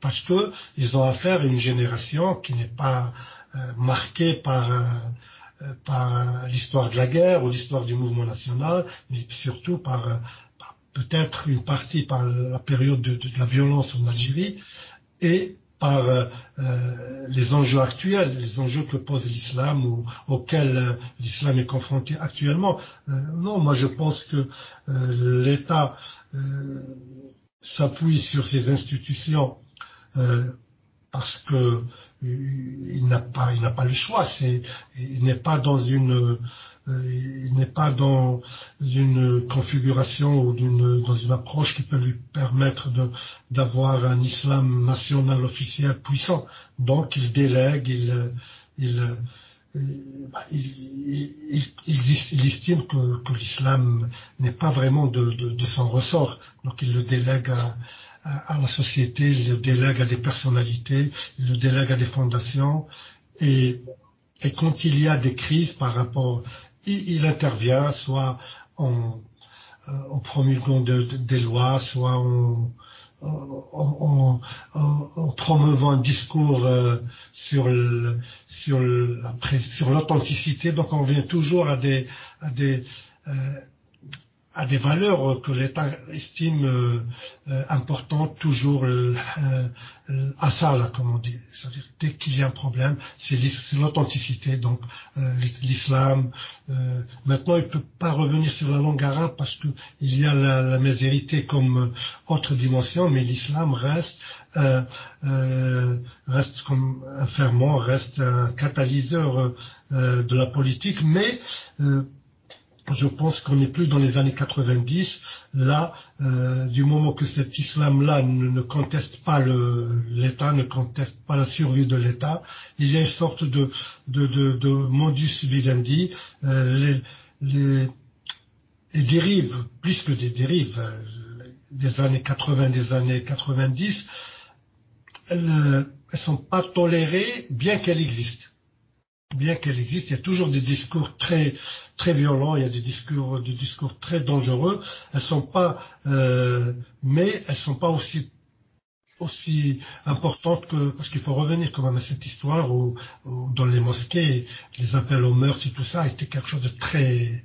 parce que ils ont affaire à une génération qui n'est pas euh, marquée par euh, par l'histoire de la guerre ou l'histoire du mouvement national, mais surtout par, euh, par peut-être une partie par la période de, de, de la violence en Algérie, et par euh, les enjeux actuels, les enjeux que pose l'islam, ou auxquels euh, l'islam est confronté actuellement. Euh, non, moi je pense que euh, l'État euh, s'appuie sur ses institutions euh, parce que il n'a pas, il n'a pas le choix. C'est, il n'est pas dans une, euh, il n'est pas dans une configuration ou d'une, dans une approche qui peut lui permettre de, d'avoir un islam national officiel puissant. Donc il délègue, il, il, il, il, il, il estime que, que l'islam n'est pas vraiment de, de, de son ressort. Donc il le délègue à à la société, il le délègue à des personnalités, il le délègue à des fondations, et, et quand il y a des crises par rapport, il, il intervient, soit en, euh, en promulguant de, de, des lois, soit en, en, en, en, en promeuvant un discours euh, sur le, sur le, la, sur l'authenticité. Donc on revient toujours à des, à des euh, à des valeurs que l'État estime euh, euh, importantes, toujours euh, euh, à ça, là, comme on dit. C'est-à-dire, dès qu'il y a un problème, c'est, c'est l'authenticité, donc euh, l'islam. Euh, maintenant, il ne peut pas revenir sur la langue arabe parce que il y a la, la mésérité comme autre dimension, mais l'islam reste, euh, euh, reste comme un ferment, reste un catalyseur euh, de la politique, mais... Euh, Je pense qu'on n'est plus dans les années quatre-vingt-dix. Là, euh, du moment que cet islam-là ne, ne conteste pas le, l'État, ne conteste pas la survie de l'État, il y a une sorte de, de, de, de modus vivendi. Euh, les, les, les dérives, plus que des dérives, euh, des années quatre-vingts, des années quatre-vingt-dix, elles ne sont pas tolérées, bien qu'elles existent. Bien qu'elle existe, il y a toujours des discours très très violents, il y a des discours des discours très dangereux. Elles sont pas, euh, mais elles sont pas aussi aussi importantes que, parce qu'il faut revenir quand même à cette histoire où, où dans les mosquées les appels aux meurtres et tout ça était quelque chose de très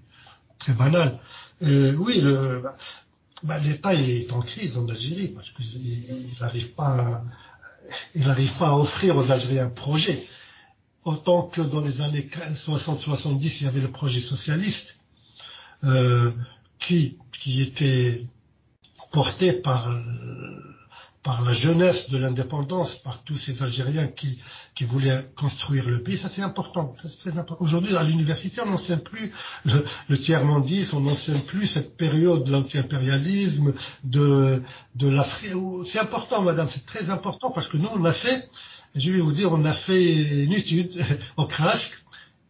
très banal. Euh, oui, le, bah, l'État est en crise en Algérie parce qu'il n'arrive pas il n'arrive pas à offrir aux Algériens un projet. Autant que dans les années soixante soixante-dix, il y avait le projet socialiste euh, qui qui était porté par par la jeunesse de l'indépendance, par tous ces Algériens qui qui voulaient construire le pays. Ça, c'est important, ça, c'est très important. Aujourd'hui, à l'université, on n'enseigne plus le, le tiers-mondisme, on n'enseigne plus cette période de l'anti-impérialisme, de de l'Afrique. C'est important, madame, c'est très important, parce que nous, on a fait... Je vais vous dire, on a fait une étude au C R A S C,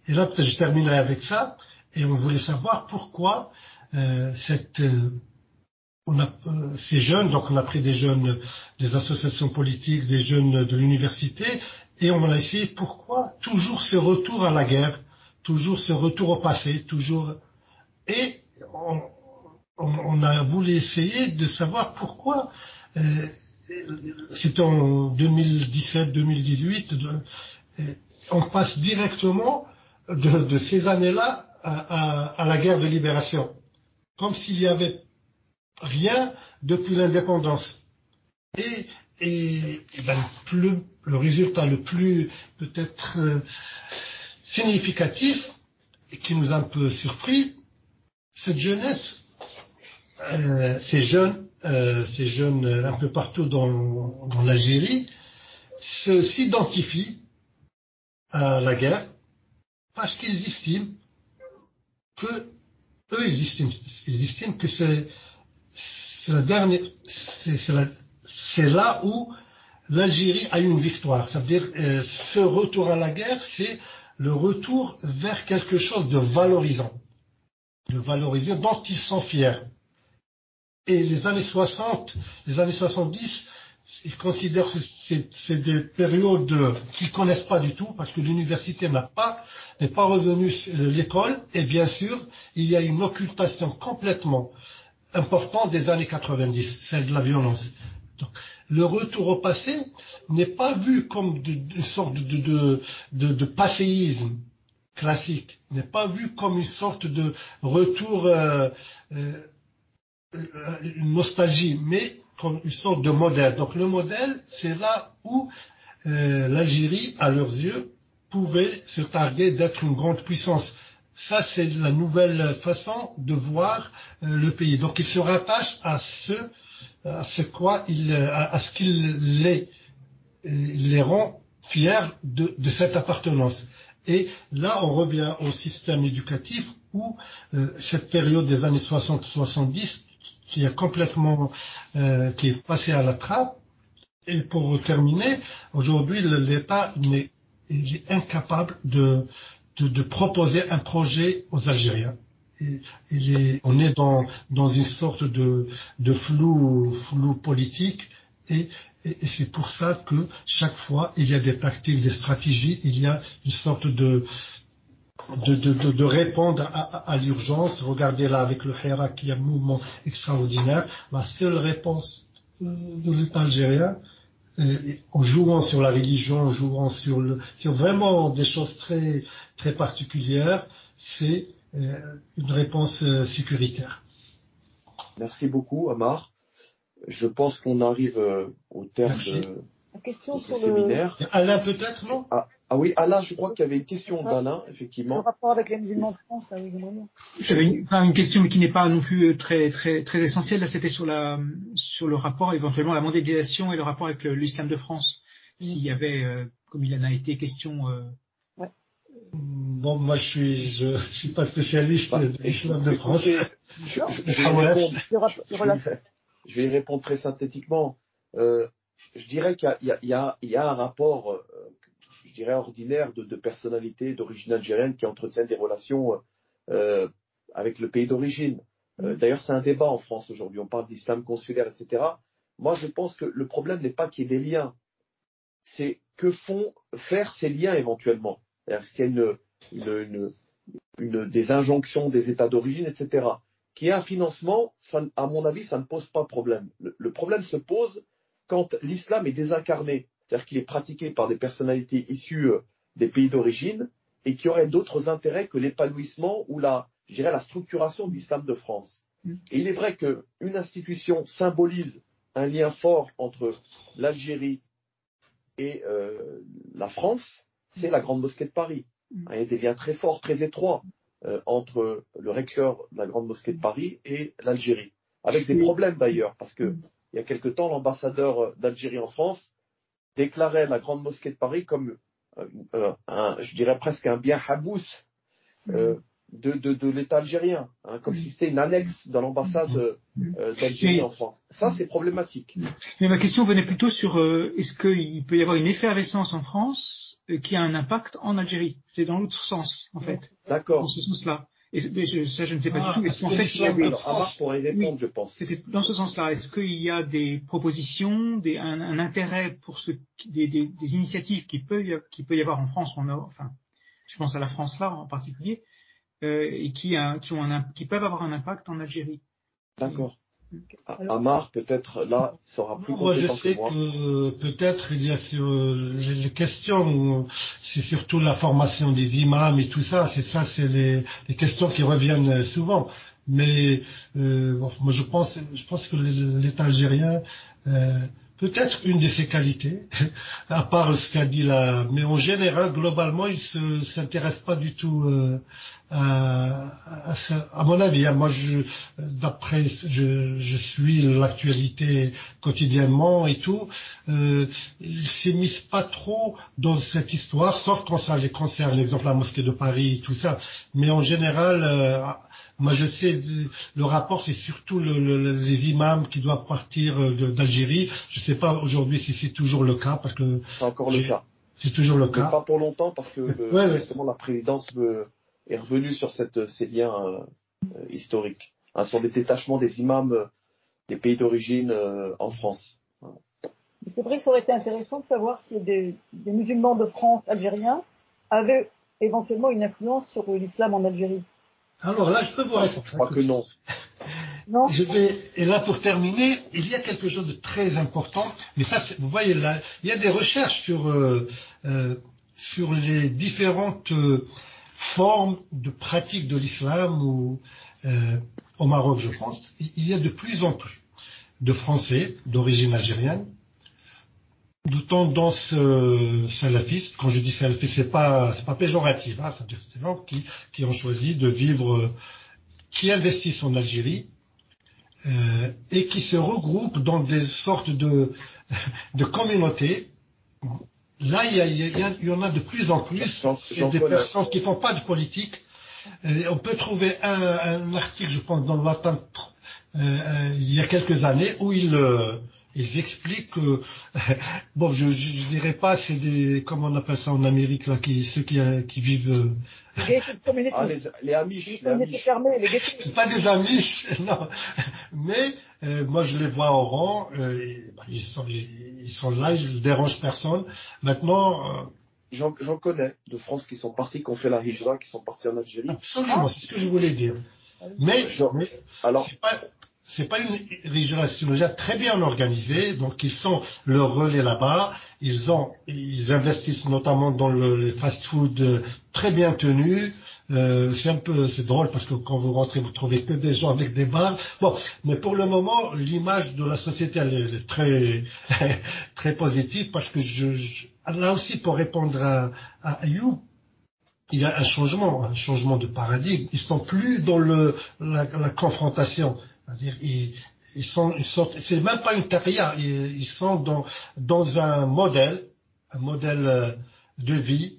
et là peut-être je terminerai avec ça, et on voulait savoir pourquoi euh, cette, euh, on a, euh, ces jeunes, donc on a pris des jeunes des associations politiques, des jeunes de l'université, et on a essayé pourquoi toujours ce retour à la guerre, toujours ce retour au passé, toujours... Et on, on, on a voulu essayer de savoir pourquoi... Euh, c'était en deux mille dix-sept deux mille dix-huit, on passe directement de, de ces années-là à, à, à la guerre de libération, comme s'il y avait rien depuis l'indépendance. Et, et, et ben, plus, le résultat le plus peut-être euh, significatif, et qui nous a un peu surpris, cette jeunesse, euh, ces jeunes, Euh, ces jeunes euh, un peu partout dans, dans l'Algérie se, s'identifient à la guerre parce qu'ils estiment que eux ils estiment, ils estiment que c'est, c'est la dernière c'est, c'est, la, c'est là où l'Algérie a eu une victoire. Ça veut dire euh, ce retour à la guerre, c'est le retour vers quelque chose de valorisant, de valorisant dont ils sont fiers. Et les années soixante, les années soixante-dix, ils considèrent que c'est, c'est des périodes qu'ils connaissent pas du tout parce que l'université n'a pas, n'est pas revenue l'école. Et bien sûr, il y a une occultation complètement importante des années quatre-vingt-dix, celle de la violence. Donc, le retour au passé n'est pas vu comme une sorte de, de, de, de passéisme classique, n'est pas vu comme une sorte de retour, euh, euh, une nostalgie, mais comme une sorte de modèle. Donc le modèle, c'est là où euh, l'Algérie, à leurs yeux, pouvait se targuer d'être une grande puissance. Ça, c'est la nouvelle façon de voir euh, le pays. Donc ils se rattachent à ce, à ce quoi il, à, à ce qu'il les, les rend fiers de, de cette appartenance. Et là, on revient au système éducatif où euh, cette période des années soixante soixante-dix qui est complètement, euh, qui est passé à la trappe. Et pour terminer, aujourd'hui, l'État n'est, il est incapable de, de, de proposer un projet aux Algériens. Et, il est, on est dans, dans une sorte de, de flou, flou politique. Et, et, et c'est pour ça que chaque fois, il y a des tactiques, des stratégies, il y a une sorte de, De, de, de, de répondre à, à, à l'urgence. Regardez là avec le Hira qui est un mouvement extraordinaire. La seule réponse de l'État algérien, euh, en jouant sur la religion, en jouant sur, le, sur vraiment des choses très, très particulières, c'est euh, une réponse euh, sécuritaire. Merci beaucoup, Amar. Je pense qu'on arrive euh, au terme de, de ce séminaire. Le... Alain, peut-être, non ah. Ah oui, Alain, je crois qu'il y avait une question d'Alain, effectivement. En rapport avec les musulmans de France, oui, vraiment. J'avais une, enfin, une question, mais qui n'est pas non plus très, très, très essentielle. Là, c'était sur la, sur le rapport, éventuellement, la mondialisation et le rapport avec le, l'islam de France. Mmh. S'il y avait, euh, comme il en a été question, euh, ouais. Bon, moi, je suis, je, je suis pas spécialiste de l'islam de France. Je, non, je, je, vais répondre, je, je vais y répondre très synthétiquement. Euh, je dirais qu'il y a, il y a, il y a un rapport, je dirais, ordinaire de, de personnalités d'origine algérienne qui entretiennent des relations euh, avec le pays d'origine. Euh, d'ailleurs, c'est un débat en France aujourd'hui. On parle d'islam consulaire, et cetera. Moi, je pense que le problème n'est pas qu'il y ait des liens. C'est que font faire ces liens éventuellement. C'est-à-dire qu'il y a une, une, une, une, des injonctions des États d'origine, et cetera. Qu'il y ait un financement, ça, à mon avis, ça ne pose pas problème. Le, le problème se pose quand l'islam est désincarné, c'est-à-dire qu'il est pratiqué par des personnalités issues des pays d'origine et qui auraient d'autres intérêts que l'épanouissement ou la, je dirais, la structuration de l'islam de France. Et il est vrai qu'une institution symbolise un lien fort entre l'Algérie et euh, la France, c'est la Grande Mosquée de Paris. Il y a des liens très forts, très étroits euh, entre le recteur de la Grande Mosquée de Paris et l'Algérie, avec des problèmes d'ailleurs, parce que il y a quelque temps, l'ambassadeur d'Algérie en France déclarait la Grande Mosquée de Paris comme euh, euh, un, je dirais presque un bien habous euh, de, de, de l'État algérien, hein, comme si c'était une annexe dans l'ambassade euh, d'Algérie en France. Ça, c'est problématique. Mais ma question venait plutôt sur euh, est-ce qu'il peut y avoir une effervescence en France qui a un impact en Algérie. C'est dans l'autre sens, en fait. D'accord. Dans ce sens-là. Et je, ça, je ne sais pas ah, du tout. Est-ce qu'en fait, il y a des... Alors, Amar pourrait répondre, oui, je pense. C'était dans ce sens-là. Est-ce qu'il y a des propositions, des, un, un intérêt pour ce, des, des, des initiatives qui peut, qui peut y avoir en France, on a, enfin, je pense à la France là en particulier, euh, et qui, a, qui, ont un, qui peuvent avoir un impact en Algérie. D'accord. Alors, Amar, peut-être là, sera plus compétent que moi. Je sais que peut-être il y a sur, les questions, c'est surtout la formation des imams et tout ça. C'est ça, c'est les, les questions qui reviennent souvent. Mais euh, bon, moi, je pense, je pense que l'État algérien, euh, peut-être une de ses qualités, à part ce qu'a dit là, mais en général, globalement, il ne s'intéresse pas du tout euh, à, à, à mon avis. Hein. Moi, je, d'après, je, je suis l'actualité quotidiennement et tout. Euh, il ne s'immisce pas trop dans cette histoire, sauf quand ça les concerne, l'exemple la mosquée de Paris, tout ça. Mais en général... Euh, moi, je sais, le rapport, c'est surtout le, le, les imams qui doivent partir de, d'Algérie. Je ne sais pas aujourd'hui si c'est toujours le cas, parce que c'est encore le cas. C'est toujours le cas. Pas pour longtemps, parce que le, ouais, justement ouais. la présidence est revenue sur cette, ces liens euh, historiques, hein, sur le détachement des imams des pays d'origine euh, en France. C'est vrai que ça aurait été intéressant de savoir si des, des musulmans de France algériens avaient éventuellement une influence sur l'islam en Algérie. Alors là, je peux vous répondre. Je crois que non. Non. Je vais, et là, pour terminer, il y a quelque chose de très important. Mais ça, c'est, vous voyez là, il y a des recherches sur euh, euh, sur les différentes euh, formes de pratiques de l'islam ou, euh, au Maroc, je pense. Il y a de plus en plus de Français d'origine algérienne, de tendance euh, salafiste. Quand je dis salafiste, c'est pas c'est pas péjoratif, hein, c'est-à-dire c'est des gens qui qui ont choisi de vivre, euh, qui investissent en Algérie euh, et qui se regroupent dans des sortes de de communautés. Là, il y a il y, a, il y en a de plus en plus. J'en, j'en des connais. Personnes qui font pas de politique. Et on peut trouver un, un article, je pense, dans le Latin euh, il y a quelques années où il euh, ils expliquent que, bon, je, je, je dirais pas, c'est des, comment on appelle ça en Amérique, là, qui, ceux qui, qui vivent, les, ah, les, les Amish, les, les Amish. Les c'est pas des Amish, non. Mais, euh, moi, je les vois en rang, euh, et, bah, ils sont, ils, ils sont là, ils dérangent personne. Maintenant, euh, j'en, j'en connais de France qui sont partis, qui ont fait la hijra, qui sont partis en Algérie. Absolument, ah, c'est ce que je voulais dire. Mais, genre, mais alors, c'est pas, c'est pas une déjà très bien organisée, donc ils sont leur relais là-bas, ils ont, ils investissent notamment dans le, le fast-food très bien tenu. Euh, c'est un peu, c'est drôle parce que quand vous rentrez, vous trouvez que des gens avec des bars. Bon, mais pour le moment, l'image de la société elle est très, très positive parce que je, je là aussi pour répondre à, à You. Il y a un changement, un changement de paradigme. Ils sont plus dans le la, la confrontation. C'est-à-dire, ils, ils sont, ils sont, c'est même pas une taria, ils, ils sont dans, dans un modèle, un modèle de vie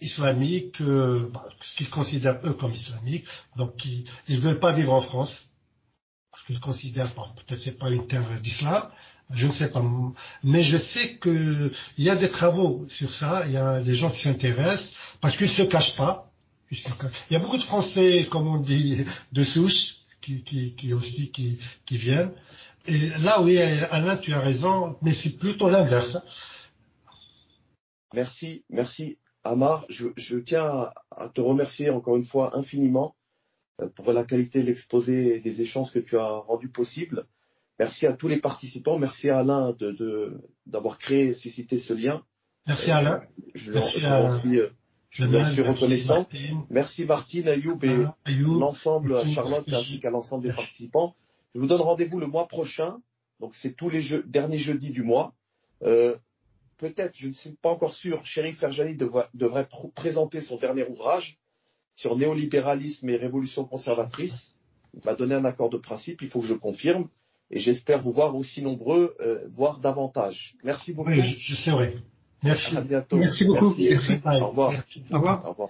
islamiques, euh, ce qu'ils considèrent eux comme islamiques, donc ils ne veulent pas vivre en France, parce qu'ils considèrent, bon, peut-être c'est pas une terre d'islam, je ne sais pas, mais je sais que il y a des travaux sur ça, il y a des gens qui s'intéressent, parce qu'ils se cachent pas, ils se cachent. Il y a beaucoup de Français, comme on dit, de souche, qui, qui, qui aussi, qui, qui viennent, et là, oui, Alain, tu as raison, mais c'est plutôt l'inverse. Merci, merci. Amar, je, je tiens à te remercier encore une fois infiniment pour la qualité de l'exposé et des échanges que tu as rendus possibles. Merci à tous les participants. Merci à Alain de, de, d'avoir créé et suscité ce lien. Merci euh, Alain. Je l'en suis, suis reconnaissant. Martine. Merci Martine, Ayoub et ah, Ayoub, l'ensemble, à Charlotte ainsi qu'à l'ensemble des merci. participants. Je vous donne rendez-vous le mois prochain. Donc c'est tous les je- derniers jeudis du mois. Euh, Peut-être, je ne suis pas encore sûr, Cherif Ferjani devra, devrait pr- présenter son dernier ouvrage sur néolibéralisme et révolution conservatrice. Il m'a donné un accord de principe, il faut que je confirme. Et j'espère vous voir aussi nombreux, euh, voire davantage. Merci beaucoup. Oui, je, je serai. Merci. À bientôt. Merci beaucoup. Merci. Merci. Merci. Au revoir. Merci. Au revoir. Au revoir.